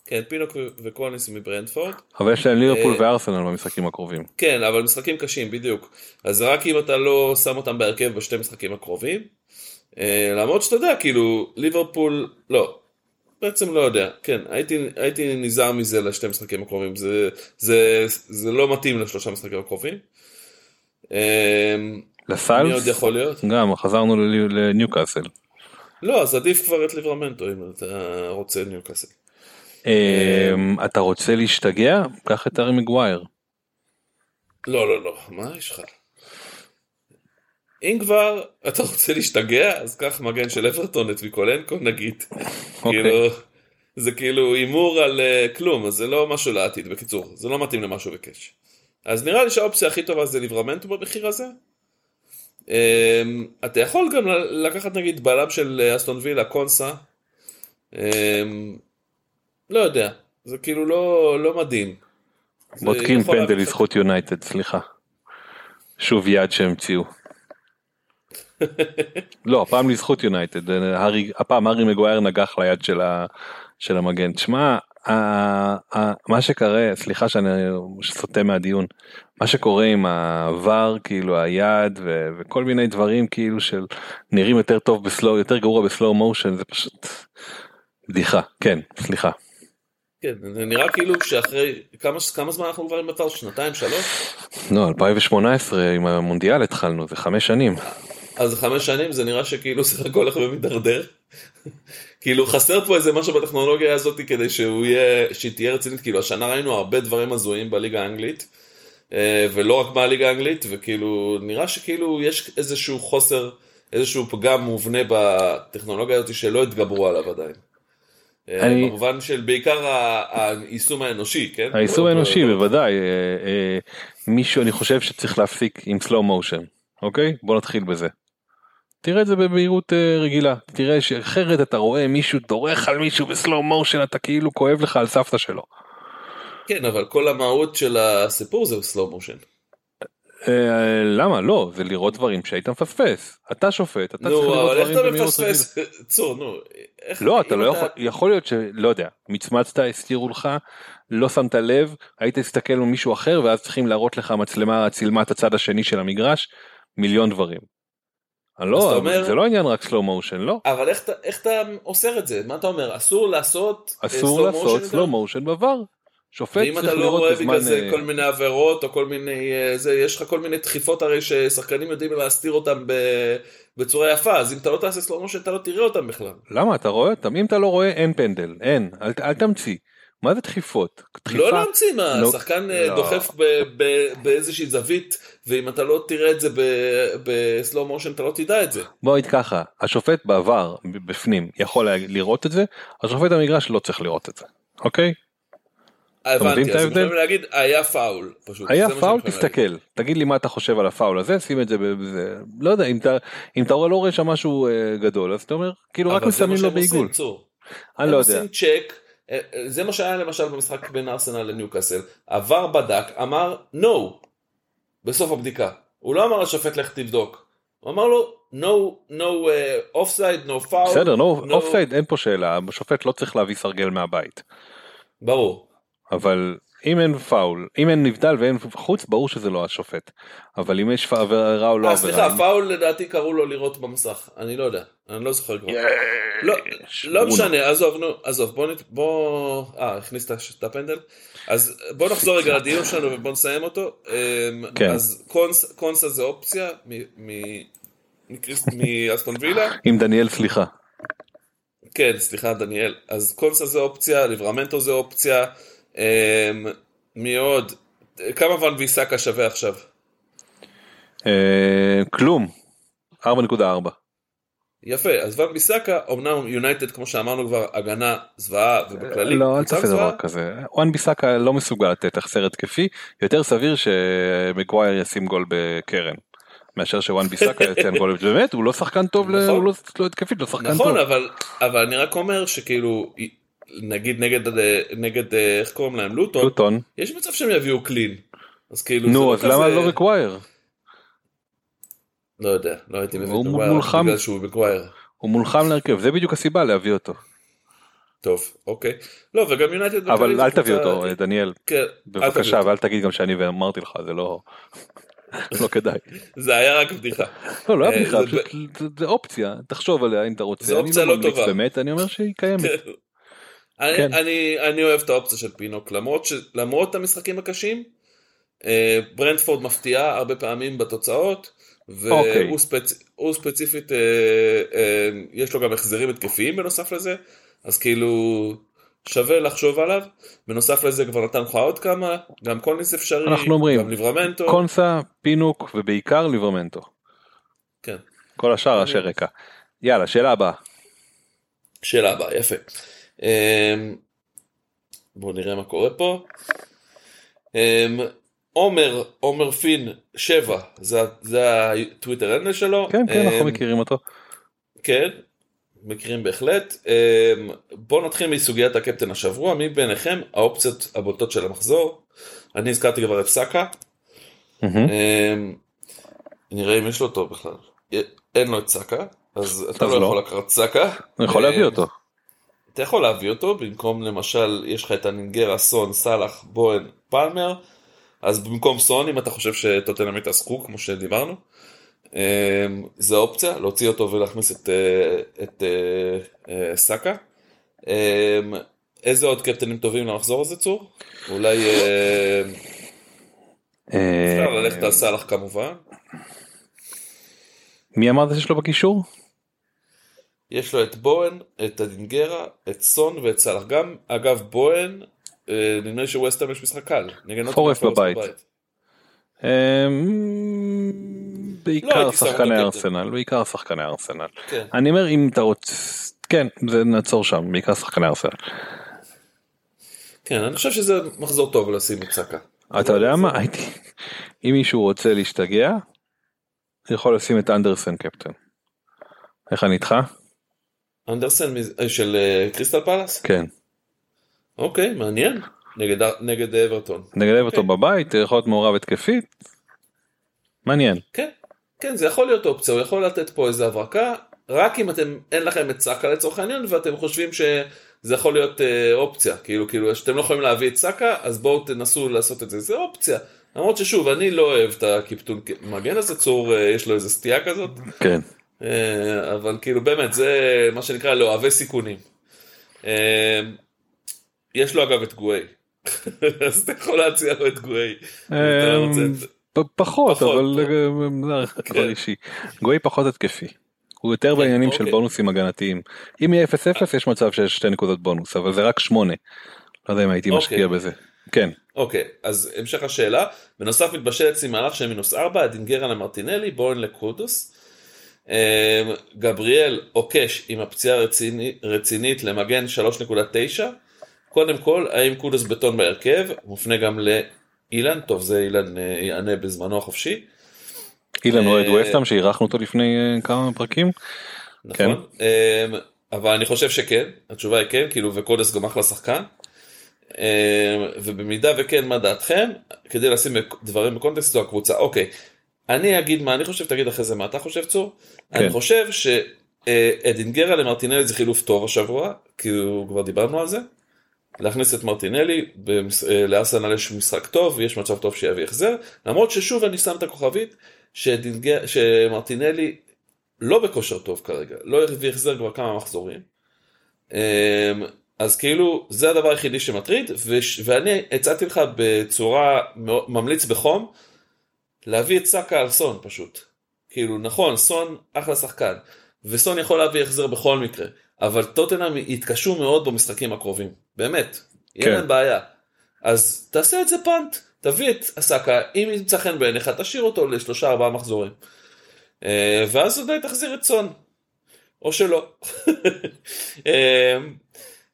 כן, פינוק וקולינס מברנדפורד. אבל יש להם ליברפול וארסנל במשחקים הקרובים. כן, אבל משחקים קשים, בדיוק. אז רק אם אתה לא שם אותם בהרכב בשתי משחקים הקרובים, למרות שאתה יודע, כאילו, ליברפול, לא. בעצם לא יודע, כן, הייתי נזהר מזה לשתי משחקים הקרובים, זה לא מתאים ל3 משחקים הקרובים. לסלס? מי עוד יכול להיות? גם, חזרנו לניוקאסל. לא, אז עדיף כבר את ליברמנטו, אם אתה רוצה ניוקאסל. אתה רוצה להשתגע? קח את הארי מגווייר. לא, מה יש לך? אם כבר אתה רוצה להשתגע, אז קח מגן של אברטון, את ויקולנקו נגיד. זה כאילו אימור על כלום, אז זה לא משהו לעתיד, בקיצור, זה לא מתאים למשהו בקש. אז נראה לי שהאופציה הכי טובה זה ליברמנטו במחיר הזה. אתה יכול גם לקחת נגיד בעלם של אסטון וילה, קונסה. לא יודע, זה כאילו לא מדהים. בודקים פנדל לזכות יונייטד, סליחה. שוב יד שהמציאו. לא, הפעם לזכות יונייטד, הפעם הארי מגווייר נגח ליד של המגן. תשמע, מה שקרה, סליחה שאני סוטה מהדיון, מה שקורה עם העבר, כאילו היד וכל מיני דברים כאילו של נראים יותר טוב בסלואו, יותר גרוע בסלואו מושן, זה פשוט בדיחה. כן, סליחה. כן, זה נראה כאילו שאחרי, כמה זמן אנחנו כבר למטר? 2-3? לא, 2018 עם המונדיאל התחלנו, זה 5 שנים. אז 5 שנים זה נראה שכאילו זה רק הולך ומדרדר. כאילו חסר פה איזה משהו בטכנולוגיה הזאת כדי שהיא תהיה רצינית. כאילו השנה ראינו הרבה דברים הזויים בליגה האנגלית, ולא רק בליגה האנגלית, וכאילו נראה שכאילו יש איזשהו חוסר, איזשהו פגם מובנה בטכנולוגיה הזאת שלא התגברו עליו עדיין. במובן של בעיקר היישום האנושי, כן? היישום האנושי, בוודאי. מישהו, אני חושב שצריך להפסיק עם סלואו מושן. אוקיי? בוא נתחיל בזה. תראה את זה בבהירות רגילה, תראה שאחרת אתה רואה מישהו דורך על מישהו בסלואו מושן, אתה כאילו כואב לך על סבתא שלו. כן, אבל כל המהות של הסיפור זה בסלואו מושן. למה? לא, זה לראות דברים שהיית מפספס. אתה שופט, אתה צריך לראות דברים במהירות רגילה. צור, נו. לא, אתה לא יכול להיות שלא יודע, מצמצת, הסתירו לך, לא שמת לב, היית להסתכל ממישהו אחר, ואז צריכים להראות לך מצלמה, צילמת הצד השני של המגרש, מיליון דברים. לא, זה לא עניין רק slow motion, לא? אבל איך אתה אוסר את זה? מה אתה אומר? אסור לעשות slow motion בבר? שופט ואם אתה לא רואה בגלל זה כל מיני עבירות או כל מיני, זה, יש לך כל מיני דחיפות הרי ששחקנים יודעים להסתיר אותם בצורה יפה, אז אם אתה לא תעשה סלומו שאתה לא תראה אותם בכלל. למה? אתה רואה אותם? אם אתה לא רואה אין פנדל, אין, אל תמציא. מה זה דחיפות? לא להמציא מה, שחקן דוחף באיזושהי זווית, ואם אתה לא תראה את זה בסלואו מושן, אתה לא תדע את זה. בוא נגיד ככה, השופט בעבר, בפנים, יכול לראות את זה, השופט המגרש לא צריך לראות את זה, אוקיי? הבנתי, אז יכולים להגיד, היה פאול. היה פאול, תסתכל, תגיד לי מה אתה חושב על הפאול הזה, שים את זה, לא יודע, אם אתה לא רואה שם משהו גדול, אז אתה אומר, כאילו רק מסמים לו בעיגול. אני לא יודע. הם עושים צ'ק, זה מה שהיה למשל במשחק בין ארסנל לניוקאסל, עבר בדק, אמר no, בסוף הבדיקה. הוא לא אמר לשופט לך תבדוק, הוא אמר לו no offside, no foul. בסדר, no offside, אין פה שאלה, השופט לא צריך להביא סרגל מהבית. ברור. אבל אם אין פאול, אם אין נבדל ואין חוץ, ברור שזה לא השופט. אבל אם יש עבירה או לא עבירה... סליחה, פאול לדעתי קראו לו לראות במסך, אני לא יודע, אני לא זוכר כבר. לא משנה, עזוב, בוא... הכניס את הפנדל? אז בוא נחזור רגע לדיון שלנו ובוא נסיים אותו. אז קונסה זה אופציה מאסטון וילה. עם דניאל, סליחה. כן, סליחה דניאל. אז קונסה זה אופציה, ליברמנטו זה אופציה... מאוד, כמה ון ויסקה שווה עכשיו? כלום, 4.4. יפה, אז ון ויסקה, אמנם יונייטד כמו שאמרנו כבר, הגנה זוועה ובכללי. לא, אל תעשה דבר כזה, ון ויסקה לא מסוגל לתת החסר התקפי, יותר סביר שמגווייר ישים גול בקרן. מאשר שוואן ביסאקה יציין גול, באמת, הוא לא שחקן טוב, הוא לא התקפית, לא שחקן טוב. נכון, אבל אני רק אומר שכאילו... נגיד נגד איך קוראים להם? לוטון. יש מצב שהם יביאו קלין. אז כאילו... נו, אז למה לא בקווייר? לא יודע, לא הייתי מביא בקווייר, בגלל שהוא בקווייר. הוא מולחם להרכב, זה בדיוק הסיבה להביא אותו. טוב, אוקיי. לא, וגם יונייטד... אבל אל תביא אותו, דניאל. בבקשה, ואל תגיד גם שאני ואמרתי לך, זה לא... לא כדאי. זה היה רק בדיחה. לא, לא היה בדיחה, זה אופציה, תחשוב עליה אם אתה רוצה. זה אופציה לא טובה. אני אומר שהיא קיימת. אני אוהב את האופציה של פינוק, למרות המשחקים הקשים, ברנטפורד מפתיעה הרבה פעמים בתוצאות, והוא ספציפית, יש לו גם החזרים התקפיים בנוסף לזה, אז כאילו שווה לחשוב עליו, בנוסף לזה כבר נתן לך עוד כמה, גם קונס אפשרי, גם ליברמנטו. קונסה, פינוק ובעיקר ליברמנטו. כן. כל השאר השרקה. יאללה, שאלה הבאה. שאלה הבאה, יפה. בואו נראה מה קורה פה. עומר פין 7, זה הטוויטר הנדל שלו. כן, כן, אנחנו מכירים אותו. כן, מכירים בהחלט. בואו נתחיל מסוגיית הקפטן השבוע. מי ביניכם האופציות הבולטות של המחזור? אני הזכרתי כבר את סאקה, נראה אם יש לו אותו בכלל. אין לו את סאקה, אז אתה לא יכול לקראת סאקה. אני יכול להביא אותו, אתה יכול להביא אותו, במקום למשל, יש לך את הנינגר, סון, סלח, בוהן, פלמר, אז במקום סון, אם אתה חושב שטוטנהאם יתעסקו, כמו שדיברנו, זה האופציה, להוציא אותו ולהכניס את סאקה. איזה עוד קפטנים טובים למחזור הזה, צור? אולי, אפשר ללכת על סלח כמובן. מי אמר זה שלו בקישור? יש לו את בוהן, את הדינגרה, את סון ואת סלח. גם, אגב, בוהן, נדמה לי שווסטהאם יש משחק קל. חורף בבית. בעיקר שחקני ארסנל, בעיקר שחקני ארסנל. אני אומר, אם אתה רוצה... כן, זה נעצור שם, בעיקר שחקני ארסנל. כן, אני חושב שזה מחזור טוב לשים את סאקה. אתה יודע מה? אם מישהו רוצה להשתגע, יכול לשים את אנדרסן קפטן. איך אני איתך? אנדרסן של קריסטל פלאס? כן. אוקיי, מעניין. נגד אברטון. נגד אברטון בבית, יכול להיות מעורב התקפית. מעניין. כן, כן, זה יכול להיות אופציה, הוא יכול לתת פה איזו הברקה, רק אם אין לכם את סאקה לצורך העניין, ואתם חושבים שזה יכול להיות אופציה, כאילו שאתם לא יכולים להביא את סאקה, אז בואו תנסו לעשות את זה, זה אופציה. למרות ששוב, אני לא אוהב את הקפטון מגן הזה, צור, יש לו איזו סטייה כזאת. כן. אבל כאילו באמת זה מה שנקרא לאוהבי סיכונים. יש לו אגב את גווי אז אתה יכול להציע לו את גוי. פחות, אבל גוי פחות התקפי. הוא יותר בעניינים של בונוסים הגנתיים. אם יהיה 0-0 יש מצב שיש 2 נקודות בונוס, אבל זה רק 8. לא יודע אם הייתי משקיע בזה. כן. אוקיי, אז המשך השאלה. בנוסף מתבשלת סימנך של מינוס 4, דינגרה למרטינלי, בוין לקודוס. גבריאל עוקש עם הפציעה רצינית למגן 3.9. קודם כל, האם קודוס בטון בהרכב? מופנה גם לאילן, טוב, זה אילן יענה בזמנו החופשי. אילן רועד וויסטאם, שאירחנו אותו לפני כמה פרקים. נכון, אבל אני חושב שכן, התשובה היא כן, כאילו וקודס גם אחלה שחקן, ובמידה וכן, מה דעתכם? כדי לשים דברים בקונטקסט או הקבוצה, אוקיי, אני אגיד מה אני חושב, תגיד אחרי זה מה אתה חושב צור, אני חושב שאדינגרה למרטינלי זה חילוף טוב השבוע, כי כבר דיברנו על זה, להכניס את מרטינלי, לארסנל יש משחק טוב, יש מצב טוב שיביא החזר, למרות ששוב אני שם את הכוכבית, שמרטינלי לא בכושר טוב כרגע, לא יביא החזר כבר כמה מחזורים, אז כאילו זה הדבר היחידי שמטריד, ואני הצעתי לך בצורה ממליץ בחום, להביא את סאקה על סון פשוט, כאילו נכון, סון אחלה שחקן, וסון יכול להביא החזר בכל מקרה, אבל טוטנהאם יתקשו מאוד במשחקים הקרובים, באמת, אין להם בעיה, אז תעשה את זה פאנט, תביא את הסאקה, אם ימצא חן בעיניך, תשאיר אותו ל3-4 מחזורים. ואז עדיין תחזיר את סון. או שלא.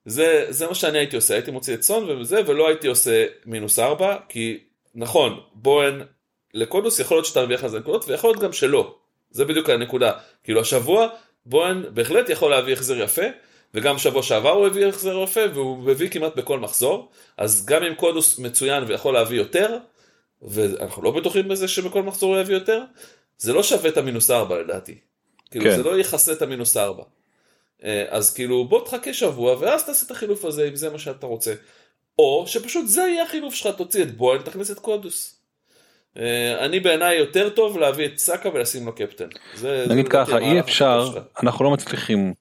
זה מה שאני הייתי עושה, הייתי מוציא את סון וזה, ולא הייתי עושה -4, כי נכון, בוהן לקודוס, יכול להיות שתרוויח על זה נקודות, ויכול להיות גם שלא. זה בדיוק הנקודה. כאילו השבוע, בוהן בהחלט יכול להביא החזר יפה, וגם שבוע שעבר הוא הביא החזר יפה, והוא הביא כמעט בכל מחזור, אז גם אם קודוס מצוין ויכול להביא יותר, ואנחנו לא בטוחים בזה שבכל מחזור הוא יביא יותר, זה לא שווה את -4 לדעתי. כאילו זה לא יחסה את -4. אז כאילו בוא תחכה שבוע, ואז תעשה את החילוף הזה, אם זה מה שאתה רוצה. או שפשוט זה יהיה החילוף שלך, תוציא את בוהן, תכניס את קודוס. אני בעיניי יותר טוב להביא את סאקה ולשים לו קפטן. נגיד ככה, אי אפשר, אנחנו לא מצליחים...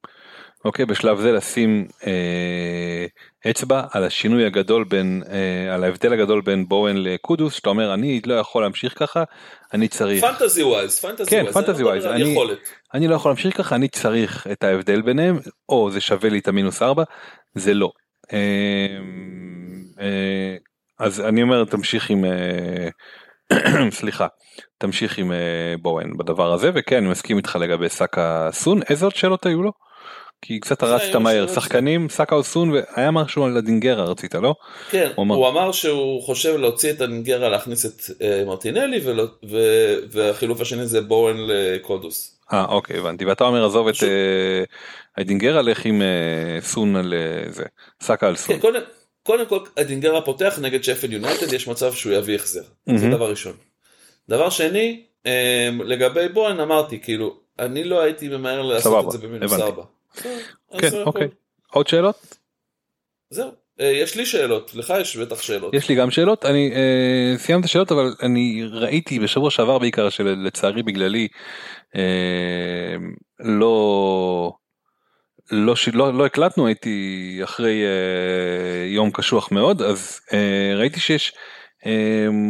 אוקיי, בשלב זה לשים אצבע על השינוי הגדול בין, על ההבדל הגדול בין בוהן לקודוס, שאתה אומר, אני לא יכול להמשיך ככה, אני צריך... פנטזי ווייז. כן, פנטזי ווייז. אני לא יכול להמשיך ככה, אני צריך את ההבדל ביניהם, או זה שווה לי את -4, זה לא. אז אני אומר, תמשיך עם... סליחה, תמשיך עם בוהן בדבר הזה, וכן, אני מסכים איתך לגבי סאקה סון, איזה עוד שאלות היו לו? כי קצת הרצת מהר, שחקנים, סאקה אוסון, והיה משהו על הדינגרה, רצית, לא? כן, הוא אמר שהוא חושב להוציא את הדינגרה, להכניס את מרטינלי, והחילוף השני זה בוהן לקודוס. אוקיי, הבנתי, ואתה אומר, עזוב את הדינגרה, לך עם סון על זה, סאקה על סון. קודם כל, הדינגרה פותח נגד שפל יונייטד, יש מצב שהוא יביא החזר, זה דבר ראשון. דבר שני, לגבי בוהן אמרתי, כאילו, אני לא הייתי ממהר לעשות את זה -4. כן, אוקיי. עוד שאלות? זהו, יש לי שאלות, לך יש בטח שאלות. יש לי גם שאלות, אני סיימת את השאלות, אבל אני ראיתי בשבוע שעבר בעיקר שלצערי בגללי לא הקלטנו, הייתי אחרי יום קשוח מאוד, אז ראיתי שיש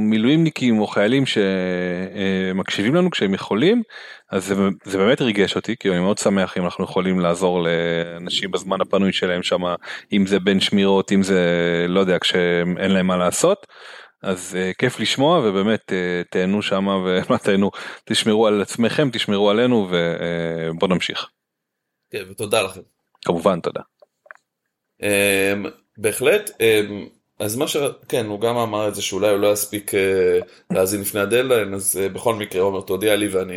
מילואימניקים או חיילים שמקשיבים לנו כשהם יכולים, אז זה באמת ריגש אותי, כי אני מאוד שמח אם אנחנו יכולים לעזור לאנשים בזמן הפנוי שלהם שם, אם זה בין שמירות, אם זה לא יודע, כשאין להם מה לעשות, אז כיף לשמוע, ובאמת תהנו שם, ומה תהנו, תשמרו על עצמכם, תשמרו עלינו, ובוא נמשיך. כן, ותודה לכם. כמובן, תודה. בהחלט, אז מה ש... כן, הוא גם אמר את זה שאולי הוא לא יספיק להזין לפני הדלן, אז בכל מקרה הוא אומר, תודיע לי ואני...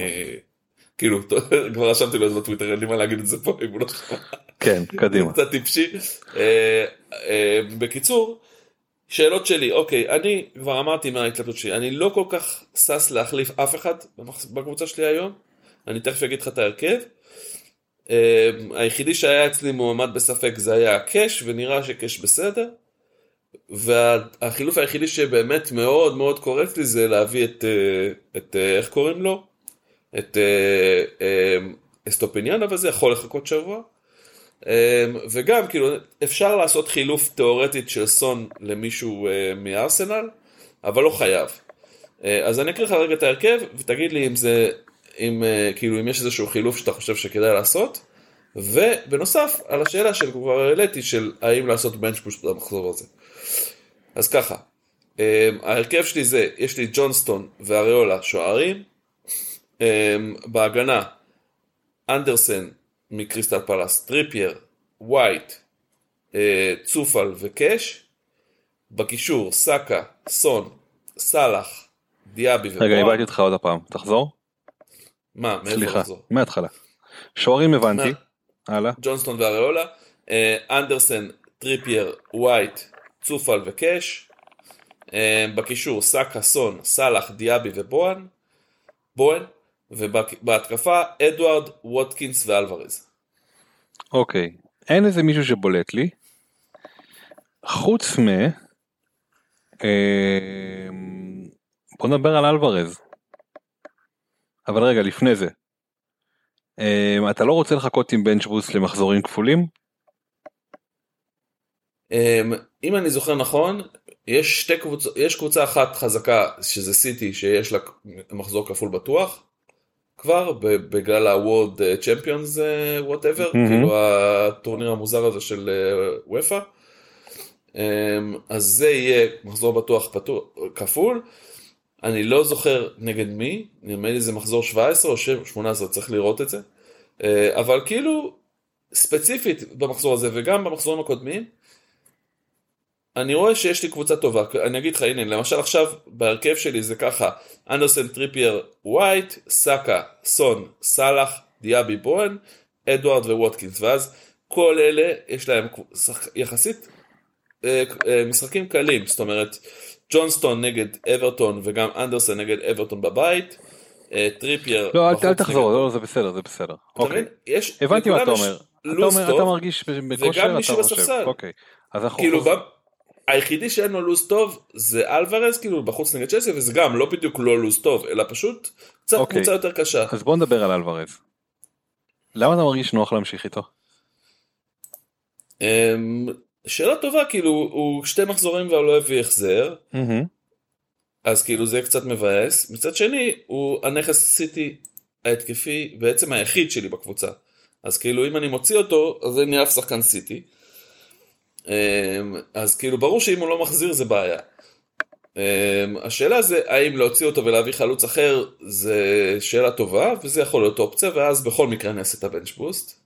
כאילו, כבר רשמתי לו את זה בטוויטר, אין לי מה להגיד את זה פה, אם הוא לא חבר. כן, קדימה. קצת טיפשי. בקיצור, שאלות שלי, אוקיי, אני כבר אמרתי מההתלבטות שלי, אני לא כל כך סס להחליף אף אחד בקבוצה שלי היום, אני תכף אגיד לך את ההרכב, היחידי שהיה אצלי מועמד בספק זה היה קש, ונראה שקש בסדר, והחילוף היחידי שבאמת מאוד מאוד קורץ לי זה להביא את איך קוראים לו? את אסטופיניאן, אבל זה יכול לחכות שבוע. וגם כאילו אפשר לעשות חילוף תיאורטית של סון למישהו מארסנל, אבל לא חייב. אז אני אקריא לך רגע את ההרכב, ותגיד לי אם זה, כאילו אם יש איזשהו חילוף שאתה חושב שכדאי לעשות, ובנוסף על השאלה של כבר העליתי של האם לעשות בנצ'בוש במחזור הזה. אז ככה, ההרכב שלי זה, יש לי ג'ונסטון ואריולה שוערים, בהגנה אנדרסן מקריסטל פלאס, טריפייר, ווייט, צופל וקש, בקישור סאקה, סון, סלח, דיאבי ובאר. רגע, הבאתי אותך עוד הפעם, תחזור? מה, מאיפה תחזור? מההתחלה. שוערים הבנתי, הלאה. ג'ונסטון ואריולה, אנדרסן, טריפייר, ווייט, צופל וקש, בקישור סאקה, סון, סלח, דיאבי ובואן, ובהתקפה אדוארד, ווטקינס ואלווריז. אוקיי, אין איזה מישהו שבולט לי חוץ מ בוא נדבר על אלווריז, אבל רגע לפני זה אתה לא רוצה לחכות עם בנצ'בוס למחזורים כפולים? אם אני זוכר נכון, יש שתי קבוצות, יש קבוצה אחת חזקה שזה סיטי שיש לה מחזור כפול בטוח כבר, בגלל ה-World Champions whatever, כאילו הטורניר המוזר הזה של וופה, אז זה יהיה מחזור בטוח כפול, אני לא זוכר נגד מי, נראה לי זה מחזור 17 או 18, צריך לראות את זה, אבל כאילו, ספציפית במחזור הזה וגם במחזורים הקודמים, אני רואה שיש לי קבוצה טובה, אני אגיד לך, הנה, למשל עכשיו בהרכב שלי זה ככה, אנדרסן, טריפייר, ווייט, סאקה, סון, סלח, דיאבי, בוהן, אדוארד וווטקינס, ואז כל אלה יש להם יחסית משחקים קלים, זאת אומרת, ג'ונסטון נגד אברטון וגם אנדרסן נגד אברטון בבית, טריפייר... לא, אל תחזור, לא, זה בסדר, זה בסדר. אוקיי, הבנתי מה אתה אומר. אתה מרגיש בקושר, אתה חושב. אוקיי, אז אנחנו... היחידי שאין לו לוז טוב זה אלוורז, כאילו בחוץ נגד צ'לסי, וזה גם לא בדיוק לא לוז טוב, אלא פשוט קצת קבוצה יותר קשה. אז בוא נדבר על אלוורז. למה אתה מרגיש נוח להמשיך איתו? שאלה טובה, כאילו, הוא שתי מחזורים והוא לא הביא יחזר, אז כאילו זה קצת מבאס. מצד שני, הוא הנכס סיטי ההתקפי, בעצם היחיד שלי בקבוצה. אז כאילו, אם אני מוציא אותו, אז אני אף שחקן סיטי. אז כאילו ברור שאם הוא לא מחזיר זה בעיה. השאלה זה האם להוציא אותו ולהביא חלוץ אחר, זה שאלה טובה, וזה יכול להיות אופציה, ואז בכל מקרה נעשה את הבנצ'בוסט.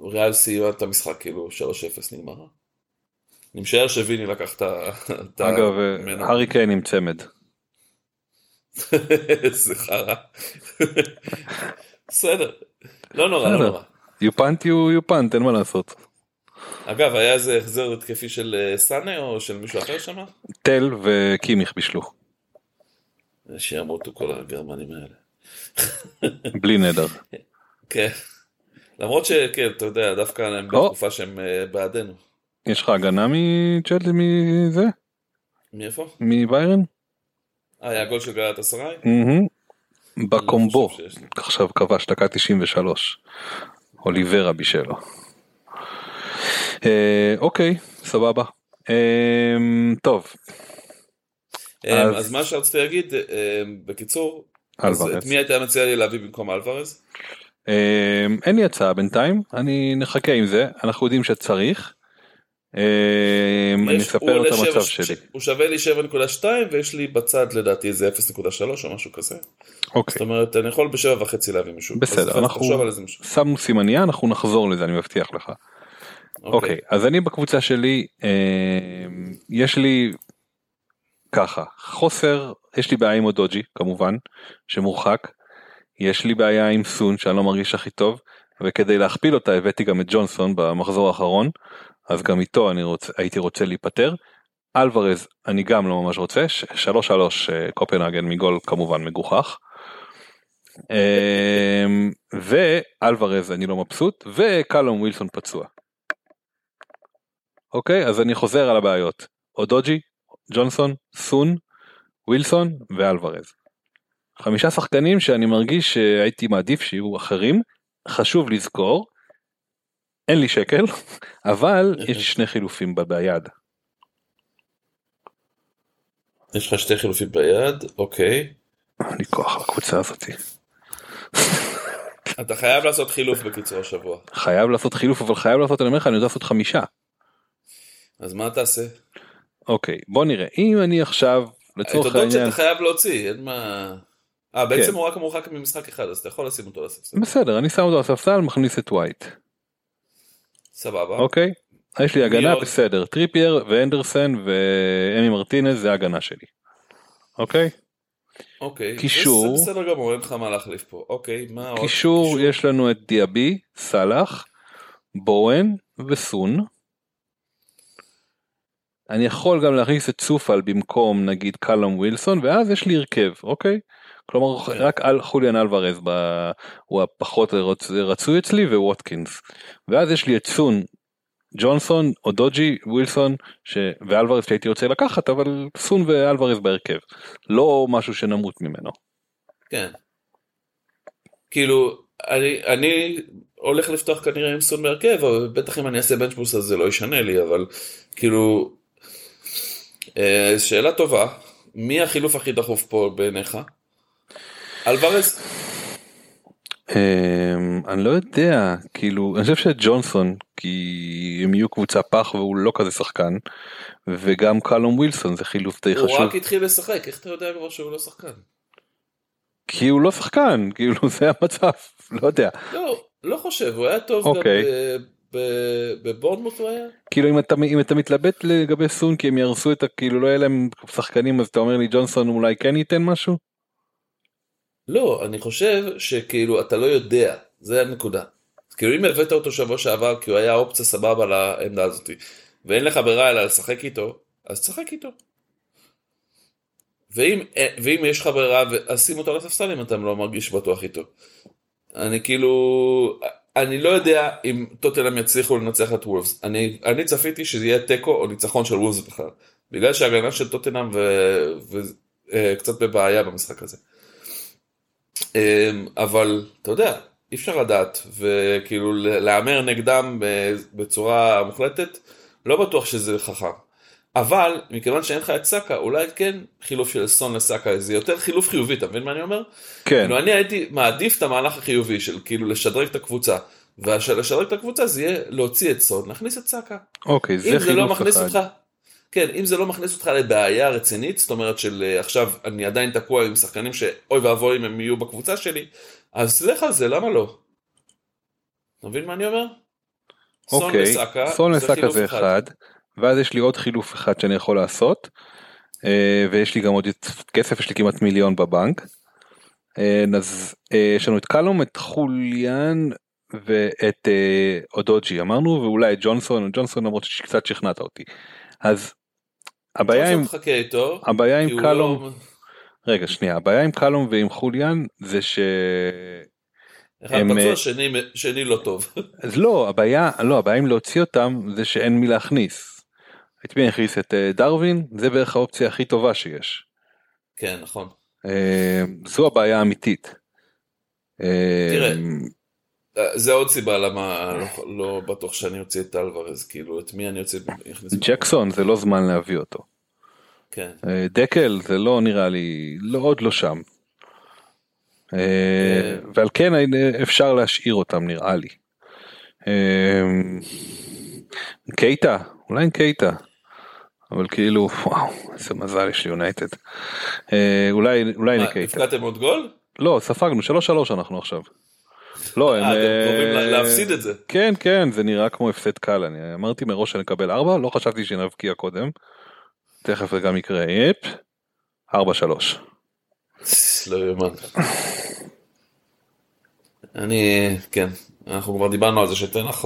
ריאל סיימה את המשחק כאילו 3-0 נגמרה. אני משער שוויני לקח את אגב, הארי קיין עם צמד. זה חרה. בסדר. לא נורא, לא נורא. יופנטי הוא יופנט, אין מה לעשות. אגב, היה זה החזר התקפי של סאנה או של מישהו אחר שם? טל וקימיך בשלו. שיאמרו אותו כל הגרמנים האלה. בלי נדר. כן. למרות שכן, אתה יודע, דווקא הם בתקופה שהם בעדנו. יש לך הגנה מצ'אטלי מזה? מאיפה? מביירן? היה גול של גלת עשרה? בקומבו. עכשיו קבע שתקה 93. אוליברה בישלו. אוקיי, סבבה. טוב. אז מה שרציתי להגיד, בקיצור, את מי הייתה מציעה לי להביא במקום אלוורז? אין לי הצעה בינתיים, אני נחכה עם זה, אנחנו יודעים שצריך, אני אספר את המצב שלי. הוא שווה לי 7.2 ויש לי בצד לדעתי איזה 0.3 או משהו כזה. זאת אומרת, אני יכול ב7.5 להביא משהו. בסדר, אנחנו שמנו סימניה, אנחנו נחזור לזה, אני מבטיח לך. אוקיי, אז אני בקבוצה שלי, יש לי ככה, חוסר, יש לי בעיה עם אודוג'י, כמובן, שמורחק, יש לי בעיה עם סון, שאני לא מרגיש הכי טוב, וכדי להכפיל אותה, הבאתי גם את ג'ונסון במחזור האחרון, אז גם איתו אני הייתי רוצה להיפטר, אלוורז אני גם לא ממש רוצה, 3-3 קופנהגן מגול כמובן מגוחך, ואלוורז אני לא מבסוט, וקלום ווילסון פצוע. אוקיי, אז אני חוזר על הבעיות. אודוג'י, ג'ונסון, סון, ווילסון ואלוורז. 5 שחקנים שאני מרגיש שהייתי מעדיף שיהיו אחרים, חשוב לזכור, אין לי שקל, אבל יש לי שני חילופים ביד. יש לך שתי חילופים ביד, אוקיי. אני כוח הקבוצה הזאת. אתה חייב לעשות חילוף בקיצור השבוע. חייב לעשות חילוף, אבל חייב לעשות, אני אומר לך, אני יודע לעשות 5. אז מה תעשה? אוקיי, בוא נראה. אם אני עכשיו, לצורך העניין... את יודעת שאתה חייב להוציא, אין מה... בעצם הוא רק מורחק ממשחק אחד, אז אתה יכול לשים אותו לספסל. בסדר, אני שם אותו לספסל, מכניס את ווייט. סבבה. אוקיי. יש לי הגנה, בסדר. טריפייר ואנדרסן ואמי מרטינז, זה ההגנה שלי. אוקיי? אוקיי. קישור. בסדר גמור, אין לך מה להחליף פה. אוקיי, מה עוד? קישור, יש לנו את דיאבי, סלח, בואן וסון. אני יכול גם להכניס את צופל במקום, נגיד, קלאם ווילסון, ואז יש לי הרכב, אוקיי? כלומר, רק על חוליאן אלוורז, הוא הפחות רצוי אצלי, וווטקינס. ואז יש לי את סון, ג'ונסון, אודוג'י, ווילסון, ואלוורז שהייתי רוצה לקחת, אבל סון ואלוורז בהרכב. לא משהו שנמות ממנו. כן. כאילו, אני הולך לפתוח כנראה עם סון בהרכב, אבל בטח אם אני אעשה בנצ'בוס, אז זה לא ישנה לי, אבל כאילו, שאלה טובה, מי החילוף הכי דחוף פה בעיניך? אלוורז? אני לא יודע, כאילו, אני חושב שג'ונסון, כי הם יהיו קבוצה פח והוא לא כזה שחקן, וגם קלום ווילסון זה חילוף די חשוב. הוא רק התחיל לשחק, איך אתה יודע כבר שהוא לא שחקן? כי הוא לא שחקן, כאילו זה המצב, לא יודע. לא, לא חושב, הוא היה טוב גם בבורדמות הוא היה? כאילו אם אתה מתלבט לגבי סון, כי הם ירסו את, כאילו לא יהיה להם שחקנים, אז אתה אומר לי ג'ונסון אולי כן ייתן משהו? לא, אני חושב שכאילו אתה לא יודע, זה הנקודה. כאילו אם הבאת אותו שבוע שעבר, כי הוא היה אופציה סבבה לעמדה הזאת, ואין לך ברירה אלא לשחק איתו, אז תשחק איתו. ואם יש לך ברירה, אז שים אותו לספסל אם אתה לא מרגיש בטוח איתו. אני כאילו, אני לא יודע אם טוטנהאם יצליחו לנצח את וולפס. אני צפיתי שזה יהיה תיקו או ניצחון של וולפס בכלל, בגלל שההגנה של טוטנהאם קצת בבעיה במשחק הזה. אבל אתה יודע, אי אפשר לדעת, וכאילו לאמר נגדם בצורה מוחלטת, לא בטוח שזה חכם. אבל מכיוון שאין לך את סאקה, אולי כן חילוף של סון לסאקה, זה יותר חילוף חיובי, אתה מבין מה אני אומר? כן. כאילו אני הייתי מעדיף את המהלך החיובי של כאילו לשדרג את הקבוצה, ולשדרג את הקבוצה זה יהיה להוציא את סון, להכניס את סאקה. אוקיי, זה חילוף אחד. כן, אם זה לא מכניס אותך לבעיה רצינית, זאת אומרת של עכשיו אני עדיין תקוע עם שחקנים שאוי ואבוי אם הם יהיו בקבוצה שלי, אז סלח על זה, למה לא? נבין מה אני אומר? אוקיי, סון לסקה זה אחד, ואז יש לי עוד חילוף אחד שאני יכול לעשות, ויש לי גם עוד כסף, יש לי כמעט מיליון בבנק, אז יש לנו את קלום, את חוליאן ואת אודוג'י, אמרנו, ואולי את ג'ונסון, למרות שקצת שכנעת אותי. אז הבעיה עם קלום, רגע שנייה, הבעיה עם קלום ועם חוליאן זה ש... אחד פצוע, שני לא טוב. אז לא, הבעיה אם להוציא אותם זה שאין מי להכניס. את מי הכניס את דרווין, זה בערך האופציה הכי טובה שיש. כן, נכון. זו הבעיה האמיתית. תראה. זה עוד סיבה למה לא בטוח שאני אוציא את אלוורז, כאילו את מי אני אוציא? ג'קסון זה לא זמן להביא אותו. כן. דקל זה לא נראה לי, עוד לא שם. ועל כן אפשר להשאיר אותם נראה לי. קייטה, אולי אין קייטה, אבל כאילו וואו, איזה מזל יש לי יונייטד. אולי נקייטה. הפקעתם עוד גול? לא, ספגנו, 3-3 אנחנו עכשיו. לא, הם קוראים להפסיד את זה. כן, כן, זה נראה כמו הפסד קל, אני אמרתי מראש שאני אקבל 4, לא חשבתי שנבקיע קודם, תכף זה גם יקרה, 4-3. לא יאמן. כן, אנחנו כבר דיברנו על זה שתנח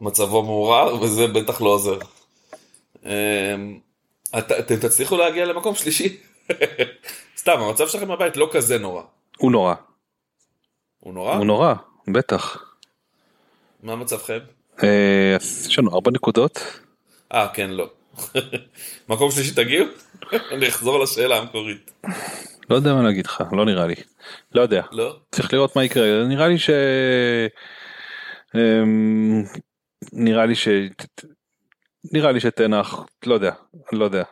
מצבו מעורר, וזה בטח לא עוזר. אתם תצליחו להגיע למקום שלישי? סתם, המצב שלכם בבית לא כזה נורא. הוא נורא. הוא נורא, בטח. מה מצבכם? יש לנו 4 נקודות. כן, לא. מקום שלישי תגיעו? אני אחזור לשאלה המקורית. לא יודע מה להגיד לך, לא נראה לי. לא יודע. לא. צריך לראות מה יקרה. נראה לי ש... נראה לי ש... נראה לי שתנח, לא יודע, לא יודע.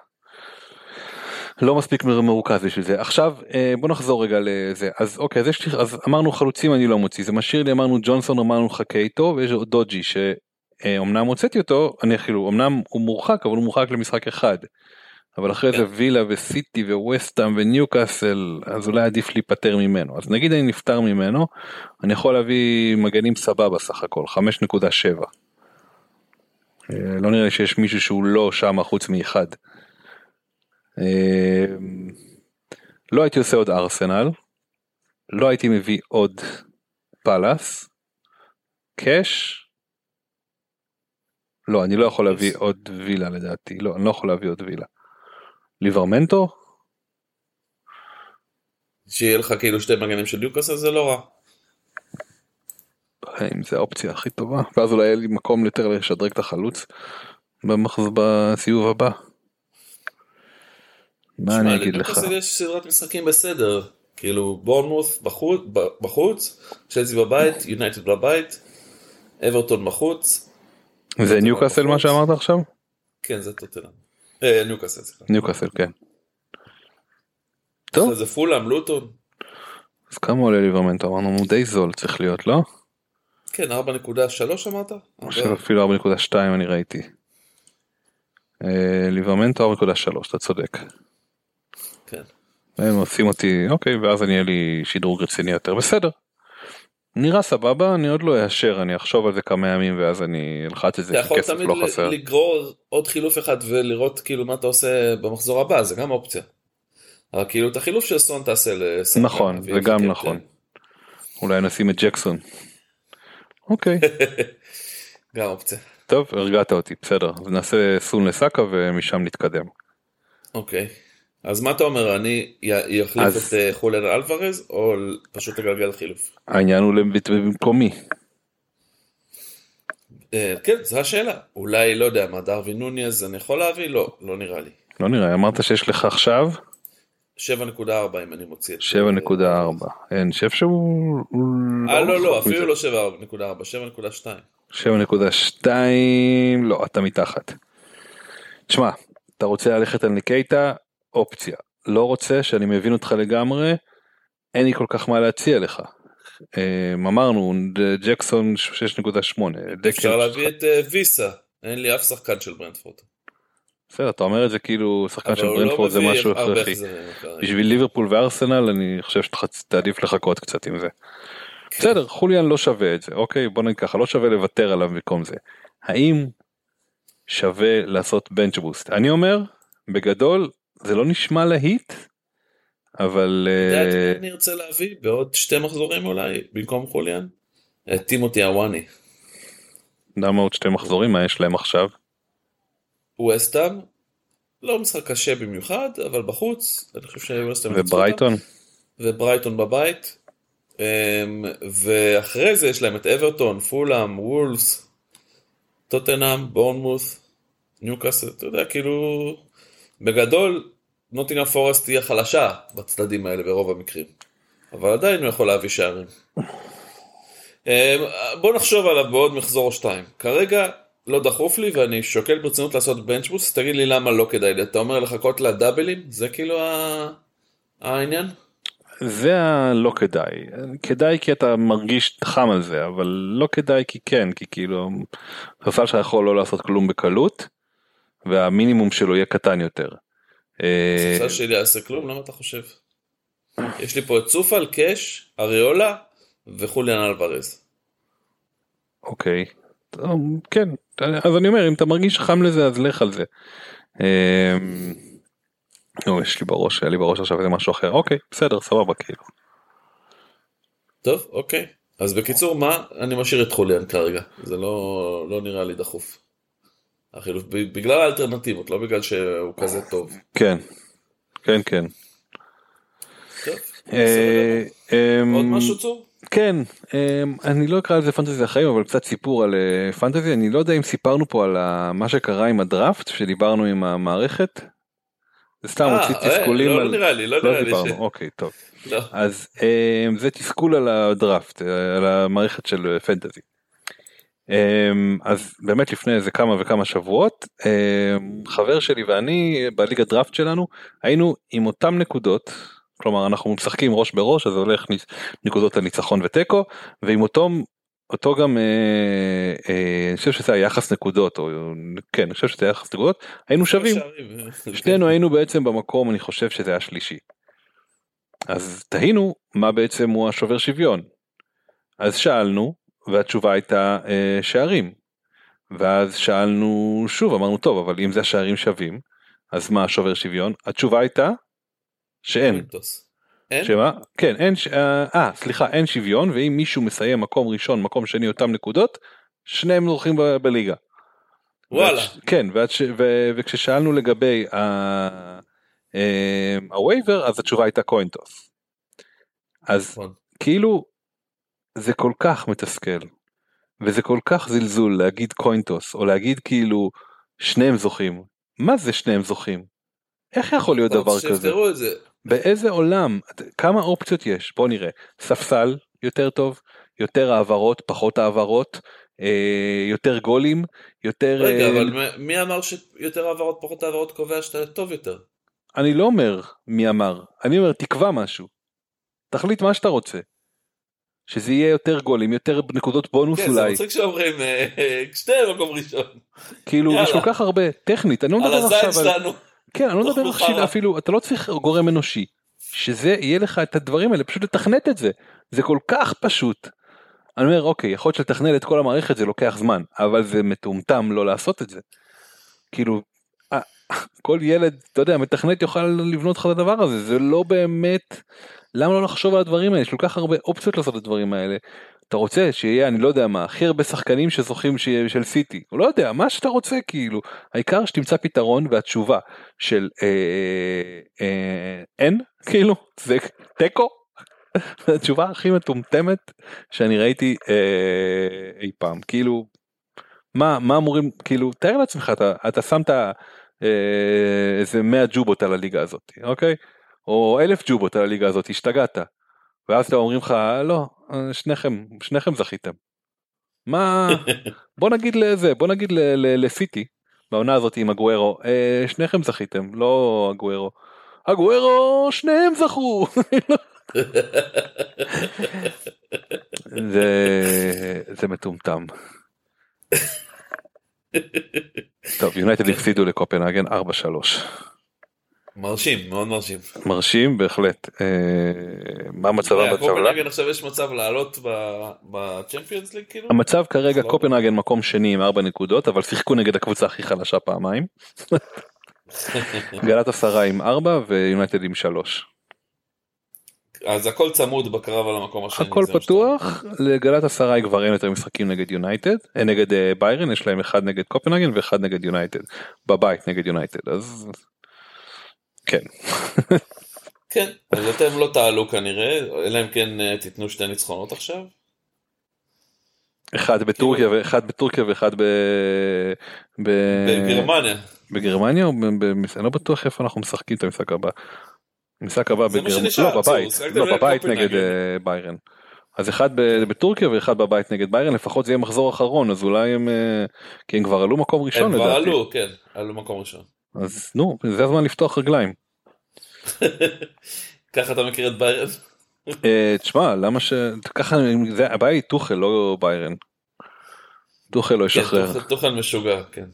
לא מספיק מרוכז בשביל זה. עכשיו, בוא נחזור רגע לזה. אז אוקיי, אז אמרנו חלוצים אני לא מוציא. זה משאיר לי, אמרנו ג'ונסון, אמרנו חכה איתו, ויש דוג'י שאומנם הוצאתי אותו, אני כאילו, אמנם הוא מורחק, אבל הוא מורחק למשחק אחד. אבל אחרי זה וילה וסיטי וווסטאם וניוקאסל, אז אולי עדיף להיפטר ממנו. אז נגיד אני נפטר ממנו, אני יכול להביא מגנים סבבה סך הכל, 5.7. לא נראה שיש מישהו שהוא לא שם חוץ מאחד. לא הייתי עושה עוד ארסנל, לא הייתי מביא עוד פלאס, קש, לא, אני לא יכול להביא עוד וילה לדעתי, לא, אני לא יכול להביא עוד וילה. ליברמנטו? שיהיה לך כאילו שתי מגנים של ניוקאסל, זה לא רע. אם זה האופציה הכי טובה, ואז אולי יהיה לי מקום יותר לשדרג את החלוץ בסיוב הבא. מה אני אגיד לך? ניוקאסל יש סדרת משחקים בסדר, כאילו בורנמות' בחוץ, צ'לסי בבית, יונייטד בבית, אברטון בחוץ. זה ניוקאסל מה שאמרת עכשיו? כן, זה טוטנהאם. ניוקאסל, סליחה. ניוקאסל, כן. טוב. זה פולהאם, לוטון. אז כמה עולה ליברמנטו? אמרנו, הוא די זול צריך להיות, לא? כן, 4.3 אמרת? אפילו 4.2 אני ראיתי. ליברמנטו 4.3, אתה צודק. כן. הם עושים אותי, אוקיי, ואז אני אהיה לי שידרוג רציני יותר. בסדר. נראה סבבה, אני עוד לא אאשר, אני אחשוב על זה כמה ימים ואז אני אלחץ את זה כסף לא חסר. אתה יכול תמיד לגרור עוד חילוף אחד ולראות כאילו מה אתה עושה במחזור הבא, זה גם אופציה. אבל כאילו את החילוף של סון תעשה לסרקן. נכון, זה גם נכון. אולי נשים את ג'קסון. אוקיי. גם אופציה. טוב, הרגעת אותי, בסדר. נעשה סון לסקה ומשם נתקדם. אוקיי. אז מה אתה אומר, אני יחליף את חולן אלוורז, או פשוט לגלגל חילוף? העניין הוא במקומי. כן, זו השאלה. אולי, לא יודע, מה דרווין נוניז אני יכול להביא? לא, לא נראה לי. לא נראה, אמרת שיש לך עכשיו? 7.4 אם אני מוציא את זה. 7.4, אין שף שהוא... לא, לא, אפילו לא 7.4, 7.2. 7.2, לא, אתה מתחת. תשמע, אתה רוצה ללכת על ניקייטה, אופציה. לא רוצה שאני מבין אותך לגמרי, אין לי כל כך מה להציע לך. אמרנו, ג'קסון 6.8. אפשר להביא את ויסה, אין לי אף שחקן של ברנטפורד. בסדר, אתה אומר את זה כאילו, שחקן של ברנטפורד זה משהו הכרחי. בשביל ליברפול וארסנל, אני חושב שתעדיף לחכות קצת עם זה. בסדר, חוליאן לא שווה את זה, אוקיי, בוא נגיד ככה, לא שווה לוותר עליו במקום זה. האם שווה לעשות בנצ' בוסט? אני אומר, בגדול, זה לא נשמע להיט, אבל... אני ארצה להביא בעוד שתי מחזורים אולי, במקום חוליאן, טימותי אוואני. למה עוד שתי מחזורים? מה יש להם עכשיו? ווסטאם, לא משחק קשה במיוחד, אבל בחוץ, אני חושב שווסטאם... וברייטון. וברייטון בבית, ואחרי זה יש להם את אברטון, פולהאם, וולפס, טוטנהאם, בורנמות', ניוקאסל, אתה יודע, כאילו... בגדול, נוטינגהאם פורסט תהיה חלשה בצדדים האלה ברוב המקרים. אבל עדיין הוא יכול להביא שערים. בואו נחשוב עליו בעוד מחזור או שתיים. כרגע לא דחוף לי ואני שוקל ברצינות לעשות בנצ'בוס, תגיד לי למה לא כדאי לי. אתה אומר לחכות לדאבלים? זה כאילו העניין? זה לא כדאי. כדאי כי אתה מרגיש חם על זה, אבל לא כדאי כי כן, כי כאילו, חסל שאתה יכול לא לעשות כלום בקלות, והמינימום שלו יהיה קטן יותר. ספסל שלי יעשה כלום, למה אתה חושב? יש לי פה את צופל, קש, אריולה, וחוליאן אלוורז. אוקיי. כן, אז אני אומר, אם אתה מרגיש חם לזה, אז לך על זה. יש לי בראש, היה לי בראש עכשיו איזה משהו אחר. אוקיי, בסדר, סבבה, כאילו. טוב, אוקיי. אז בקיצור, מה? אני משאיר את חוליאן כרגע. זה לא נראה לי דחוף. החילוף, בגלל האלטרנטיבות, לא בגלל שהוא כזה טוב. כן, כן, כן. טוב, עוד משהו צור? כן, אני לא אקרא על זה פנטזי החיים, אבל קצת סיפור על פנטזי, אני לא יודע אם סיפרנו פה על מה שקרה עם הדראפט, שדיברנו עם המערכת, סתם, הוציא תסכולים על... לא נראה לי, לא נראה לי ש... אוקיי, טוב. אז זה תסכול על הדראפט, על המערכת של פנטזי. אז באמת לפני איזה כמה וכמה שבועות, חבר שלי ואני, בליג הדראפט שלנו, היינו עם אותם נקודות, כלומר אנחנו משחקים ראש בראש, אז הולך נקודות הניצחון וטקו, ועם אותו גם, אני חושב שזה היה יחס נקודות, או כן, אני חושב שזה היה יחס נקודות, היינו שווים, שנינו היינו בעצם במקום, אני חושב שזה היה שלישי, אז תהינו מה בעצם הוא השובר שוויון, אז שאלנו, והתשובה הייתה שערים, ואז שאלנו שוב, אמרנו טוב, אבל אם זה השערים שווים, אז מה השובר שוויון? התשובה הייתה שאין. שמה? כן, אין שוויון, ואם מישהו מסיים מקום ראשון, מקום שני, אותם נקודות, שניהם נורחים בליגה. וואלה. כן, וכששאלנו לגבי הווייבר, אז התשובה הייתה קוינטוס. אז כאילו, זה כל כך מתסכל, וזה כל כך זלזול להגיד קוינטוס, או להגיד כאילו, שניהם זוכים. מה זה שניהם זוכים? איך יכול להיות דבר כזה? שפתרו את זה. באיזה עולם, כמה אופציות יש? בוא נראה, ספסל יותר טוב, יותר העברות, פחות העברות, יותר גולים, יותר... רגע, אבל מי אמר שיותר העברות, פחות העברות קובע שאתה טוב יותר? אני לא אומר מי אמר, אני אומר תקבע משהו, תחליט מה שאתה רוצה, שזה יהיה יותר גולים, יותר נקודות בונוס אולי. כן, זה מצחיק שאומרים, כשתי מקום ראשון. כאילו, יש כל כך הרבה טכנית, אני לא מדבר עכשיו על... על הזין שלנו. כן, אני לא מדבר אפילו, אתה לא צריך גורם אנושי, שזה יהיה לך את הדברים האלה, פשוט לתכנת את זה, זה כל כך פשוט, אני אומר אוקיי, יכול להיות שלתכנת את כל המערכת זה לוקח זמן, אבל זה מטומטם לא לעשות את זה, כאילו, כל ילד, אתה יודע, מתכנת יוכל לבנות לך את הדבר הזה, זה לא באמת, למה לא לחשוב על הדברים האלה, יש כל כך הרבה אופציות לעשות את הדברים האלה, אתה רוצה שיהיה, אני לא יודע מה, הכי הרבה שחקנים שזוכים של סיטי, הוא לא יודע, מה שאתה רוצה כאילו, העיקר שתמצא פתרון והתשובה של אין, כאילו, זה טקו, התשובה הכי מטומטמת שאני ראיתי אי פעם, כאילו, מה אמורים, כאילו, תאר לעצמך, אתה שמת איזה 100 ג'ובות על הליגה הזאת, אוקיי? או 1,000 ג'ובות על הליגה הזאת, השתגעת, ואז אתם אומרים לך, לא, שניכם זכיתם. מה, בוא נגיד לזה, בוא נגיד לסיטי, בעונה הזאת עם אגוארו, שניכם זכיתם, לא אגוארו. אגוארו, שניהם זכו. זה מטומטם. טוב, יונייטד הפסידו לקופנהגן 4-3. מרשים, מאוד מרשים. מרשים, בהחלט. מה מצבה בטבלה? קופנהגן עכשיו יש מצב לעלות בצ'מפיונס ליג כאילו? המצב כרגע קופנהגן מקום שני עם 4 נקודות, אבל שיחקו נגד הקבוצה הכי חלשה פעמיים. גלאטסראי עם 4 ויונייטד עם 3. אז הכל צמוד בקרב על המקום השני. הכל פתוח, לגלאטסראי כבר אין יותר משחקים נגד יונייטד, נגד ביירן, יש להם 1 נגד קופנהגן ו1 נגד יונייטד, בבית נגד יונייטד, אז... כן. כן, אז אתם לא תעלו כנראה, אלא אם כן תיתנו 2 ניצחונות עכשיו. 1 בטורקיה ואחד בגרמניה. בגרמניה או אני לא בטוח איפה אנחנו משחקים את המשחק הבא. המשחק הבא בגרמניה, לא בבית, לא בבית נגד ביירן. אז 1 בטורקיה ואחד בבית נגד ביירן, לפחות זה יהיה מחזור אחרון, אז אולי הם, כי הם כבר עלו מקום ראשון לדעתי. הם כבר עלו, כן, עלו מקום ראשון. אז נו, זה הזמן לפתוח רגליים. ככה אתה מכיר את ביירן? תשמע, למה ש... ככה, הבעיה היא תוכל, לא ביירן. תוכל לא ישחרר. תוכל משוגע, כן.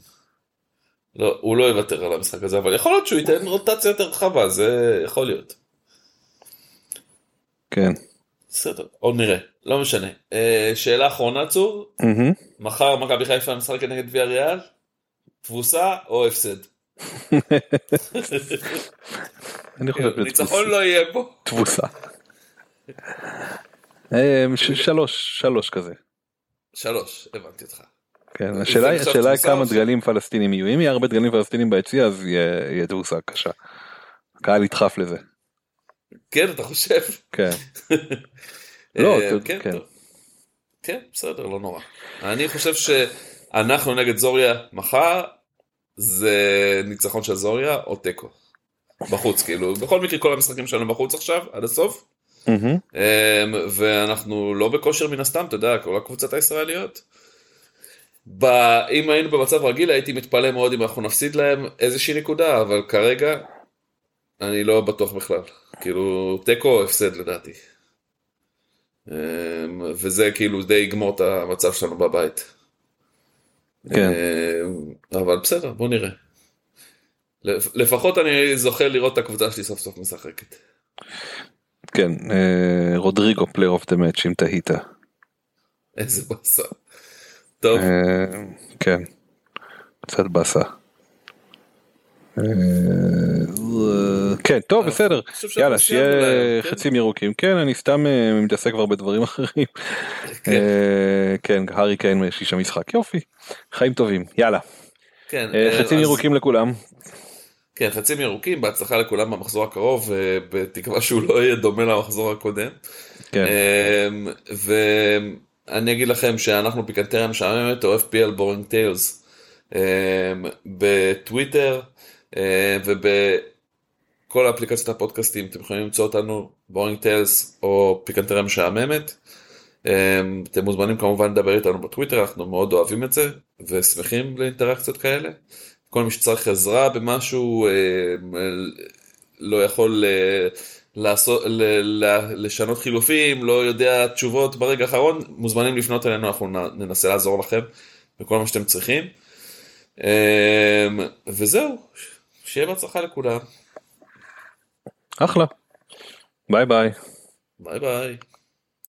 הוא לא יוותר על המשחק הזה, אבל יכול להיות שהוא ייתן רוטציה יותר רחבה, זה יכול להיות. כן. בסדר, עוד נראה, לא משנה. שאלה אחרונה, צור. מחר מכבי חיפה משחק נגד ויאריאל? תבוסה או הפסד? ניצחון לא יהיה פה תבוסה 3 כזה 3, הבנתי אותך. השאלה היא כמה דגלים פלסטינים יהיו, אם יהיה הרבה דגלים פלסטינים ביציע אז יהיה תבוסה קשה, הקהל ידחף לזה. כן, אתה חושב? כן, כן, בסדר, לא נורא. אני חושב שאנחנו נגד זוריה מחר, זה ניצחון של זוריה או טקו. בחוץ, כאילו, בכל מקרה כל המשחקים שלנו בחוץ עכשיו, עד הסוף, ואנחנו לא בכושר מן הסתם, אתה יודע, כל הקבוצת הישראליות. אם היינו במצב רגיל, הייתי מתפלא מאוד אם אנחנו נפסיד להם איזושהי נקודה, אבל כרגע אני לא בטוח בכלל. כאילו, תיקו הפסד לדעתי. וזה כאילו די יגמור את המצב שלנו בבית. כן. אבל בסדר, בוא נראה. לפחות אני זוכה לראות את הקבוצה שלי סוף סוף משחקת. כן, רודריגו פלייר אוף דה מאץ' אם תהית. איזה בסה. טוב. כן, קצת בסה. כן, טוב, בסדר. יאללה, שיהיה חצים ירוקים. כן, אני סתם מתעסק כבר בדברים אחרים. כן, הארי קיין יש שם משחק. יופי, חיים טובים. יאללה. חצים ירוקים לכולם. כן, חצים ירוקים, בהצלחה לכולם במחזור הקרוב, בתקווה שהוא לא יהיה דומה למחזור הקודם. ואני אגיד לכם שאנחנו פיקנטריה משעממת, או FPL Boring Tales, בטוויטר, ובכל האפליקציות הפודקאסטים, אתם יכולים למצוא אותנו, Boring Tales או פיקנטריה משעממת. אתם מוזמנים כמובן לדבר איתנו בטוויטר, אנחנו מאוד אוהבים את זה, ושמחים לאינטראקציות כאלה. כל מי שצריך עזרה במשהו, לא יכול לשנות חילופים, לא יודע תשובות ברגע האחרון, מוזמנים לפנות אלינו, אנחנו ננסה לעזור לכם בכל מה שאתם צריכים. וזהו, שיהיה בהצלחה לכולם. אחלה. ביי ביי. ביי ביי.